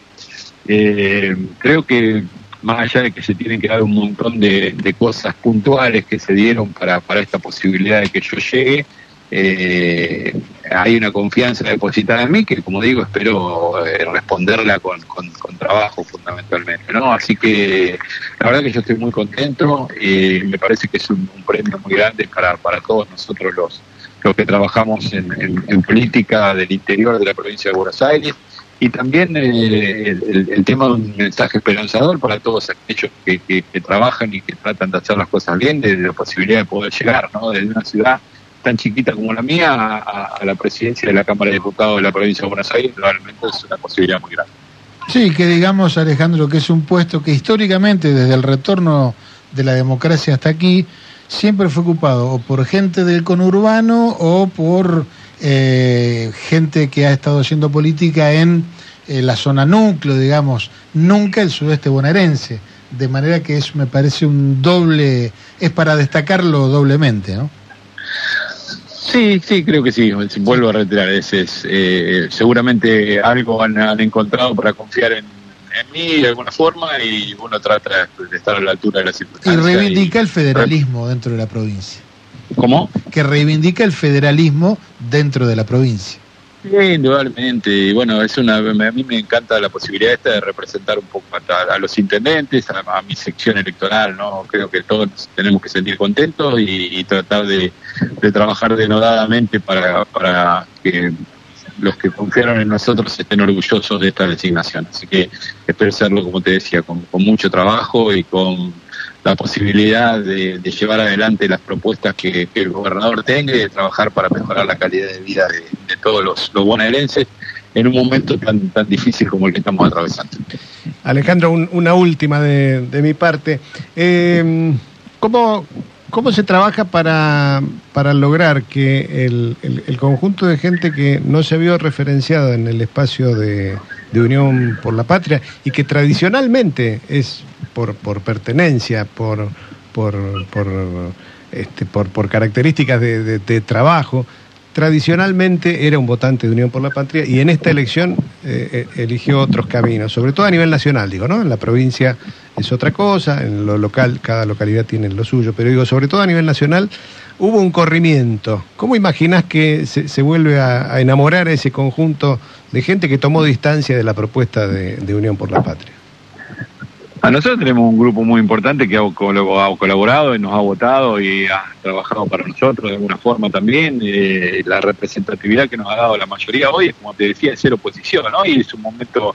Eh, creo que más allá de que se tienen que dar un montón de, de cosas puntuales que se dieron para, para esta posibilidad de que yo llegue, eh, hay una confianza depositada en mí que, como digo, espero eh, responderla con, con, con trabajo fundamentalmente, ¿no? Así que la verdad que yo estoy muy contento, eh, me parece que es un, un premio muy grande para, para todos nosotros los los que trabajamos en, en, en política del interior de la provincia de Buenos Aires, y también eh, el, el tema de un mensaje esperanzador para todos aquellos que, que, que trabajan y que tratan de hacer las cosas bien, de la posibilidad de poder llegar, ¿no?, desde una ciudad tan chiquita como la mía a, a la presidencia de la Cámara de Diputados de la provincia de Buenos Aires. Realmente es una posibilidad muy grande. Sí, que digamos, Alejandro, que es un puesto que históricamente, desde el retorno de la democracia hasta aquí, siempre fue ocupado o por gente del conurbano o por eh, gente que ha estado haciendo política en eh, la zona núcleo, digamos, nunca el sudeste bonaerense. De manera que eso me parece un doble, es para destacarlo doblemente, ¿no? Sí, sí, creo que sí. Vuelvo a reiterar, ese es, eh, seguramente algo han, han encontrado para confiar en, en mí de alguna forma, y uno trata de estar a la altura de las circunstancias. Y reivindica y... el federalismo dentro de la provincia. ¿Cómo? Que reivindica el federalismo dentro de la provincia. Sí, indudablemente. Y bueno, es una, a mí me encanta la posibilidad esta de representar un poco a, a los intendentes, a, a mi sección electoral, ¿no? Creo que todos tenemos que sentir contentos y, y tratar de, de trabajar denodadamente para, para que los que confiaron en nosotros estén orgullosos de esta designación. Así que espero hacerlo, como te decía, con, con mucho trabajo y con la posibilidad de, de llevar adelante las propuestas que, que el gobernador tenga y de trabajar para mejorar la calidad de vida de, de todos los, los bonaerenses en un momento tan, tan difícil como el que estamos atravesando. Alejandro, un, una última de, de mi parte. Eh, ¿cómo, ¿Cómo se trabaja para, para lograr que el, el, el conjunto de gente que no se vio referenciado en el espacio de, de Unión por la Patria y que tradicionalmente es... Por, por pertenencia, por por por este por, por características de, de, de trabajo, tradicionalmente era un votante de Unión por la Patria y en esta elección eh, eligió otros caminos, sobre todo a nivel nacional, digo, ¿no? En la provincia es otra cosa, en lo local, cada localidad tiene lo suyo, pero digo, sobre todo a nivel nacional hubo un corrimiento. ¿Cómo imaginás que se, se vuelve a, a enamorar a ese conjunto de gente que tomó distancia de la propuesta de, de Unión por la Patria? A nosotros tenemos un grupo muy importante que ha colaborado y nos ha votado y ha trabajado para nosotros de alguna forma también. Eh, la representatividad que nos ha dado la mayoría hoy es, como te decía, es ser oposición, ¿no? Y es un momento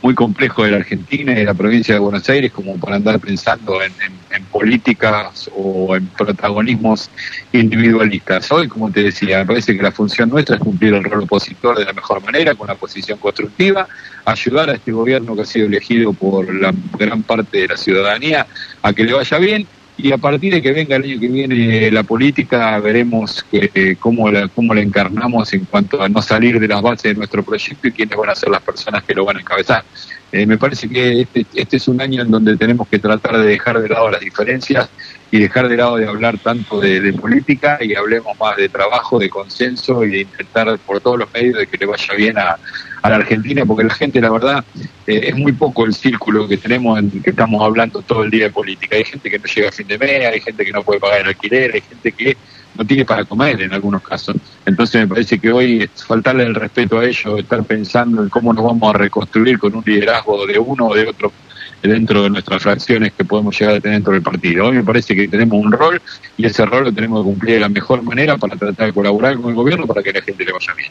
muy complejo de la Argentina y de la provincia de Buenos Aires como para andar pensando en, en, en políticas o en protagonismos individualistas. Hoy, como te decía, me parece que la función nuestra es cumplir el rol opositor de la mejor manera, con una posición constructiva, ayudar a este gobierno que ha sido elegido por la gran parte de la ciudadanía a que le vaya bien, y a partir de que venga el año que viene la política veremos que, eh, cómo, la, cómo la encarnamos en cuanto a no salir de las bases de nuestro proyecto y quiénes van a ser las personas que lo van a encabezar. Eh, me parece que este, este es un año en donde tenemos que tratar de dejar de lado las diferencias y dejar de lado de hablar tanto de, de política, y hablemos más de trabajo, de consenso y de intentar por todos los medios de que le vaya bien a, a la Argentina, porque la gente, la verdad, eh, es muy poco el círculo que tenemos en que estamos hablando todo el día de política. Hay gente que no llega a fin de mes, hay gente que no puede pagar el alquiler, hay gente que no tiene para comer en algunos casos. Entonces me parece que hoy faltarle el respeto a ellos, estar pensando en cómo nos vamos a reconstruir con un liderazgo de uno o de otro dentro de nuestras fracciones que podemos llegar a tener dentro del partido. Hoy me parece que tenemos un rol y ese rol lo tenemos que cumplir de la mejor manera para tratar de colaborar con el gobierno para que la gente le vaya bien.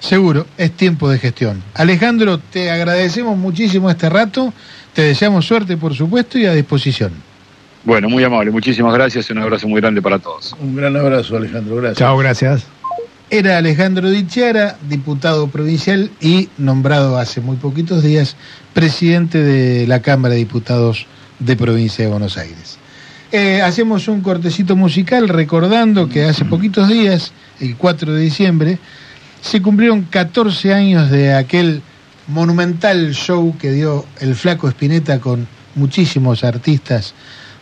Seguro, es tiempo de gestión. Alejandro, te agradecemos muchísimo este rato, te deseamos suerte, por supuesto, y a disposición. Bueno, muy amable, muchísimas gracias y un abrazo muy grande para todos. Un gran abrazo, Alejandro, gracias. Chao, gracias. Era Alejandro Dichiara, diputado provincial y nombrado hace muy poquitos días presidente de la Cámara de Diputados de Provincia de Buenos Aires. Eh, hacemos un cortecito musical recordando que hace poquitos días, el cuatro de diciembre, se cumplieron catorce años de aquel monumental show que dio el flaco Spinetta con muchísimos artistas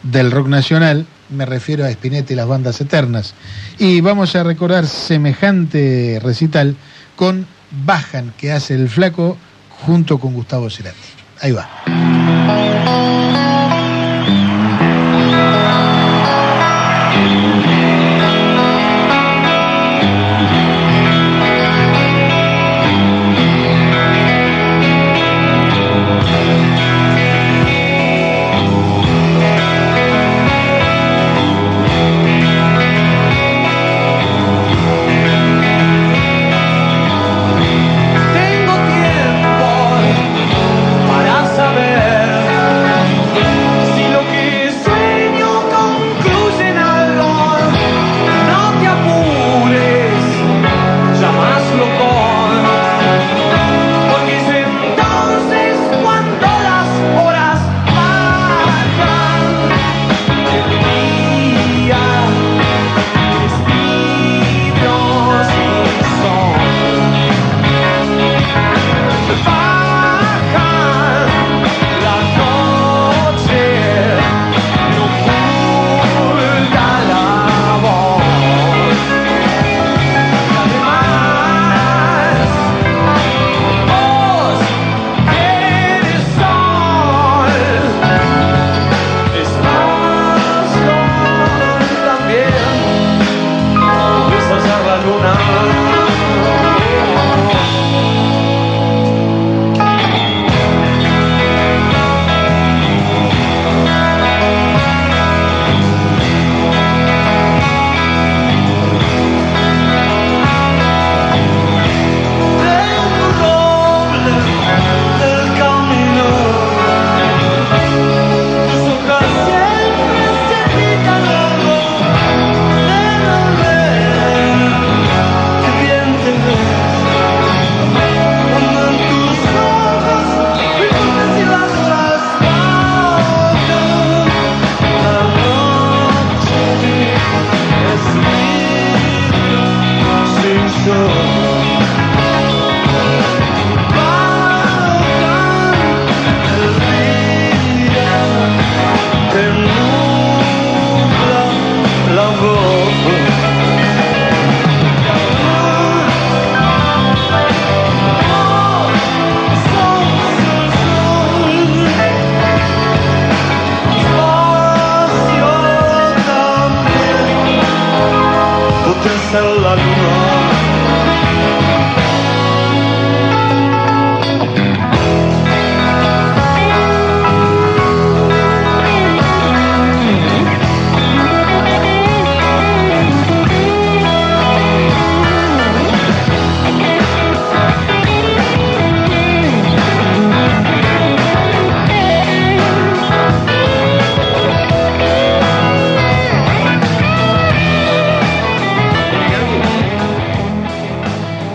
del rock nacional. Me refiero a Spinetta y las bandas eternas. Y vamos a recordar semejante recital con Bajan, que hace el flaco junto con Gustavo Cerati. Ahí va.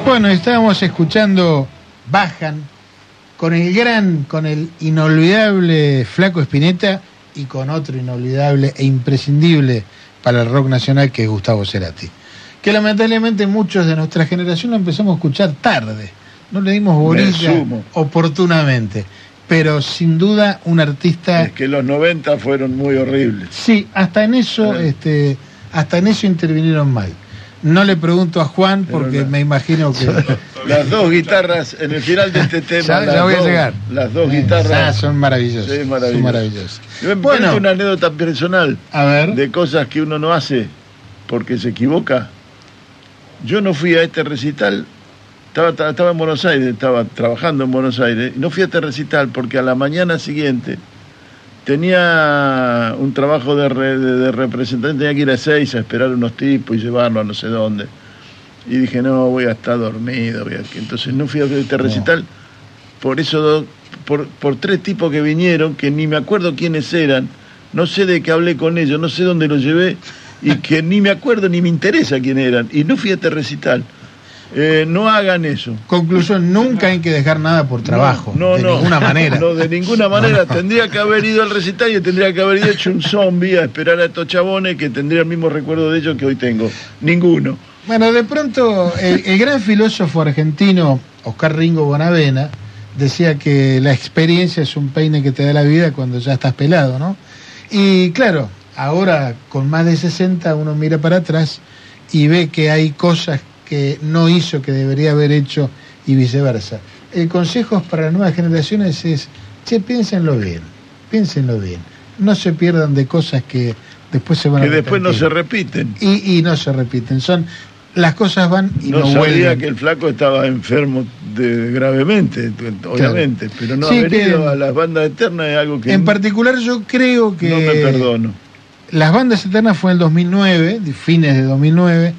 Bueno, estábamos escuchando Bajan con el gran, con el inolvidable Flaco Spinetta y con otro inolvidable e imprescindible para el rock nacional que es Gustavo Cerati, que lamentablemente muchos de nuestra generación lo empezamos a escuchar tarde, no le dimos bolilla oportunamente, pero sin duda un artista... Es que los noventa fueron muy horribles. Sí, hasta en eso, ah. este, hasta en eso intervinieron mal. No le pregunto a Juan porque me imagino que... Las dos guitarras, en el final de este tema... Ya, ya voy dos, a llegar. Las dos guitarras... Ah, son maravillosas. Sí, maravillosas. Son maravillosas. Yo me cuento una anécdota personal. A ver. De cosas que uno no hace porque se equivoca. Yo no fui a este recital, estaba, estaba en Buenos Aires, estaba trabajando en Buenos Aires, y no fui a este recital porque a la mañana siguiente tenía un trabajo de, re, de, de representante, tenía que ir a seis a esperar unos tipos y llevarlo a no sé dónde. Y dije, no, voy a estar dormido. Voy a... Entonces no fui a este recital, no. por eso do, por, por tres tipos que vinieron, que ni me acuerdo quiénes eran, no sé de qué hablé con ellos, no sé dónde los llevé, y que ni me acuerdo ni me interesa quién eran, y no fui a este recital. Eh, no hagan eso. Conclusión, nunca hay que dejar nada por trabajo. No, no, de no, ninguna manera. No, de ninguna manera. No, no. Tendría que haber ido al recital y tendría que haber hecho un zombie a esperar a estos chabones que tendría el mismo recuerdo de ellos que hoy tengo. Ninguno. Bueno, de pronto, el, el gran filósofo argentino, Oscar Ringo Bonavena, decía que la experiencia es un peine que te da la vida cuando ya estás pelado, ¿no? Y claro, ahora, con más de sesenta, uno mira para atrás y ve que hay cosas que no hizo, que debería haber hecho, y viceversa. El consejo para las nuevas generaciones es, che, piénsenlo bien, piénsenlo bien. No se pierdan de cosas que después se van a repetir. Que después no se repiten. Y, y no se repiten. Son, las cosas van y no, no vuelven. No sabía que el flaco estaba enfermo de, gravemente, obviamente, claro. Pero no sí, haber ido a las bandas eternas es algo que... En particular yo creo que... No me perdono. Las bandas eternas fue en el dos mil nueve, fines de dos mil nueve,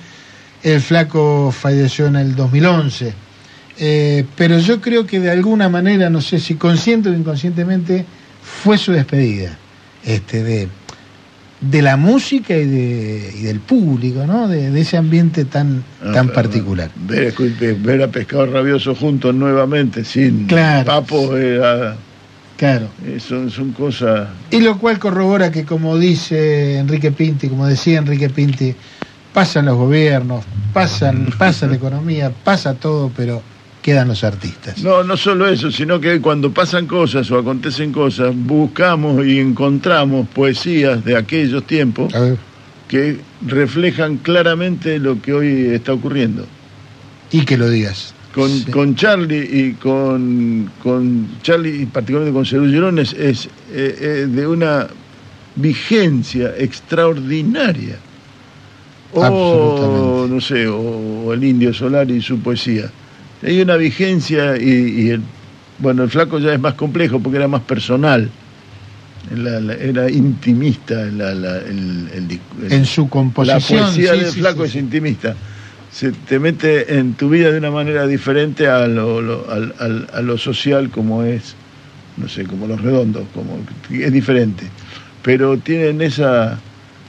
el flaco falleció en el dos mil once, eh, pero yo creo que de alguna manera, no sé si consciente o inconscientemente, fue su despedida este, de, de la música y, de, y del público, ¿no? De, de ese ambiente tan, ah, tan particular. Ver, ver a Pescado Rabioso juntos nuevamente, sin claro. Papo... Era... Claro. Son, son cosas... Y lo cual corrobora que, como dice Enrique Pinti, como decía Enrique Pinti, pasan los gobiernos, pasan, pasa la economía, pasa todo, pero quedan los artistas. No, no solo eso, sino que cuando pasan cosas o acontecen cosas, buscamos y encontramos poesías de aquellos tiempos que reflejan claramente lo que hoy está ocurriendo. Y que lo digas. Con, sí. con Charlie y con, con Charlie y particularmente con Cerú Llorones es eh, eh, de una vigencia extraordinaria. O no sé, o, o el Indio Solari y su poesía. Hay una vigencia y, y el, bueno, el flaco ya es más complejo porque era más personal. La, la, era intimista la, la, el, el, el, en su composición. La poesía sí, del sí, flaco sí, sí. es intimista. Se te mete en tu vida de una manera diferente a lo, lo, al, al, a lo social, como es, no sé, como Los Redondos, como, es diferente. Pero tienen esa...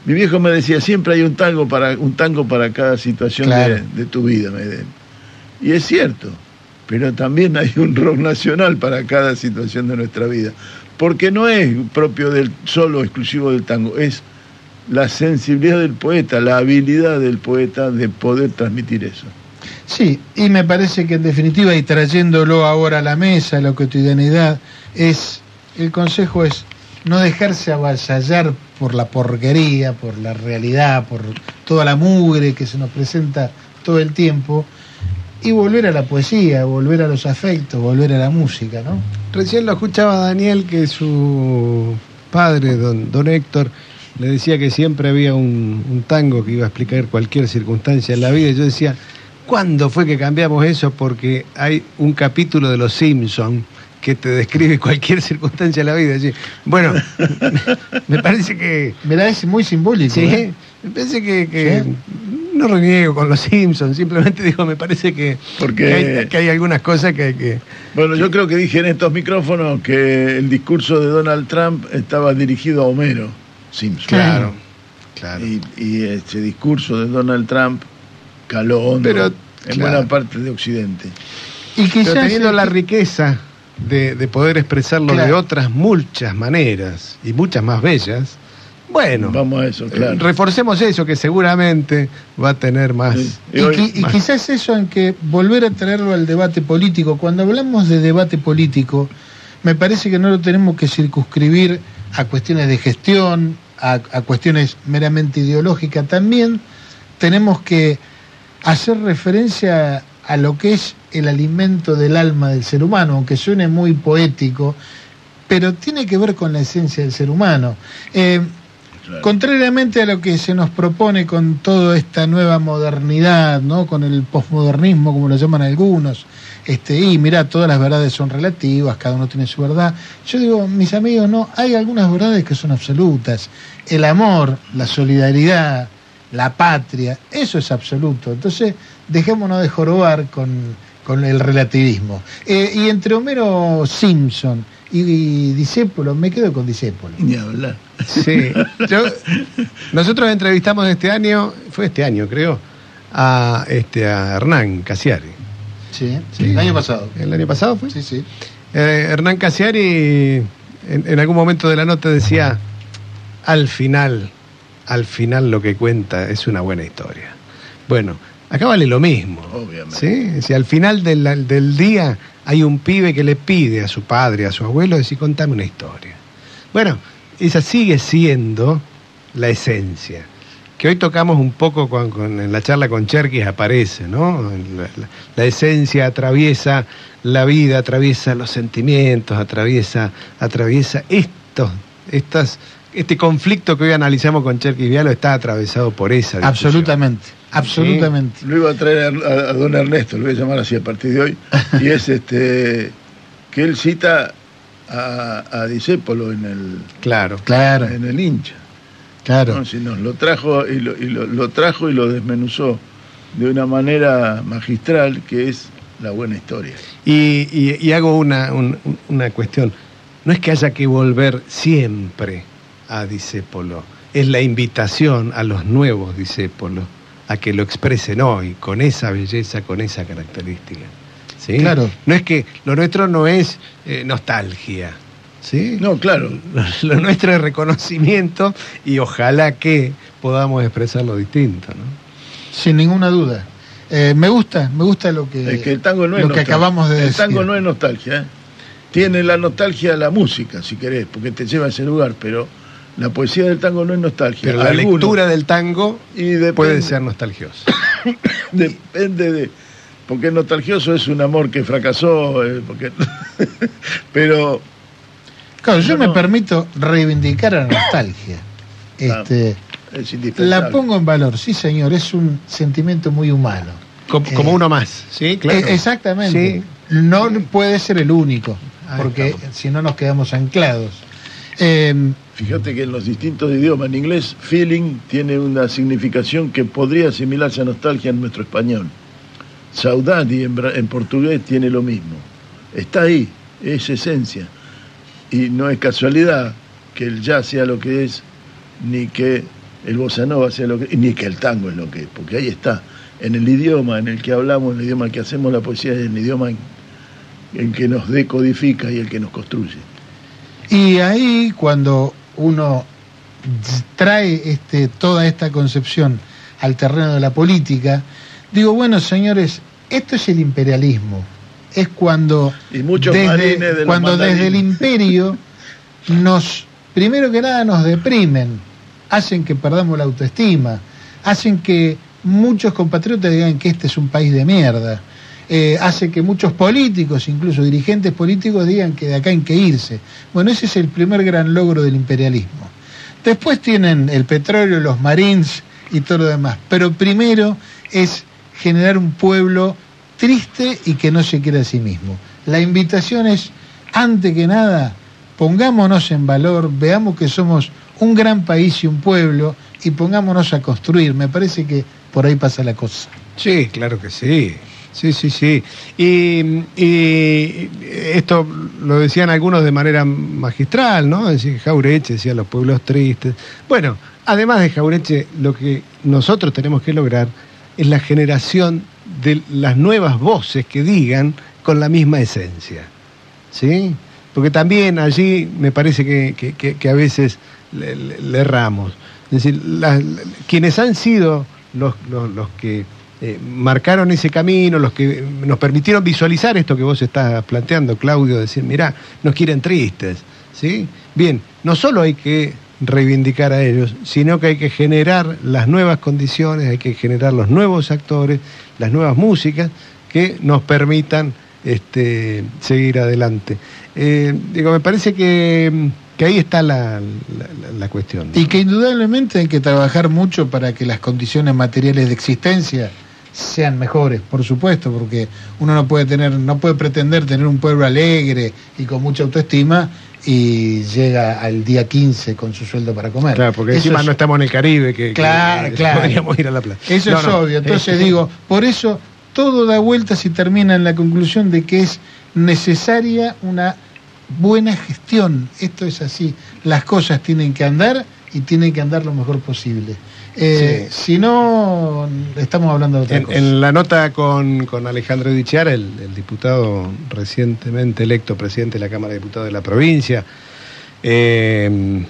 Mi viejo me decía, siempre hay un tango para, un tango para cada situación claro. de, de tu vida. Me de. Y es cierto, pero también hay un rock nacional para cada situación de nuestra vida. Porque no es propio del solo exclusivo del tango, es... la sensibilidad del poeta, la habilidad del poeta de poder transmitir eso. Sí, y me parece que en definitiva, y trayéndolo ahora a la mesa, a la cotidianidad, es, el consejo es no dejarse avasallar por la porquería, por la realidad, por toda la mugre que se nos presenta todo el tiempo, y volver a la poesía, volver a los afectos, volver a la música, ¿no? Recién lo escuchaba Daniel, que su padre, don, don Héctor, le decía que siempre había un, un tango que iba a explicar cualquier circunstancia en la vida. Y yo decía, ¿cuándo fue que cambiamos eso? Porque hay un capítulo de Los Simpson que te describe cualquier circunstancia en la vida. Así, bueno, me, me parece que... Me la es muy simbólico. Sí, ¿eh? Me parece que... que ¿sí? No reniego con Los Simpsons, simplemente digo, me parece que, Porque... que, hay, que hay algunas cosas que... que bueno, que... yo creo que dije en estos micrófonos que el discurso de Donald Trump estaba dirigido a Homero Simpson. Claro, claro. Y, y ese discurso de Donald Trump caló hondo. Pero en claro. buena parte de Occidente. Y quizás Pero teniendo la que... riqueza de, de poder expresarlo claro. de otras muchas maneras, y muchas más bellas, bueno, vamos a eso, claro. eh, reforcemos eso, que seguramente va a tener más. Sí. Y, hoy, y, qui más. y quizás eso en que volver a traerlo al debate político. Cuando hablamos de debate político, me parece que no lo tenemos que circunscribir a cuestiones de gestión, a, a cuestiones meramente ideológicas. También tenemos que hacer referencia a lo que es el alimento del alma del ser humano, aunque suene muy poético, pero tiene que ver con la esencia del ser humano. Eh, Claro. Contrariamente a lo que se nos propone con toda esta nueva modernidad, ¿no? Con el posmodernismo, como lo llaman algunos, este, y mirá, todas las verdades son relativas, cada uno tiene su verdad. Yo digo, mis amigos, no, hay algunas verdades que son absolutas. El amor, la solidaridad, la patria, eso es absoluto. Entonces, dejémonos de jorobar con, con el relativismo. Eh, y entre Homero Simpson y Discépolo, me quedo con Discépolo. Ni hablar. Sí. Yo, nosotros entrevistamos este año, fue este año creo, a, este, a Hernán Casciari. Sí, sí, el año pasado. ¿El año pasado fue? Sí, sí. Eh, Hernán Casciari en, en algún momento de la nota decía, al final, al final lo que cuenta es una buena historia. Bueno, acá vale lo mismo. Obviamente. ¿Sí? Si al final del, del día hay un pibe que le pide a su padre, a su abuelo, decir, contame una historia. Bueno, esa sigue siendo la esencia. Que hoy tocamos un poco con, con, en la charla con Cherquis aparece, ¿no? La, la, la esencia atraviesa la vida, atraviesa los sentimientos, atraviesa, atraviesa estos, estas, este conflicto que hoy analizamos con Cherquis Bialo está atravesado por esa discusión. Absolutamente. Absolutamente. Sí. Lo iba a traer a, a, a don Ernesto, lo voy a llamar así a partir de hoy, y es este que él cita a, a Discépolo en el claro, claro. en el hincha. Claro. ¿No? Si nos lo trajo y, lo, y lo, lo trajo y lo desmenuzó de una manera magistral que es la buena historia. Y, y, y hago una, un, una cuestión. No es que haya que volver siempre a Discépolo, es la invitación a los nuevos Discépolos a que lo expresen hoy, con esa belleza, con esa característica. ¿Sí? Claro. No es que lo nuestro no es eh, nostalgia. ¿Sí? No, claro. Lo, lo nuestro es reconocimiento y ojalá que podamos expresarlo distinto, ¿no? Sin ninguna duda. Eh, me gusta, me gusta lo que, es que, el tango no es lo que acabamos de el decir. El tango no es nostalgia, ¿eh? Tiene la nostalgia la música, si querés, porque te lleva a ese lugar, pero la poesía del tango no es nostalgia. Pero la Alguno. lectura del tango y depende, puede ser nostalgiosa. Depende de... Porque nostalgioso es un amor que fracasó, eh, porque... Pero... Claro, yo no, me permito reivindicar a la nostalgia. Este, es indispensable. La pongo en valor, sí señor, es un sentimiento muy humano. Como, eh, como uno más, ¿sí? Claro. Eh, exactamente. Sí. No puede ser el único, porque si no nos quedamos anclados. Eh, Fíjate que en los distintos idiomas, en inglés, feeling tiene una significación que podría asimilarse a nostalgia en nuestro español. Saudade en, en portugués tiene lo mismo. Está ahí, es esencia. Y no es casualidad que el jazz sea lo que es, ni que el bossa nova sea lo que es, ni que el tango es lo que es, porque ahí está. En el idioma en el que hablamos, en el idioma en el que hacemos la poesía, es el idioma en, en que nos decodifica y el que nos construye. Y ahí cuando uno trae este, toda esta concepción al terreno de la política, digo, bueno, señores, esto es el imperialismo. Es cuando y muchos desde, de cuando desde el imperio nos, primero que nada, nos deprimen, hacen que perdamos la autoestima, hacen que muchos compatriotas digan que este es un país de mierda. Eh, hace que muchos políticos, incluso dirigentes políticos, digan que de acá hay que irse. Bueno, ese es el primer gran logro del imperialismo. Después tienen el petróleo, los marines y todo lo demás. Pero primero es generar un pueblo triste y que no se quiere a sí mismo. La invitación es, antes que nada, pongámonos en valor, veamos que somos un gran país y un pueblo y pongámonos a construir. Me parece que por ahí pasa la cosa. Sí, claro que sí. Sí, sí, sí. Y, y esto lo decían algunos de manera magistral, ¿no? Decía Jauretche, decía los pueblos tristes. Bueno, además de Jauretche, lo que nosotros tenemos que lograr es la generación de las nuevas voces que digan con la misma esencia, ¿sí? Porque también allí me parece que, que, que, que a veces le, le, le erramos. Es decir, las, quienes han sido los, los, los que eh, marcaron ese camino, los que nos permitieron visualizar esto que vos estás planteando, Claudio, decir, mirá, nos quieren tristes, ¿sí? Bien, no solo hay que reivindicar a ellos, sino que hay que generar las nuevas condiciones, hay que generar los nuevos actores, las nuevas músicas que nos permitan este, seguir adelante. Eh, digo, me parece que, que ahí está la, la, la cuestión, ¿no? Y que indudablemente hay que trabajar mucho para que las condiciones materiales de existencia sean mejores, por supuesto, porque uno no puede tener, no puede pretender tener un pueblo alegre y con mucha autoestima y llega al día quince con su sueldo para comer. Claro, porque eso encima es... no estamos en el Caribe, que, claro, que claro. podríamos ir a la playa. Eso no, es no. obvio. Entonces digo, por eso todo da vueltas y termina en la conclusión de que es necesaria una buena gestión. Esto es así. Las cosas tienen que andar y tienen que andar lo mejor posible. Eh, sí. Si no, estamos hablando de otra en, cosa. En la nota con, con Alejandro Dichiara, el, el diputado recientemente electo presidente de la Cámara de Diputados de la provincia, eh,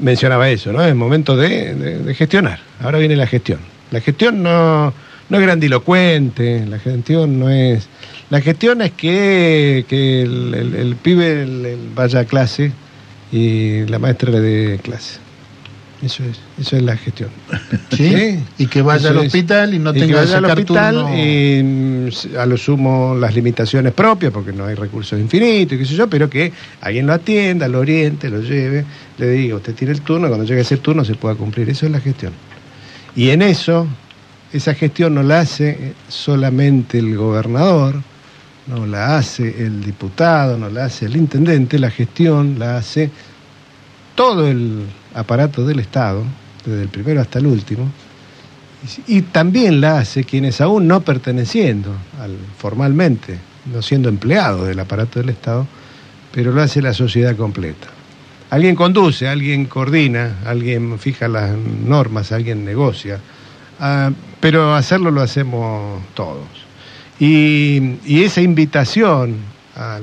mencionaba eso, ¿no? Es momento de, de, de gestionar. Ahora viene la gestión. La gestión no, no es grandilocuente, la gestión no es... La gestión es que, que el, el, el pibe el, el vaya a clase y la maestra le dé clase. Eso es, eso es la gestión. ¿Sí? ¿Sí? Y que vaya eso al hospital es. y no tenga y que vaya al hospital turno... y a lo sumo las limitaciones propias, porque no hay recursos infinitos, y qué sé yo, pero que alguien lo atienda, lo oriente, lo lleve, le diga, usted tiene el turno, cuando llegue ese turno se pueda cumplir. Eso es la gestión. Y en eso, esa gestión no la hace solamente el gobernador, no la hace el diputado, no la hace el intendente, la gestión la hace todo el aparato del Estado, desde el primero hasta el último, y también la hace quienes aún no perteneciendo al, formalmente, no siendo empleados del aparato del Estado, pero lo hace la sociedad completa. Alguien conduce, alguien coordina, alguien fija las normas, alguien negocia, uh, pero hacerlo lo hacemos todos. Y, y esa invitación a,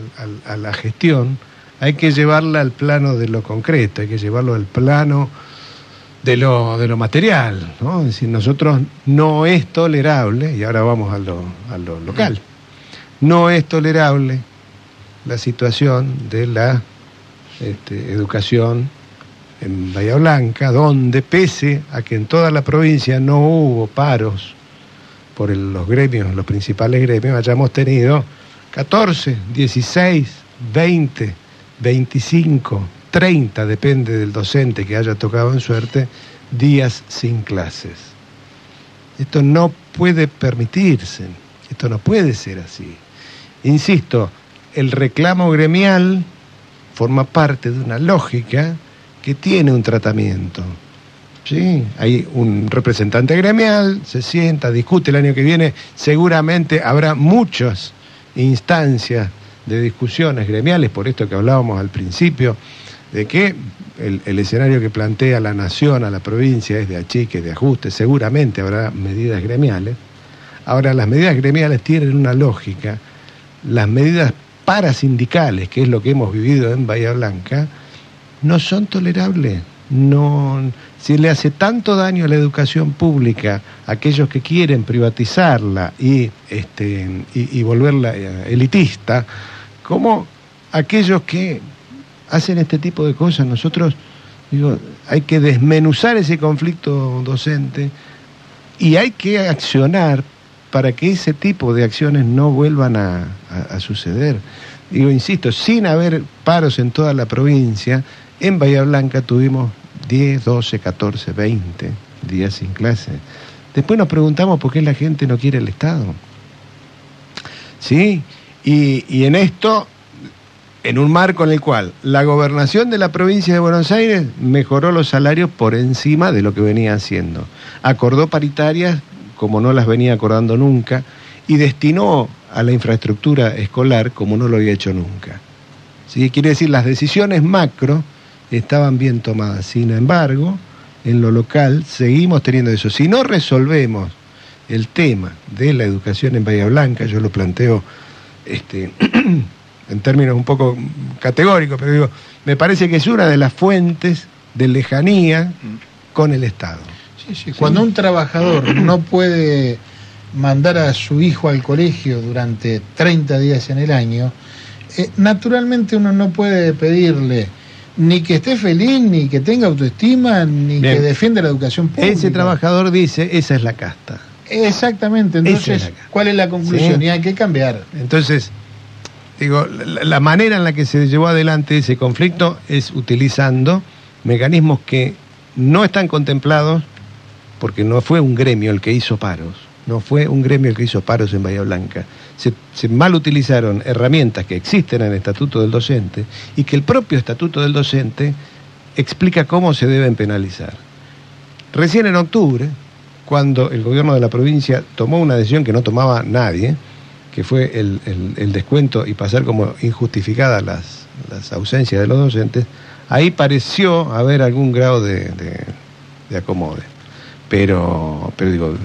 a, a la gestión hay que llevarla al plano de lo concreto, hay que llevarlo al plano de lo, de lo material, ¿no? Es decir, nosotros no es tolerable, y ahora vamos a lo, a lo local, no es tolerable la situación de la este, educación en Bahía Blanca, donde pese a que en toda la provincia no hubo paros por el, los gremios, los principales gremios, hayamos tenido catorce, dieciséis, veinte, veinticinco, treinta, depende del docente que haya tocado en suerte, días sin clases. Esto no puede permitirse, esto no puede ser así. Insisto, el reclamo gremial forma parte de una lógica que tiene un tratamiento. ¿Sí? Hay un representante gremial, se sienta, discute. El año que viene seguramente habrá muchas instancias de discusiones gremiales, por esto que hablábamos al principio, de que el, el escenario que plantea la nación a la provincia es de achique, de ajuste, seguramente habrá medidas gremiales. Ahora, las medidas gremiales tienen una lógica. Las medidas parasindicales, que es lo que hemos vivido en Bahía Blanca, no son tolerables. No, si le hace tanto daño a la educación pública a aquellos que quieren privatizarla y, este, y, y volverla elitista, como aquellos que hacen este tipo de cosas. Nosotros, digo, hay que desmenuzar ese conflicto docente y hay que accionar para que ese tipo de acciones no vuelvan a, a, a suceder. Digo, insisto, sin haber paros en toda la provincia, en Bahía Blanca tuvimos diez, doce, catorce, veinte días sin clase. Después nos preguntamos por qué la gente no quiere el Estado. ¿Sí? Y, y en esto, en un marco en el cual la gobernación de la provincia de Buenos Aires mejoró los salarios por encima de lo que venía haciendo. Acordó paritarias como no las venía acordando nunca y destinó a la infraestructura escolar como no lo había hecho nunca. ¿Sí? Quiere decir, las decisiones macro estaban bien tomadas. Sin embargo, en lo local seguimos teniendo eso. Si no resolvemos el tema de la educación en Bahía Blanca. Yo lo planteo este, en términos un poco categóricos, pero digo, me parece que es una de las fuentes de lejanía con el Estado. Sí, sí. Cuando un trabajador no puede mandar a su hijo al colegio durante treinta días en el año, eh, naturalmente uno no puede pedirle ni que esté feliz, ni que tenga autoestima, ni bien, que defienda la educación pública. Ese trabajador dice, esa es la casta. Exactamente, entonces, es ¿cuál es la conclusión? Sí. Y hay que cambiar. Entonces, digo, la, la manera en la que se llevó adelante ese conflicto es utilizando mecanismos que no están contemplados, porque no fue un gremio el que hizo paros, no fue un gremio el que hizo paros en Bahía Blanca. Se, se mal utilizaron herramientas que existen en el Estatuto del Docente y que el propio Estatuto del Docente explica cómo se deben penalizar. Recién en octubre, cuando el gobierno de la provincia tomó una decisión que no tomaba nadie, que fue el, el, el descuento y pasar como injustificadas las, las ausencias de los docentes, ahí pareció haber algún grado de, de, de acomode. Pero, pero digo,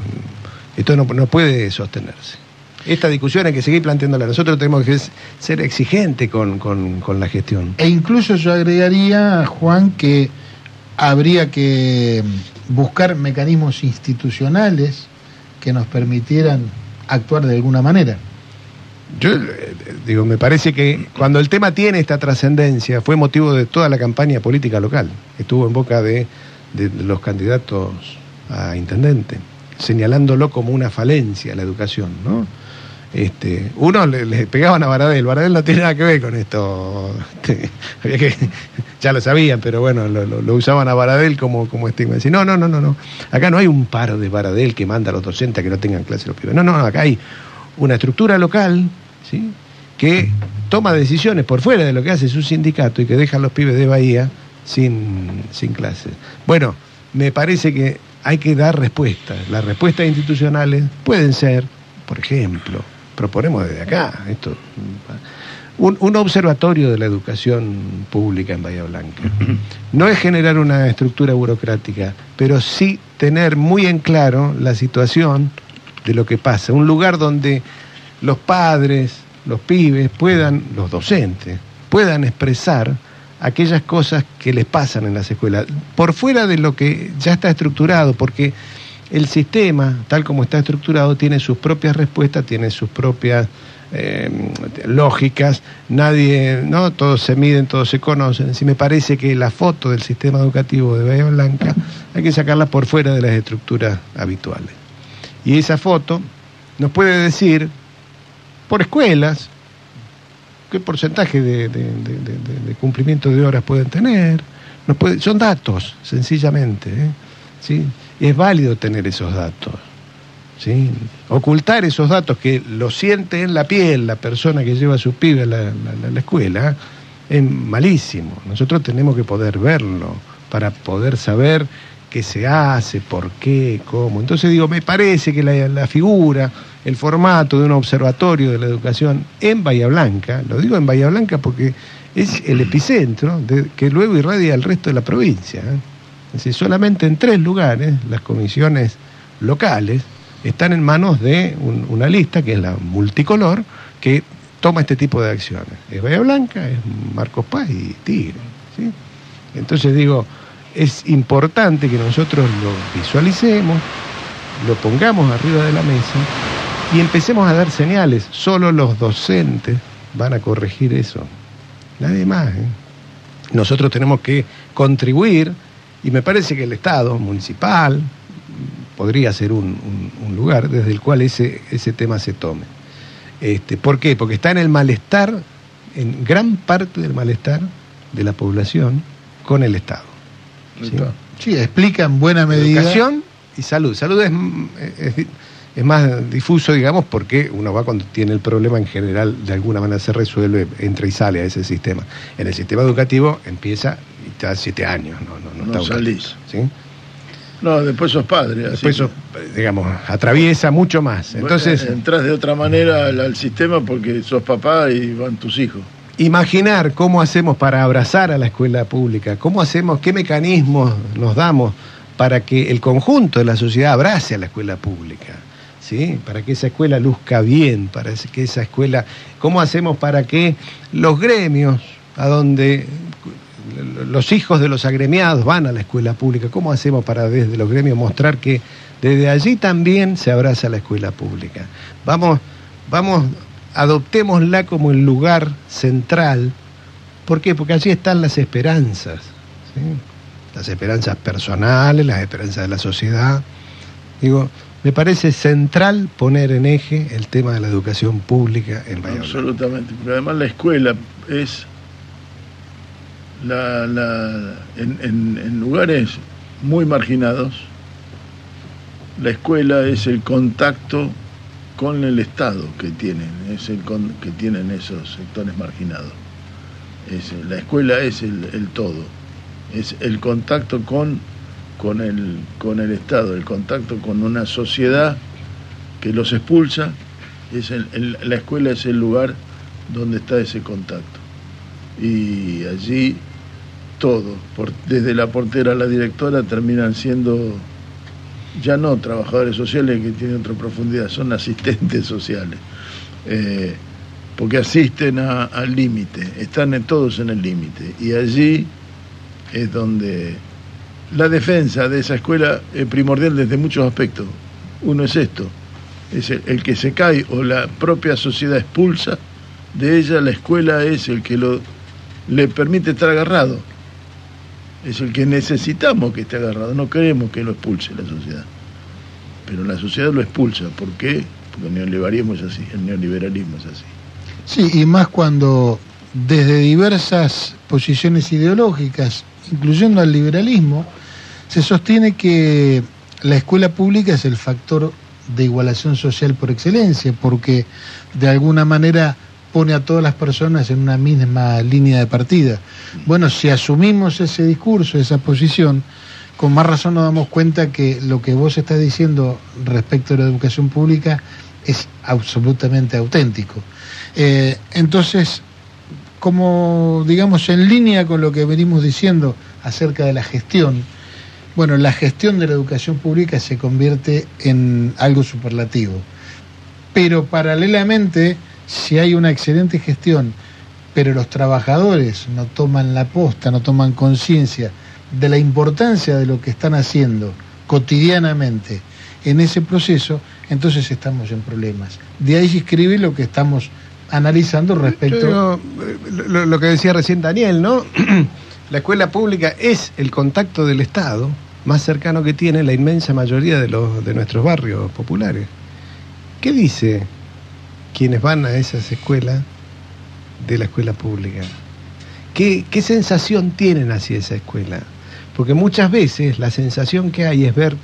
esto no, no puede sostenerse. Esta discusión hay que seguir planteándola. Nosotros tenemos que ser exigentes con, con, con la gestión. E incluso yo agregaría, Juan, que habría que buscar mecanismos institucionales que nos permitieran actuar de alguna manera. Yo digo, me parece que cuando el tema tiene esta trascendencia, fue motivo de toda la campaña política local. Estuvo en boca de, de los candidatos a intendente, señalándolo como una falencia la educación, ¿no? Este, uno le, le pegaban a Baradel, Baradel no tiene nada que ver con esto, este, había que, ya lo sabían, pero bueno, lo, lo, lo usaban a Baradel como, como estigma. Decían, no, no, no, no, no, acá no hay un paro de Baradel que manda a los docentes a que no tengan clase los pibes. No, no, acá hay una estructura local, ¿sí?, que toma decisiones por fuera de lo que hace su sindicato y que deja a los pibes de Bahía sin, sin clases. Bueno, me parece que hay que dar respuestas. Las respuestas institucionales pueden ser, por ejemplo, proponemos desde acá esto, un, un observatorio de la educación pública en Bahía Blanca. No es generar una estructura burocrática, pero sí tener muy en claro la situación de lo que pasa. Un lugar donde los padres, los pibes, puedan, los docentes, puedan expresar aquellas cosas que les pasan en las escuelas, por fuera de lo que ya está estructurado, porque el sistema, tal como está estructurado, tiene sus propias respuestas, tiene sus propias eh, lógicas, nadie, ¿no? Todos se miden, todos se conocen. Sí, me parece que la foto del sistema educativo de Bahía Blanca hay que sacarla por fuera de las estructuras habituales. Y esa foto nos puede decir, por escuelas, qué porcentaje de, de, de, de, de cumplimiento de horas pueden tener. Nos puede, son datos, sencillamente, ¿eh? ¿Sí? Es válido tener esos datos, ¿sí? Ocultar esos datos que lo siente en la piel la persona que lleva a su pibe a la, la, la escuela es malísimo. Nosotros tenemos que poder verlo para poder saber qué se hace, por qué, cómo. Entonces digo, me parece que la, la figura, el formato de un observatorio de la educación en Bahía Blanca, lo digo en Bahía Blanca porque es el epicentro de, que luego irradia al resto de la provincia, ¿eh? Es decir, solamente en tres lugares las comisiones locales están en manos de un, una lista que es la multicolor, que toma este tipo de acciones. Es Bahía Blanca, es Marcos Paz y Tigre, ¿sí? Entonces digo, es importante que nosotros lo visualicemos, lo pongamos arriba de la mesa y empecemos a dar señales. Solo los docentes van a corregir eso, nadie más, ¿eh? Nosotros tenemos que contribuir y me parece que el Estado municipal podría ser un, un, un lugar desde el cual ese, ese tema se tome. Este, ¿por qué? Porque está en el malestar, en gran parte del malestar de la población con el Estado. Sí, sí, explica en buena medida. Educación y salud. Salud es, es, es más difuso, digamos, porque uno va cuando tiene el problema en general, de alguna manera se resuelve, entra y sale a ese sistema. En el sistema educativo empieza y te da siete años, no, no, no, no está salís. Tiempo, ¿sí? No, después sos padre. Después sos, digamos, atraviesa mucho más. Entonces, bueno, entras de otra manera al, al sistema porque sos papá y van tus hijos. Imaginar cómo hacemos para abrazar a la escuela pública, cómo hacemos, qué mecanismos nos damos para que el conjunto de la sociedad abrace a la escuela pública. ¿sí? Para que esa escuela luzca bien, para que esa escuela... ¿Cómo hacemos para que los gremios, a donde los hijos de los agremiados van a la escuela pública, cómo hacemos para desde los gremios mostrar que desde allí también se abraza la escuela pública? Vamos, vamos, adoptémosla como el lugar central. ¿Por qué? Porque allí están las esperanzas, ¿sí? Las esperanzas personales, las esperanzas de la sociedad. Digo, me parece central poner en eje el tema de la educación pública en Bahía Blanca. Absolutamente, pero además la escuela es la, la en, en, en lugares muy marginados, la escuela es el contacto con el Estado que tienen, es el con, que tienen esos sectores marginados. Es, la escuela es el, el todo, es el contacto con, con, el, con el Estado, el contacto con una sociedad que los expulsa. Es el, el, la escuela es el lugar donde está ese contacto. Y allí todo, por, desde la portera a la directora, terminan siendo ya no trabajadores sociales, que tienen otra profundidad, son asistentes sociales. Eh, porque asisten a, al límite, están en, todos en el límite. Y allí es donde la defensa de esa escuela es primordial desde muchos aspectos. Uno es esto, es el, el que se cae o la propia sociedad expulsa de ella, la escuela es el que lo, le permite estar agarrado. Es el que necesitamos que esté agarrado, no queremos que lo expulse la sociedad. Pero la sociedad lo expulsa, ¿por qué? Porque el neoliberalismo es así, el neoliberalismo es así. Sí, y más cuando desde diversas posiciones ideológicas, incluyendo al liberalismo, se sostiene que la escuela pública es el factor de igualación social por excelencia, porque de alguna manera pone a todas las personas en una misma línea de partida. Bueno, si asumimos ese discurso, esa posición, con más razón nos damos cuenta que lo que vos estás diciendo respecto a la educación pública es absolutamente auténtico. Eh, entonces, como digamos en línea con lo que venimos diciendo acerca de la gestión, bueno, la gestión de la educación pública se convierte en algo superlativo. Pero paralelamente, si hay una excelente gestión, pero los trabajadores no toman la posta, no toman conciencia de la importancia de lo que están haciendo cotidianamente en ese proceso, entonces estamos en problemas. De ahí se escribe lo que estamos analizando respecto... Pero, lo, lo que decía recién Daniel, ¿no? La escuela pública es el contacto del Estado más cercano que tiene la inmensa mayoría de, los, de nuestros barrios populares. ¿Qué dice quienes van a esas escuelas de la escuela pública? ¿Qué, qué sensación tienen hacia esa escuela? Porque muchas veces la sensación que hay es ver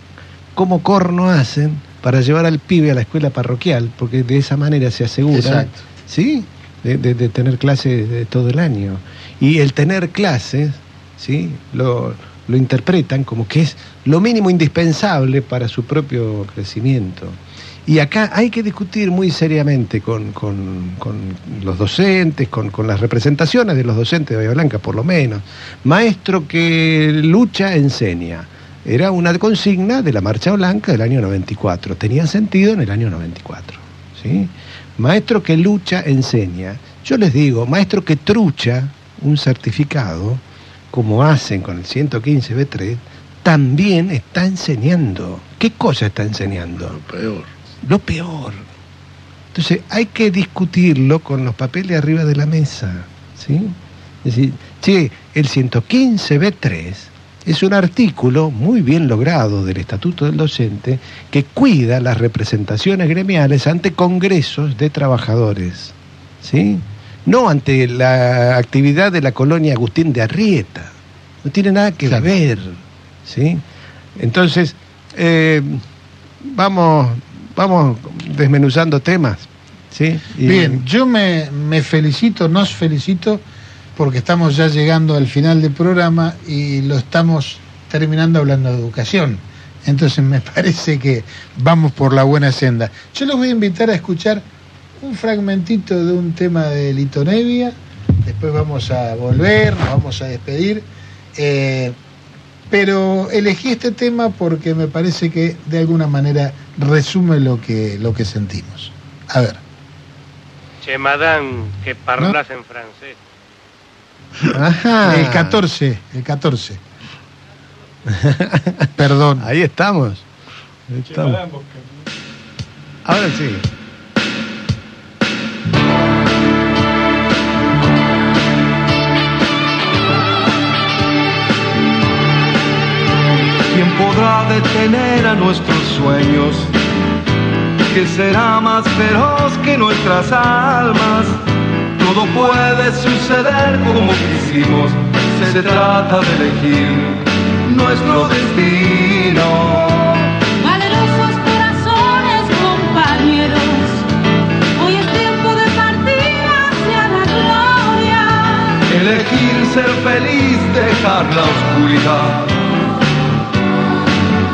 cómo corno hacen para llevar al pibe a la escuela parroquial, porque de esa manera se asegura, exacto, ¿sí? de, de, de tener clases de todo el año. Y el tener clases, ¿sí? lo, lo interpretan como que es lo mínimo indispensable para su propio crecimiento. Y acá hay que discutir muy seriamente con, con, con los docentes, con, con las representaciones de los docentes de Bahía Blanca, por lo menos. Maestro que lucha, enseña. Era una consigna de la Marcha Blanca del año noventa y cuatro. Tenía sentido en el año noventa y cuatro. ¿Sí? Maestro que lucha, enseña. Yo les digo, maestro que trucha un certificado, como hacen con el ciento quince B tres, también está enseñando. ¿Qué cosa está enseñando? Lo peor. Lo peor. Entonces hay que discutirlo con los papeles arriba de la mesa. ¿Sí? Es decir, che, el ciento quince B tres... es un artículo muy bien logrado del Estatuto del Docente que cuida las representaciones gremiales ante congresos de trabajadores, ¿sí? No ante la actividad de la colonia Agustín de Arrieta. No tiene nada que claro. ver, ¿sí? Entonces, eh, vamos, vamos desmenuzando temas, ¿sí? Y... Bien, yo me, me felicito, nos felicito, porque estamos ya llegando al final del programa y lo estamos terminando hablando de educación. Entonces me parece que vamos por la buena senda. Yo los voy a invitar a escuchar un fragmentito de un tema de Lito Nevia, después vamos a volver, nos vamos a despedir, eh, pero elegí este tema porque me parece que de alguna manera resume lo que, lo que sentimos. A ver. Che, madame, que parlas, ¿no?, en francés. Ajá, el catorce, el catorce. Perdón. Ahí estamos. Ahí estamos. Ahora sí. ¿Quién podrá detener a nuestros sueños? Que será más feroz que nuestras almas. Todo puede suceder como quisimos. Se trata de elegir nuestro destino. Valerosos corazones, compañeros, hoy es tiempo de partir hacia la gloria. Elegir ser feliz, dejar la oscuridad,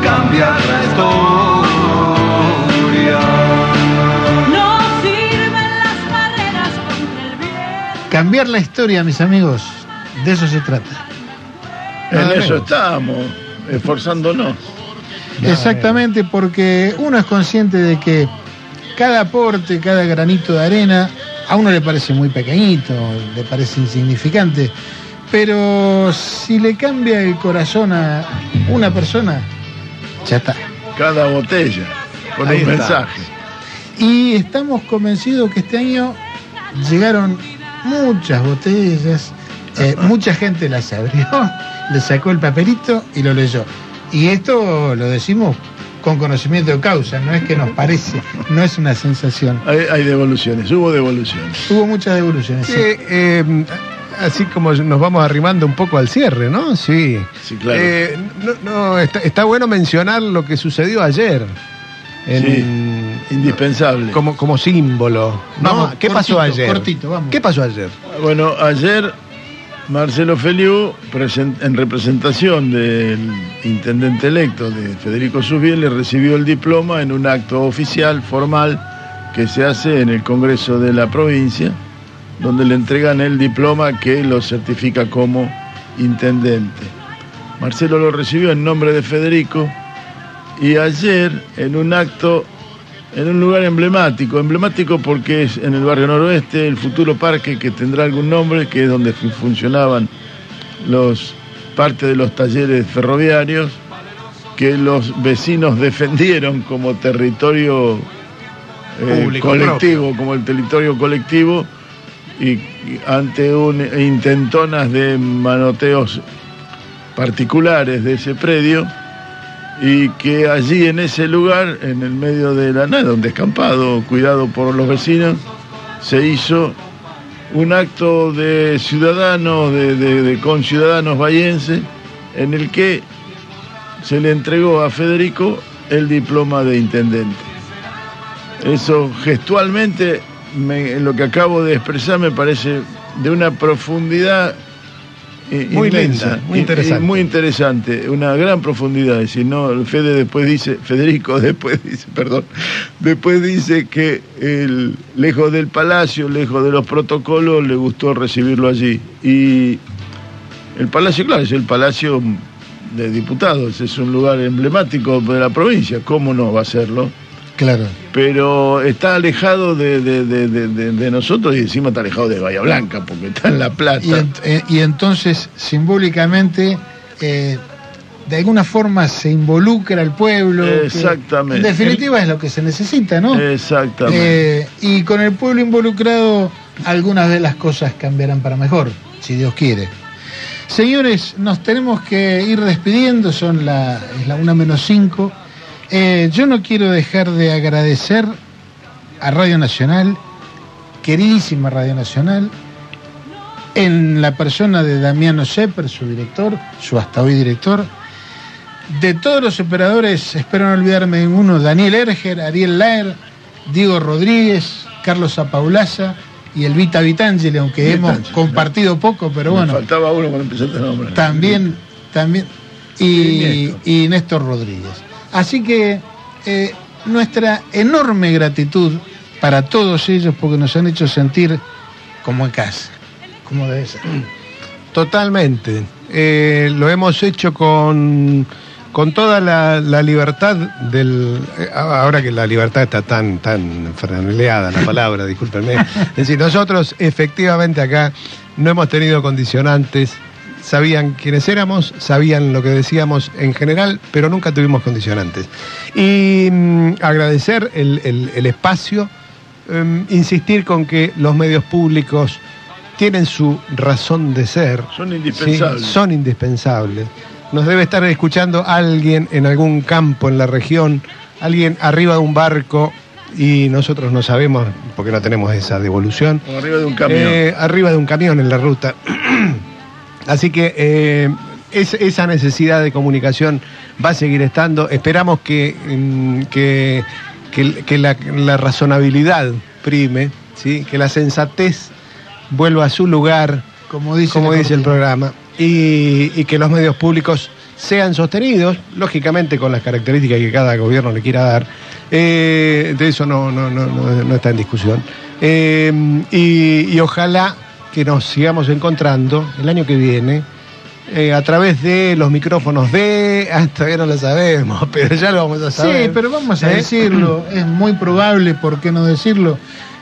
cambiar la historia. No sirven las barreras contra el bien. Cambiar la historia, mis amigos, de eso se trata. En eso estamos, esforzándonos. Exactamente, porque uno es consciente de que cada aporte, cada granito de arena, a uno le parece muy pequeñito, le parece insignificante, pero si le cambia el corazón a una persona, ya está. Cada botella, con ahí un está mensaje. Y estamos convencidos que este año llegaron muchas botellas. Eh, mucha gente las abrió, le sacó el papelito y lo leyó. Y esto lo decimos con conocimiento de causa, no es que nos parece, no es una sensación. Hay, hay devoluciones, hubo devoluciones. Hubo muchas devoluciones. Sí, sí. Eh, así como nos vamos arrimando un poco al cierre, ¿no? Sí, sí, claro. Eh, no, no, está, está bueno mencionar lo que sucedió ayer. En, sí, indispensable. Como, como símbolo. No, vamos, ¿qué cortito, pasó ayer? Cortito, vamos. ¿Qué pasó ayer? Bueno, ayer Marcelo Feliú, en representación del intendente electo de Federico Subiel, le recibió el diploma en un acto oficial, formal, que se hace en el Congreso de la provincia, donde le entregan el diploma que lo certifica como intendente. Marcelo lo recibió en nombre de Federico, y ayer en un acto, en un lugar emblemático, emblemático porque es en el barrio noroeste, el futuro parque que tendrá algún nombre, que es donde funcionaban los parte de los talleres ferroviarios, que los vecinos defendieron como territorio eh, público, colectivo, propio, como el territorio colectivo, y, y ante un, intentonas de manoteos particulares de ese predio. Y que allí en ese lugar, en el medio de la nada, un descampado cuidado por los vecinos, se hizo un acto de ciudadanos, de, de, de conciudadanos bahienses, en el que se le entregó a Federico el diploma de intendente. Eso gestualmente, me, lo que acabo de expresar, me parece de una profundidad muy inmensa, linda, muy interesante. Y, y muy interesante, una gran profundidad. Es decir, no, Fede después dice, Federico después dice, perdón, después dice que el, lejos del palacio, lejos de los protocolos, le gustó recibirlo allí. Y el palacio, claro, es el palacio de diputados, es un lugar emblemático de la provincia, ¿cómo no va a serlo? Claro. Pero está alejado de, de, de, de, de nosotros y encima está alejado de Bahía Blanca porque está en La Plata. Y, ent y entonces, simbólicamente, eh, de alguna forma se involucra el pueblo. Exactamente. Que, en definitiva, es lo que se necesita, ¿no? Exactamente. Eh, y con el pueblo involucrado, algunas de las cosas cambiarán para mejor, si Dios quiere. Señores, nos tenemos que ir despidiendo, son la, es la una menos cinco. Eh, yo no quiero dejar de agradecer a Radio Nacional, queridísima Radio Nacional, en la persona de Damiano Sepper, su director, su hasta hoy director, de todos los operadores, espero no olvidarme de ninguno, Daniel Erger, Ariel Laer, Diego Rodríguez, Carlos Apaulaza y Elvita Vitangeli, aunque Vitangeli, hemos compartido poco, pero me bueno. Faltaba uno cuando empecé este nombre. También, también, y, sí, Néstor. y Néstor Rodríguez. Así que eh, nuestra enorme gratitud para todos ellos porque nos han hecho sentir como en casa, como debe ser. Totalmente. Eh, lo hemos hecho con, con toda la, la libertad del... Ahora que la libertad está tan, tan franeleada la palabra, discúlpenme. Es decir, nosotros efectivamente acá no hemos tenido condicionantes. Sabían quiénes éramos, sabían lo que decíamos en general, pero nunca tuvimos condicionantes. Y mmm, agradecer el, el, el espacio, mmm, insistir con que los medios públicos tienen su razón de ser. Son indispensables. ¿Sí? Son indispensables. Nos debe estar escuchando alguien en algún campo, en la región, alguien arriba de un barco, y nosotros no sabemos, porque no tenemos esa devolución. O arriba de un camión. Eh, arriba de un camión en la ruta. Así que eh, es, esa necesidad de comunicación va a seguir estando. Esperamos que, que, que, que la, la razonabilidad prime, ¿sí? Que la sensatez vuelva a su lugar, como dice, como dice el programa, y, y que los medios públicos sean sostenidos, lógicamente con las características que cada gobierno le quiera dar. Eh, de eso no, no, no, no, no está en discusión. Eh, y, y ojalá que nos sigamos encontrando el año que viene, eh, a través de los micrófonos de... Ah, todavía no lo sabemos, pero ya lo vamos a saber. Sí, pero vamos a ¿Eh? decirlo, es muy probable, ¿por qué no decirlo?,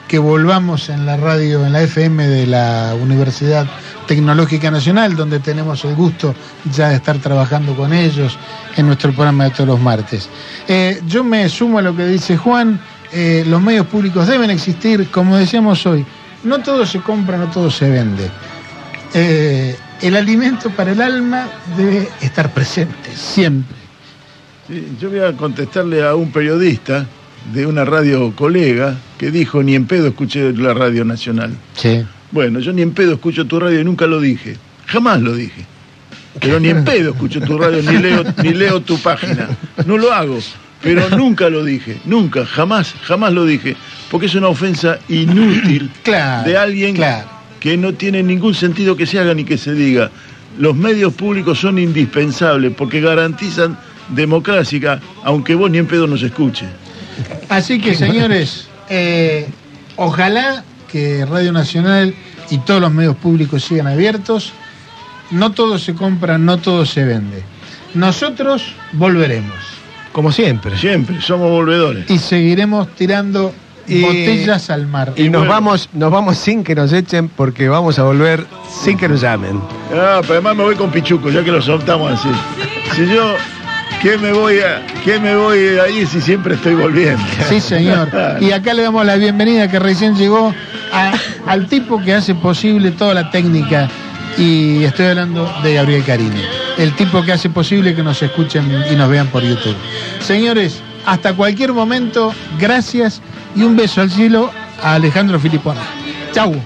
que volvamos en la radio, en la F M de la Universidad Tecnológica Nacional, donde tenemos el gusto ya de estar trabajando con ellos en nuestro programa de todos los martes. Eh, yo me sumo a lo que dice Juan, eh, los medios públicos deben existir, como decíamos hoy. No todo se compra, no todo se vende. Eh, el alimento para el alma debe estar presente, siempre. Sí, yo voy a contestarle a un periodista de una radio colega que dijo, ni en pedo escuché la Radio Nacional. Sí. Bueno, yo ni en pedo escucho tu radio y nunca lo dije. Jamás lo dije. Pero ni en pedo escucho tu radio, ni leo, ni leo tu página. No lo hago. Pero nunca lo dije, nunca, jamás, jamás lo dije, porque es una ofensa inútil claro, de alguien claro. que no tiene ningún sentido que se haga ni que se diga. Los medios públicos son indispensables porque garantizan democracia, aunque vos ni en pedo nos escuche. Así que, señores, eh, ojalá que Radio Nacional y todos los medios públicos sigan abiertos. No todo se compra, no todo se vende. Nosotros volveremos. Como siempre. Siempre, somos volvedores. Y seguiremos tirando y... botellas al mar. Y, y nos bueno. vamos nos vamos sin que nos echen, porque vamos a volver sin que nos llamen. Ah, pero además me voy con Pichuco, ya que lo soltamos así. Si yo, ¿qué me voy a, qué me voy ahí si siempre estoy volviendo? Sí, señor. Y acá le damos la bienvenida que recién llegó a, al tipo que hace posible toda la técnica. Y estoy hablando de Gabriel Carini, el tipo que hace posible que nos escuchen y nos vean por YouTube. Señores, hasta cualquier momento, gracias y un beso al cielo a Alejandro Filipona. Chau.